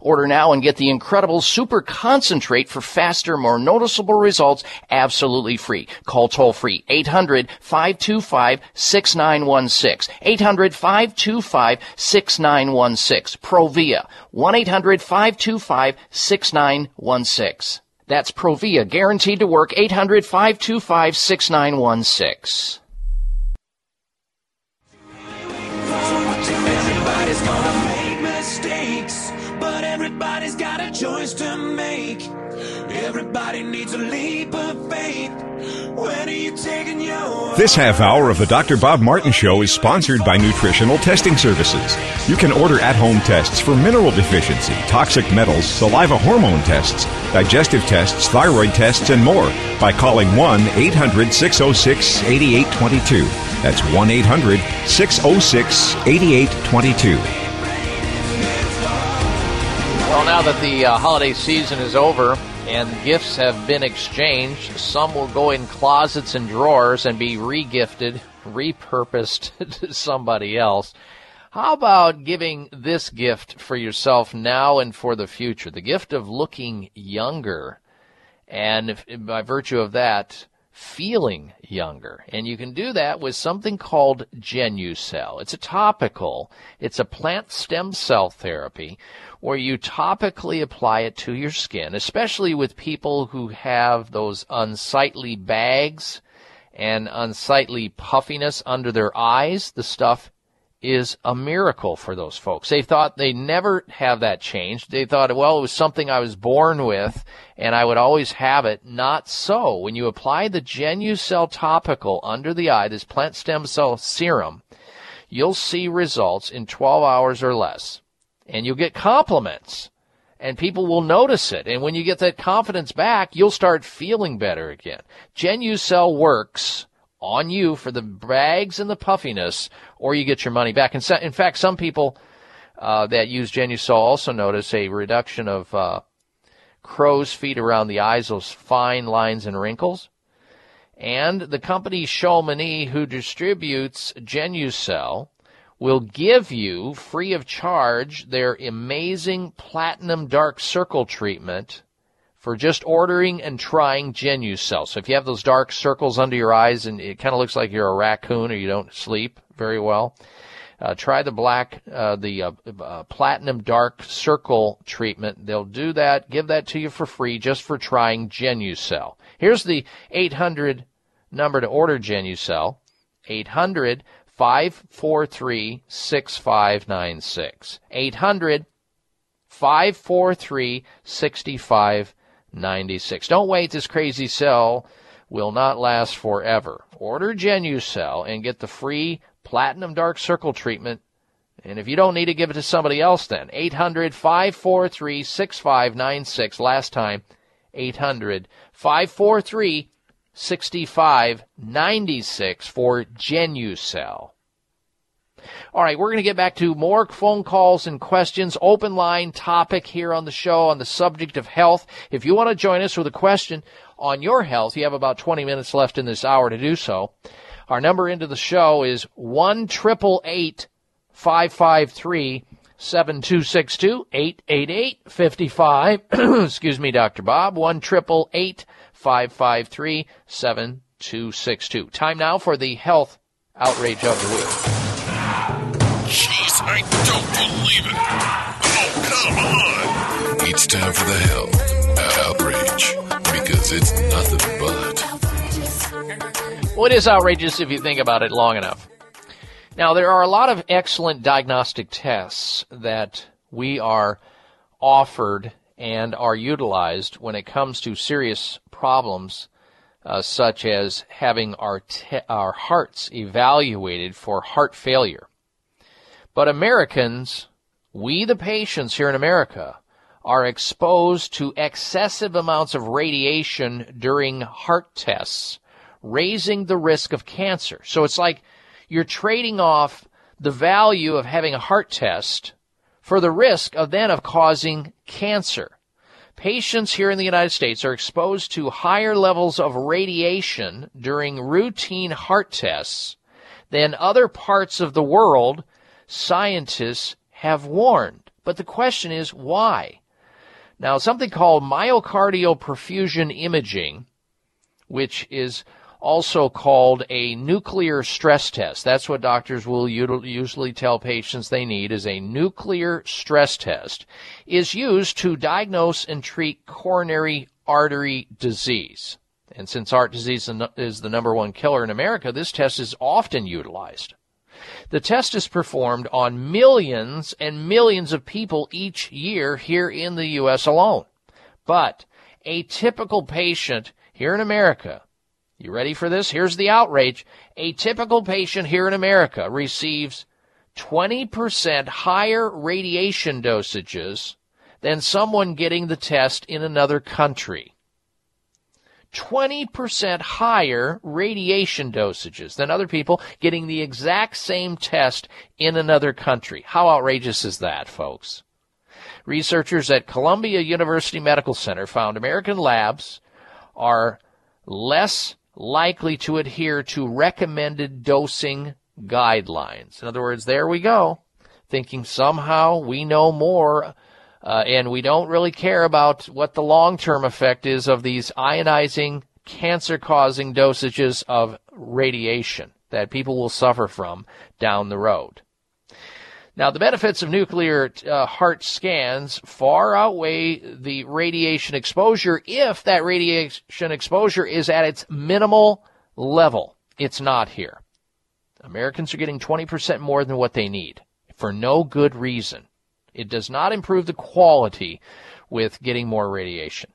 Order now and get the incredible super concentrate for faster, more noticeable results absolutely free. Call toll-free eight hundred, five two five, six nine one six. eight hundred, five two five, six nine one six. Provia. one eight hundred, five two five, six nine one six. That's Provia, guaranteed to work, eight hundred, five two five, six nine one six. Everybody's gonna make mistakes, but everybody's got a choice to make. Everybody needs a leap of faith. When are you taking your... This half hour of the Doctor Bob Martin Show is sponsored by Nutritional Testing Services. You can order at-home tests for mineral deficiency, toxic metals, saliva hormone tests, digestive tests, thyroid tests, and more by calling one eight hundred, six oh six, eight eight two two. That's one eight hundred, six oh six, eight eight two two. Well, now that the uh, holiday season is over and gifts have been exchanged, some will go in closets and drawers and be regifted, repurposed to somebody else. How about giving this gift for yourself now and for the future? The gift of looking younger, and if, by virtue of that, feeling younger. And you can do that with something called GenuCell. It's a topical, it's a plant stem cell therapy where you topically apply it to your skin, especially with people who have those unsightly bags and unsightly puffiness under their eyes. The stuff is a miracle for those folks. They thought they'd never have that changed. They thought, well, it was something I was born with and I would always have it. Not so. When you apply the GenuCell topical under the eye, this plant stem cell serum, you'll see results in twelve hours or less. And you'll get compliments. And people will notice it. And when you get that confidence back, you'll start feeling better again. GenuCell works on you for the bags and the puffiness, or you get your money back. And in fact, some people uh, that use GenuCell also notice a reduction of uh, crow's feet around the eyes, those fine lines and wrinkles. And the company Chamonix, who distributes GenuCell, will give you free of charge their amazing platinum dark circle treatment for just ordering and trying GenuCell. So if you have those dark circles under your eyes and it kind of looks like you're a raccoon or you don't sleep very well, uh, try the black, uh, the uh, uh, platinum dark circle treatment. They'll do that, give that to you for free just for trying GenuCell. Here's the eight hundred number to order GenuCell, eight hundred, five four three, six five nine six. eight hundred, five four three, six five nine six. ninety-six. Don't wait. This crazy cell will not last forever. Order GenuCell and get the free platinum dark circle treatment. And if you don't need it, give it to somebody else then. eight hundred, five four three, six five nine six. Last time, eight hundred, five four three, six five nine six for GenuCell. All right, we're going to get back to more phone calls and questions. Open line topic here on the show on the subject of health. If you want to join us with a question on your health, you have about twenty minutes left in this hour to do so. Our number into the show is one eight eight eight, five five three, seven two six two, eight eight eight, five five excuse me, Doctor Bob, one eight eight eight, five five three, seven two six two. Time now for the health outrage of the week. Jeez, I don't believe it. Oh, come on. It's time for the health outrage, because it's nothing but. What is outrageous if you think about it long enough? Now, there are a lot of excellent diagnostic tests that we are offered and are utilized when it comes to serious problems, uh, such as having our te- our hearts evaluated for heart failure. But Americans, we the patients here in America, are exposed to excessive amounts of radiation during heart tests, raising the risk of cancer. So it's like you're trading off the value of having a heart test for the risk of then of causing cancer. Patients here in the United States are exposed to higher levels of radiation during routine heart tests than other parts of the world, scientists have warned. But the question is, why? Now, something called myocardial perfusion imaging, which is also called a nuclear stress test. That's what doctors will usually tell patients they need, is a nuclear stress test, is used to diagnose and treat coronary artery disease. And since heart disease is the number one killer in America, this test is often utilized. The test is performed on millions and millions of people each year here in the U S alone. But a typical patient here in America, you ready for this? Here's the outrage. A typical patient here in America receives twenty percent higher radiation dosages than someone getting the test in another country. twenty percent higher radiation dosages than other people getting the exact same test in another country. How outrageous is that, folks? Researchers at Columbia University Medical Center found American labs are less likely to adhere to recommended dosing guidelines. In other words, there we go, thinking somehow we know more uh, and we don't really care about what the long-term effect is of these ionizing, cancer-causing dosages of radiation that people will suffer from down the road. Now, the benefits of nuclear uh, heart scans far outweigh the radiation exposure if that radiation exposure is at its minimal level. It's not here. Americans are getting twenty percent more than what they need for no good reason. It does not improve the quality with getting more radiation.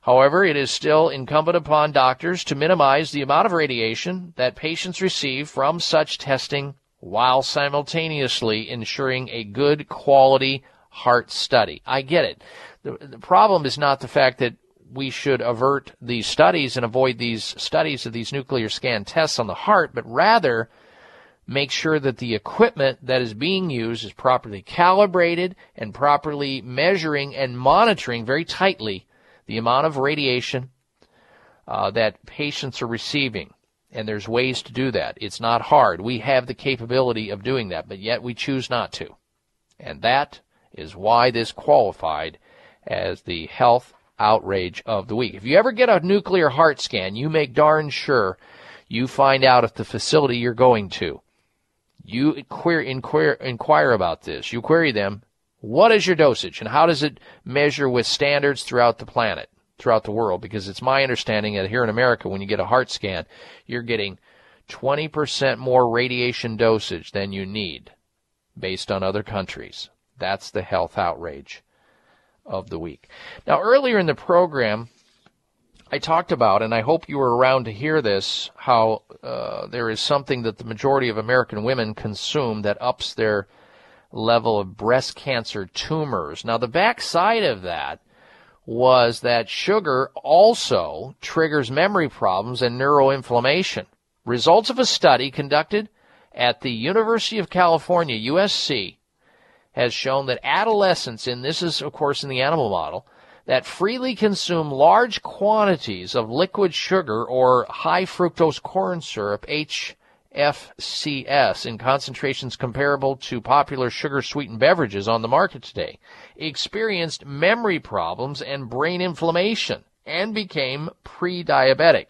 However, it is still incumbent upon doctors to minimize the amount of radiation that patients receive from such testing, while simultaneously ensuring a good quality heart study. I get it. The, the problem is not the fact that we should avert these studies and avoid these studies of these nuclear scan tests on the heart, but rather make sure that the equipment that is being used is properly calibrated and properly measuring and monitoring very tightly the amount of radiation uh, that patients are receiving. And there's ways to do that. It's not hard. We have the capability of doing that, but yet we choose not to. And that is why this qualified as the health outrage of the week. If you ever get a nuclear heart scan, you make darn sure you find out if the facility you're going to. You inquire, inquire, inquire about this. You query them, what is your dosage and how does it measure with standards throughout the planet? Throughout the world, because it's my understanding that here in America, when you get a heart scan, you're getting twenty percent more radiation dosage than you need based on other countries. That's the health outrage of the week. Now, earlier in the program, I talked about, and I hope you were around to hear this, how uh, there is something that the majority of American women consume that ups their level of breast cancer tumors. Now, the backside of that was that sugar also triggers memory problems and neuroinflammation. Results of a study conducted at the University of California, U S C, has shown that adolescents, and this is, of course, in the animal model, that freely consume large quantities of liquid sugar or high fructose corn syrup, H F C S, in concentrations comparable to popular sugar-sweetened beverages on the market today, experienced memory problems and brain inflammation and became pre-diabetic.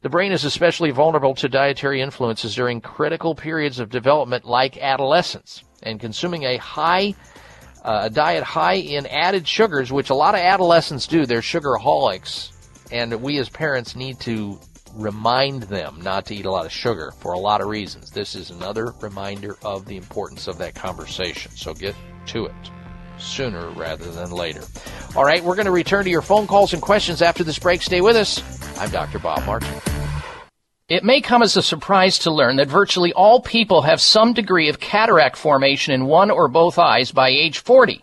The brain is especially vulnerable to dietary influences during critical periods of development like adolescence, and consuming a high uh, a diet high in added sugars, which a lot of adolescents do. They're sugarholics, and we as parents need to remind them not to eat a lot of sugar for a lot of reasons. This is another reminder of the importance of that conversation, so get to it sooner rather than later. All right, we're going to return to your phone calls and questions after this break. Stay with us. I'm Doctor Bob Martin. It may come as a surprise to learn that virtually all people have some degree of cataract formation in one or both eyes by age forty.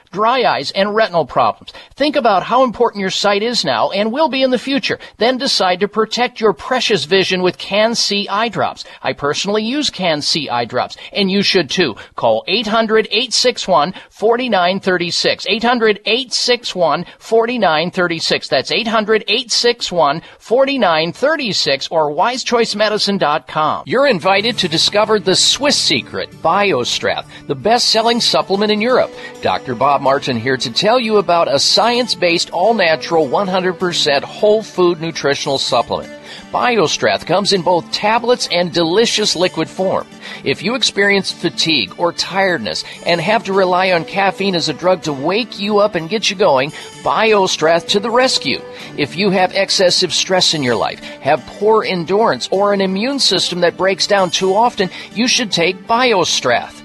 dry eyes, and retinal problems. Think about how important your sight is now and will be in the future. Then decide to protect your precious vision with Can-C eye drops. I personally use Can-C eye drops, and you should too. Call eight hundred, eight six one, four nine three six. eight hundred, eight six one, four nine three six. That's eight hundred, eight six one, four nine three six or wise choice medicine dot com. You're invited to discover the Swiss secret, Biostrath, the best-selling supplement in Europe. Doctor Bob Martin here to tell you you about a science-based, all-natural, one hundred percent whole food nutritional supplement. Biostrath comes in both tablets and delicious liquid form. If you experience fatigue or tiredness and have to rely on caffeine as a drug to wake you up and get you going, Biostrath to the rescue. If you have excessive stress in your life, have poor endurance, or an immune system that breaks down too often, you should take Biostrath.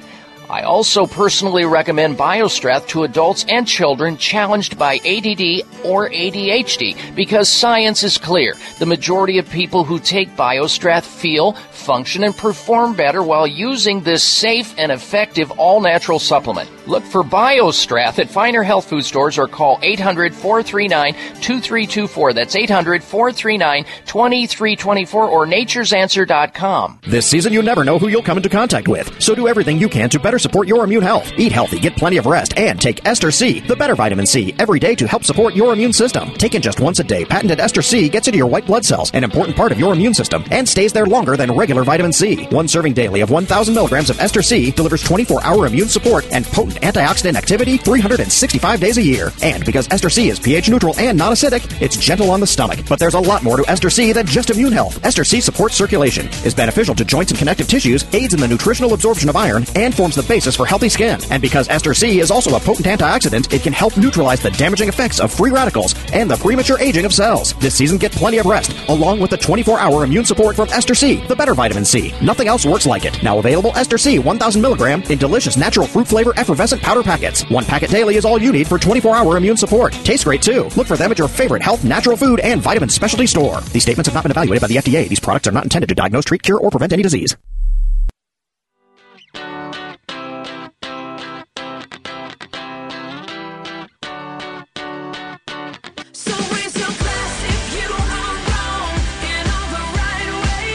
I also personally recommend Biostrath to adults and children challenged by A D D or A D H D because science is clear. The majority of people who take Biostrath feel, function, and perform better while using this safe and effective all-natural supplement. Look for Biostrath at finer health food stores or call eight hundred, four three nine, two three two four. That's eight hundred, four three nine, two three two four or natures answer dot com. This season you never know who you'll come into contact with, so do everything you can to better support your immune health. Eat healthy, get plenty of rest, and take Ester-C, the better vitamin C, every day to help support your immune system. Taken just once a day, patented Ester-C gets into your white blood cells, an important part of your immune system, and stays there longer than regular vitamin C. One serving daily of one thousand milligrams of Ester-C delivers twenty-four hour immune support and potent antioxidant activity three hundred sixty-five days a year. And because Ester-C is pH neutral and non-acidic, it's gentle on the stomach. But there's a lot more to Ester-C than just immune health. Ester-C supports circulation, is beneficial to joints and connective tissues, aids in the nutritional absorption of iron, and forms the basis for healthy skin. And because Ester-C is also a potent antioxidant, it can help neutralize the damaging effects of free radicals and the premature aging of cells. This season, get plenty of rest, along with the twenty-four hour immune support from Ester-C, the better vitamin C. Nothing else works like it. Now available Ester-C one thousand milligram in delicious natural fruit flavor effervescent powder packets. One packet daily is all you need for twenty-four hour immune support. Tastes great, too. Look for them at your favorite health, natural food, and vitamin specialty store. These statements have not been evaluated by the F D A. These products are not intended to diagnose, treat, cure, or prevent any disease.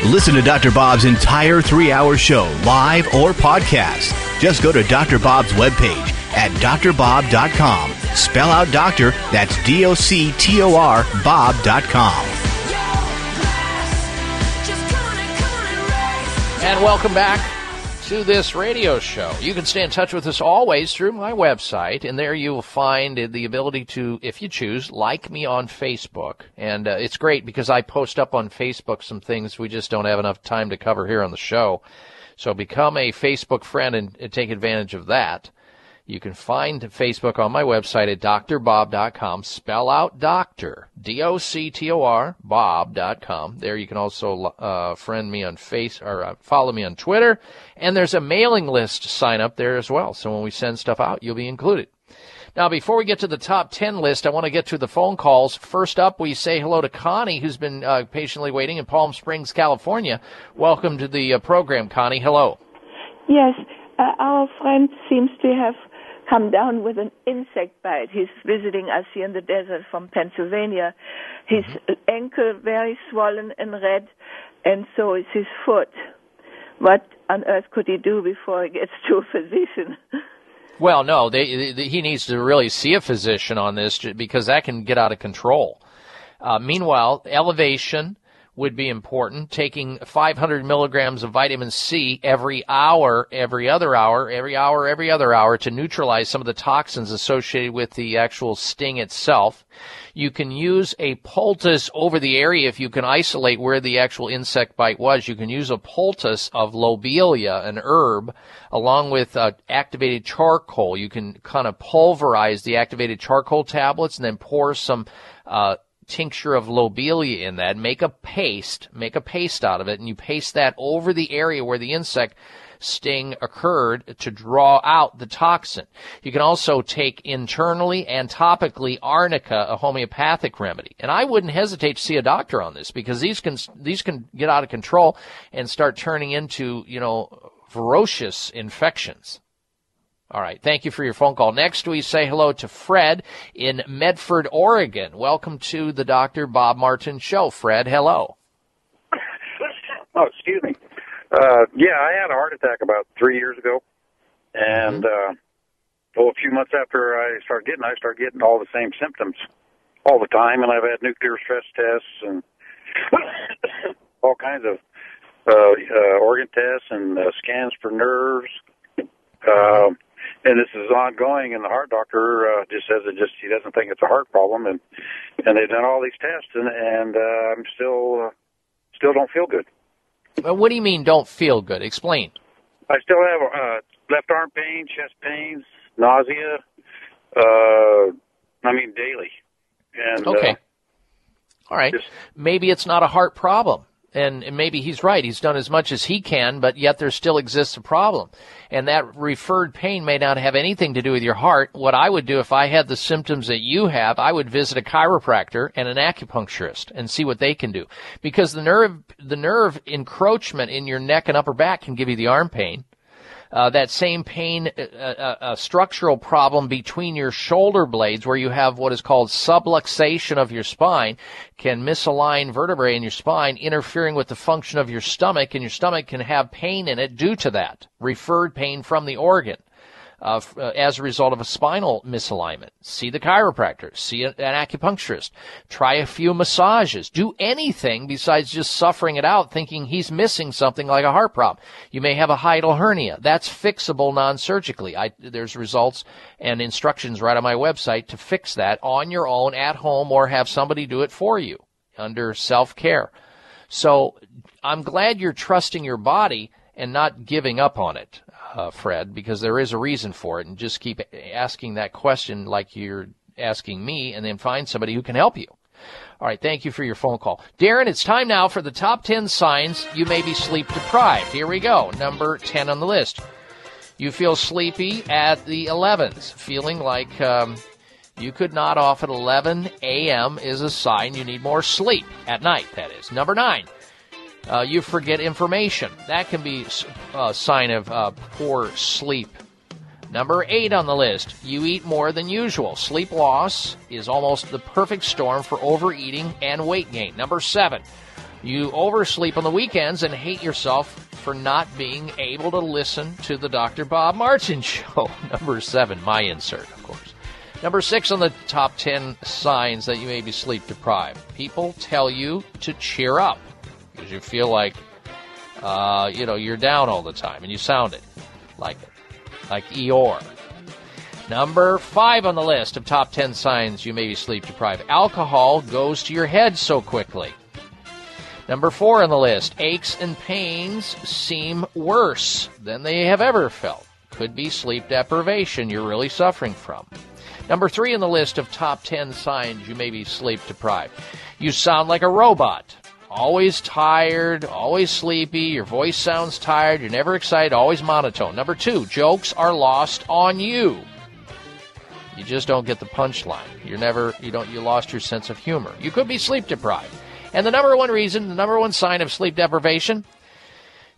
Listen to Doctor Bob's entire three-hour show, live or podcast. Just go to Doctor Bob's webpage at dr bob dot com. Spell out doctor, that's D O C T O R, bob dot com. And welcome back to this radio show. You can stay in touch with us always through my website, and there you will find the ability to, if you choose, like me on Facebook. And uh, it's great because I post up on Facebook some things we just don't have enough time to cover here on the show. So become a Facebook friend and take advantage of that. You can find Facebook on my website at dr bob dot com. Spell out doctor, D O C T O R, bob dot com. There you can also uh, friend me on face or uh, follow me on Twitter. And there's a mailing list sign up there as well. So when we send stuff out, you'll be included. Now, before we get to the top ten list, I want to get to the phone calls. First up, we say hello to Connie, who's been uh, patiently waiting in Palm Springs, California. Welcome to the uh, program, Connie. Hello. Yes, uh, our friend seems to have come down with an insect bite. He's visiting us here in the desert from Pennsylvania. His mm-hmm. ankle very swollen and red, and so is his foot. What on earth could he do before he gets to a physician? Well, no, they, they, he needs to really see a physician on this because that can get out of control. Uh, meanwhile, elevation would be important, taking five hundred milligrams of vitamin C every hour, every other hour, every hour, every other hour to neutralize some of the toxins associated with the actual sting itself. You can use a poultice over the area if you can isolate where the actual insect bite was. You can use a poultice of lobelia, an herb, along with uh, activated charcoal. You can kind of pulverize the activated charcoal tablets and then pour some uh tincture of lobelia in that, make a paste, make a paste out of it, and you paste that over the area where the insect sting occurred to draw out the toxin. You can also take internally and topically arnica, a homeopathic remedy. And I wouldn't hesitate to see a doctor on this because these can, these can get out of control and start turning into, you know, ferocious infections. All right. Thank you for your phone call. Next, we say hello to Fred in Medford, Oregon. Welcome to the Doctor Bob Martin Show. Fred, hello. Oh, excuse me. Uh, yeah, I had a heart attack about three years ago. And, mm-hmm. uh, well, a few months after I started getting, I started getting all the same symptoms all the time. And I've had nuclear stress tests and all kinds of uh, uh, organ tests and uh, scans for nerves. Uh, And this is ongoing, and the heart doctor uh, just says it just he doesn't think it's a heart problem, and and they've done all these tests, and and uh, I'm still uh, still don't feel good. Well, what do you mean don't feel good? Explain. I still have uh, left arm pain, chest pains, nausea. Uh, I mean daily. And, okay. Uh, all right. Just, maybe it's not a heart problem. And maybe he's right. He's done as much as he can, but yet there still exists a problem. And that referred pain may not have anything to do with your heart. What I would do if I had the symptoms that you have, I would visit a chiropractor and an acupuncturist and see what they can do. Because the nerve, the nerve encroachment in your neck and upper back can give you the arm pain. Uh, that same pain, a uh, uh, uh, structural problem between your shoulder blades where you have what is called subluxation of your spine can misalign vertebrae in your spine, interfering with the function of your stomach, and your stomach can have pain in it due to that, referred pain from the organ uh, uh, as a result of a spinal misalignment. See the chiropractor, see a, an acupuncturist, try a few massages, do anything besides just suffering it out thinking he's missing something like a heart problem. You may have a hiatal hernia. That's fixable non-surgically. I, there's results and instructions right on my website to fix that on your own at home or have somebody do it for you under self-care. So I'm glad you're trusting your body and not giving up on it, uh, Fred, because there is a reason for it. And just keep asking that question like you're asking me, and then find somebody who can help you. All right, thank you for your phone call. Darren, it's time now for the top ten signs you may be sleep deprived. Here we go, number ten on the list. You feel sleepy at the elevens, feeling like um, you could nod off at eleven a.m. is a sign you need more sleep at night, that is. Number nine. Uh, you forget information. That can be a sign of uh, poor sleep. Number eight on the list, you eat more than usual. Sleep loss is almost the perfect storm for overeating and weight gain. Number seven, you oversleep on the weekends and hate yourself for not being able to listen to the Doctor Bob Martin Show. Number seven, my insert, of course. Number six on the top ten signs that you may be sleep deprived. People tell you to cheer up. You feel like, uh, you know, you're down all the time, and you sound it like it, like Eeyore. Number five on the list of top ten signs you may be sleep deprived. Alcohol goes to your head so quickly. Number four on the list, aches and pains seem worse than they have ever felt. Could be sleep deprivation you're really suffering from. Number three on the list of top ten signs you may be sleep deprived. You sound like a robot. Always tired, always sleepy, your voice sounds tired, you're never excited, always monotone. Number two, jokes are lost on you. You just don't get the punchline. You're never, you don't, you lost your sense of humor. You could be sleep deprived. And the number one reason, the number one sign of sleep deprivation,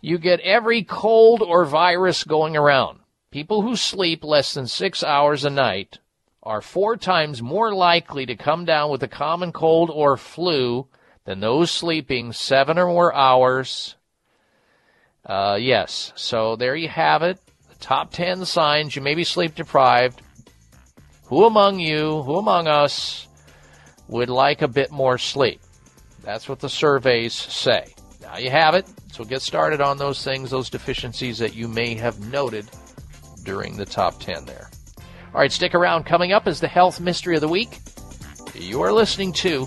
you get every cold or virus going around. People who sleep less than six hours a night are four times more likely to come down with a common cold or flu than those sleeping seven or more hours. Uh, yes, so there you have it. The top ten signs you may be sleep deprived. Who among you, who among us would like a bit more sleep? That's what the surveys say. Now you have it. So get started on those things, those deficiencies that you may have noted during the top ten there. All right, stick around. Coming up is the health mystery of the week. You are listening to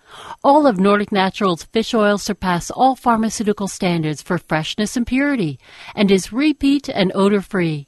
All of Nordic Naturals fish oil surpass all pharmaceutical standards for freshness and purity and is repeat and odor-free.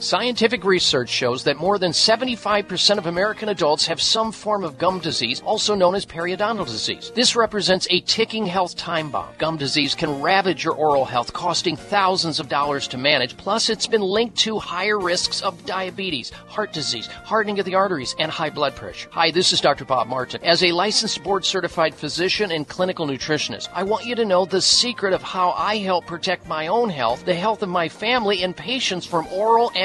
Scientific research shows that more than seventy-five percent of American adults have some form of gum disease, also known as periodontal disease. This represents a ticking health time bomb. Gum disease can ravage your oral health, costing thousands of dollars to manage. Plus, it's been linked to higher risks of diabetes, heart disease, hardening of the arteries, and high blood pressure. Hi, this is Doctor Bob Martin. As a licensed board-certified physician and clinical nutritionist, I want you to know the secret of how I help protect my own health, the health of my family, and patients from oral and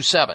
seven.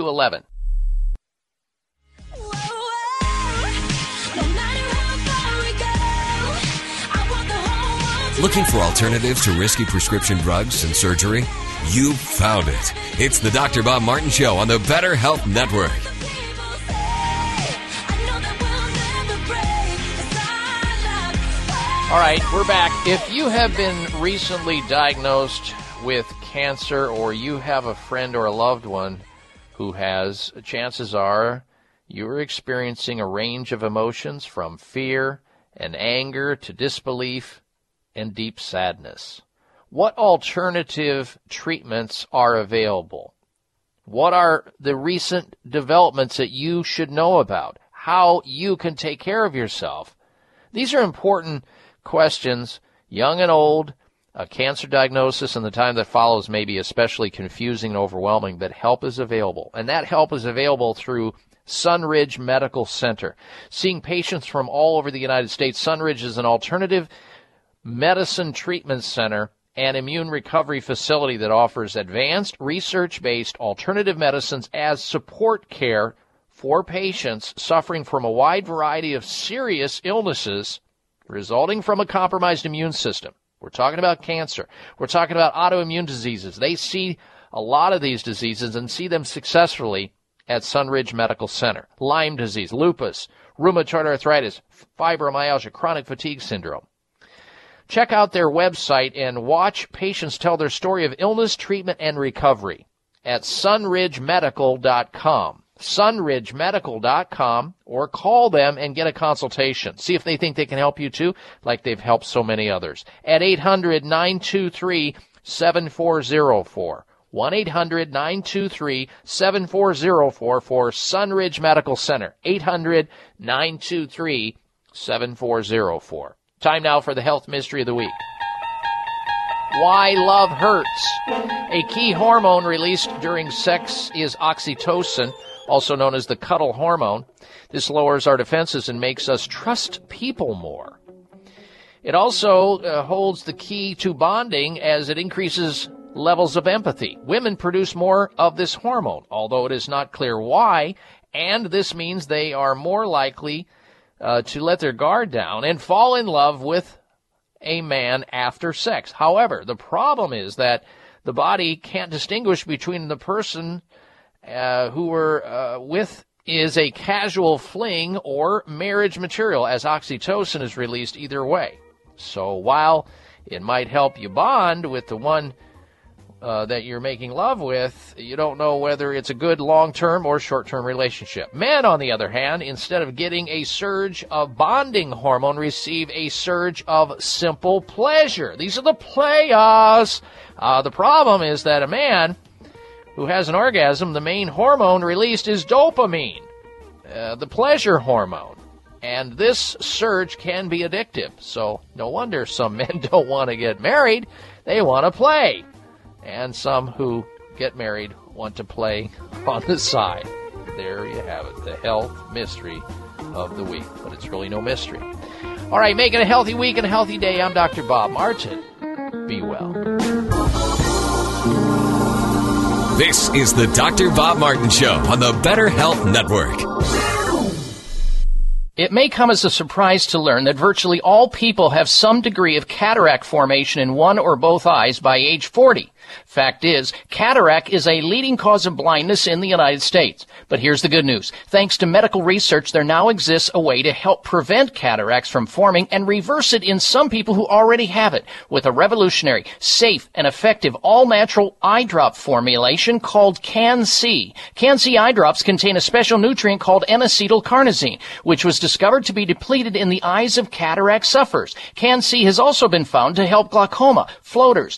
Looking for alternatives to risky prescription drugs and surgery? You found it. It's the Doctor Bob Martin Show on the Better Health Network. All right, we're back. If you have been recently diagnosed with cancer, or you have a friend or a loved one who has, chances are you're experiencing a range of emotions from fear and anger to disbelief and deep sadness. What alternative treatments are available? What are the recent developments that you should know about? How you can take care of yourself? These are important questions. Young and old, a cancer diagnosis and the time that follows may be especially confusing and overwhelming, but help is available. And that help is available through Sunridge Medical Center. Seeing patients from all over the United States, Sunridge is an alternative medicine treatment center and immune recovery facility that offers advanced research-based alternative medicines as support care for patients suffering from a wide variety of serious illnesses resulting from a compromised immune system. We're talking about cancer. We're talking about autoimmune diseases. They see a lot of these diseases and see them successfully at Sunridge Medical Center. Lyme disease, lupus, rheumatoid arthritis, fibromyalgia, chronic fatigue syndrome. Check out their website and watch patients tell their story of illness, treatment, and recovery at sunridge medical dot com. sunridge medical dot com, or call them and get a consultation. See if they think they can help you too, like they've helped so many others. At eight hundred, nine two three, seven four zero four. one eight hundred, nine two three, seven four zero four for Sunridge Medical Center. eight hundred, nine two three, seven four zero four. Time now for the health mystery of the week. Why love hurts. A key hormone released during sex is oxytocin, also known as the cuddle hormone. This lowers our defenses and makes us trust people more. It also uh, holds the key to bonding as it increases levels of empathy. Women produce more of this hormone, although it is not clear why, and this means they are more likely uh, to let their guard down and fall in love with a man after sex. However, the problem is that the body can't distinguish between the person Uh, who we're uh, with is a casual fling or marriage material, as oxytocin is released either way. So while it might help you bond with the one uh, that you're making love with, you don't know whether it's a good long-term or short-term relationship. Men, on the other hand, instead of getting a surge of bonding hormone, receive a surge of simple pleasure. These are the playas. Uh, the problem is that a man who has an orgasm, the main hormone released is dopamine, uh, the pleasure hormone. And this surge can be addictive. So no wonder some men don't want to get married. They want to play. And some who get married want to play on the side. There you have it, the health mystery of the week. But it's really no mystery. All right, make it a healthy week and a healthy day. I'm Doctor Bob Martin. Be well. This is the Doctor Bob Martin Show on the Better Health Network. It may come as a surprise to learn that virtually all people have some degree of cataract formation in one or both eyes by age forty. Fact is, cataract is a leading cause of blindness in the United States. But here's the good news. Thanks to medical research, there now exists a way to help prevent cataracts from forming and reverse it in some people who already have it with a revolutionary, safe, and effective all-natural eye drop formulation called Can-C. Can-C eye drops contain a special nutrient called N-acetylcarnosine, which was discovered to be depleted in the eyes of cataract sufferers. Can-C has also been found to help glaucoma, floaters,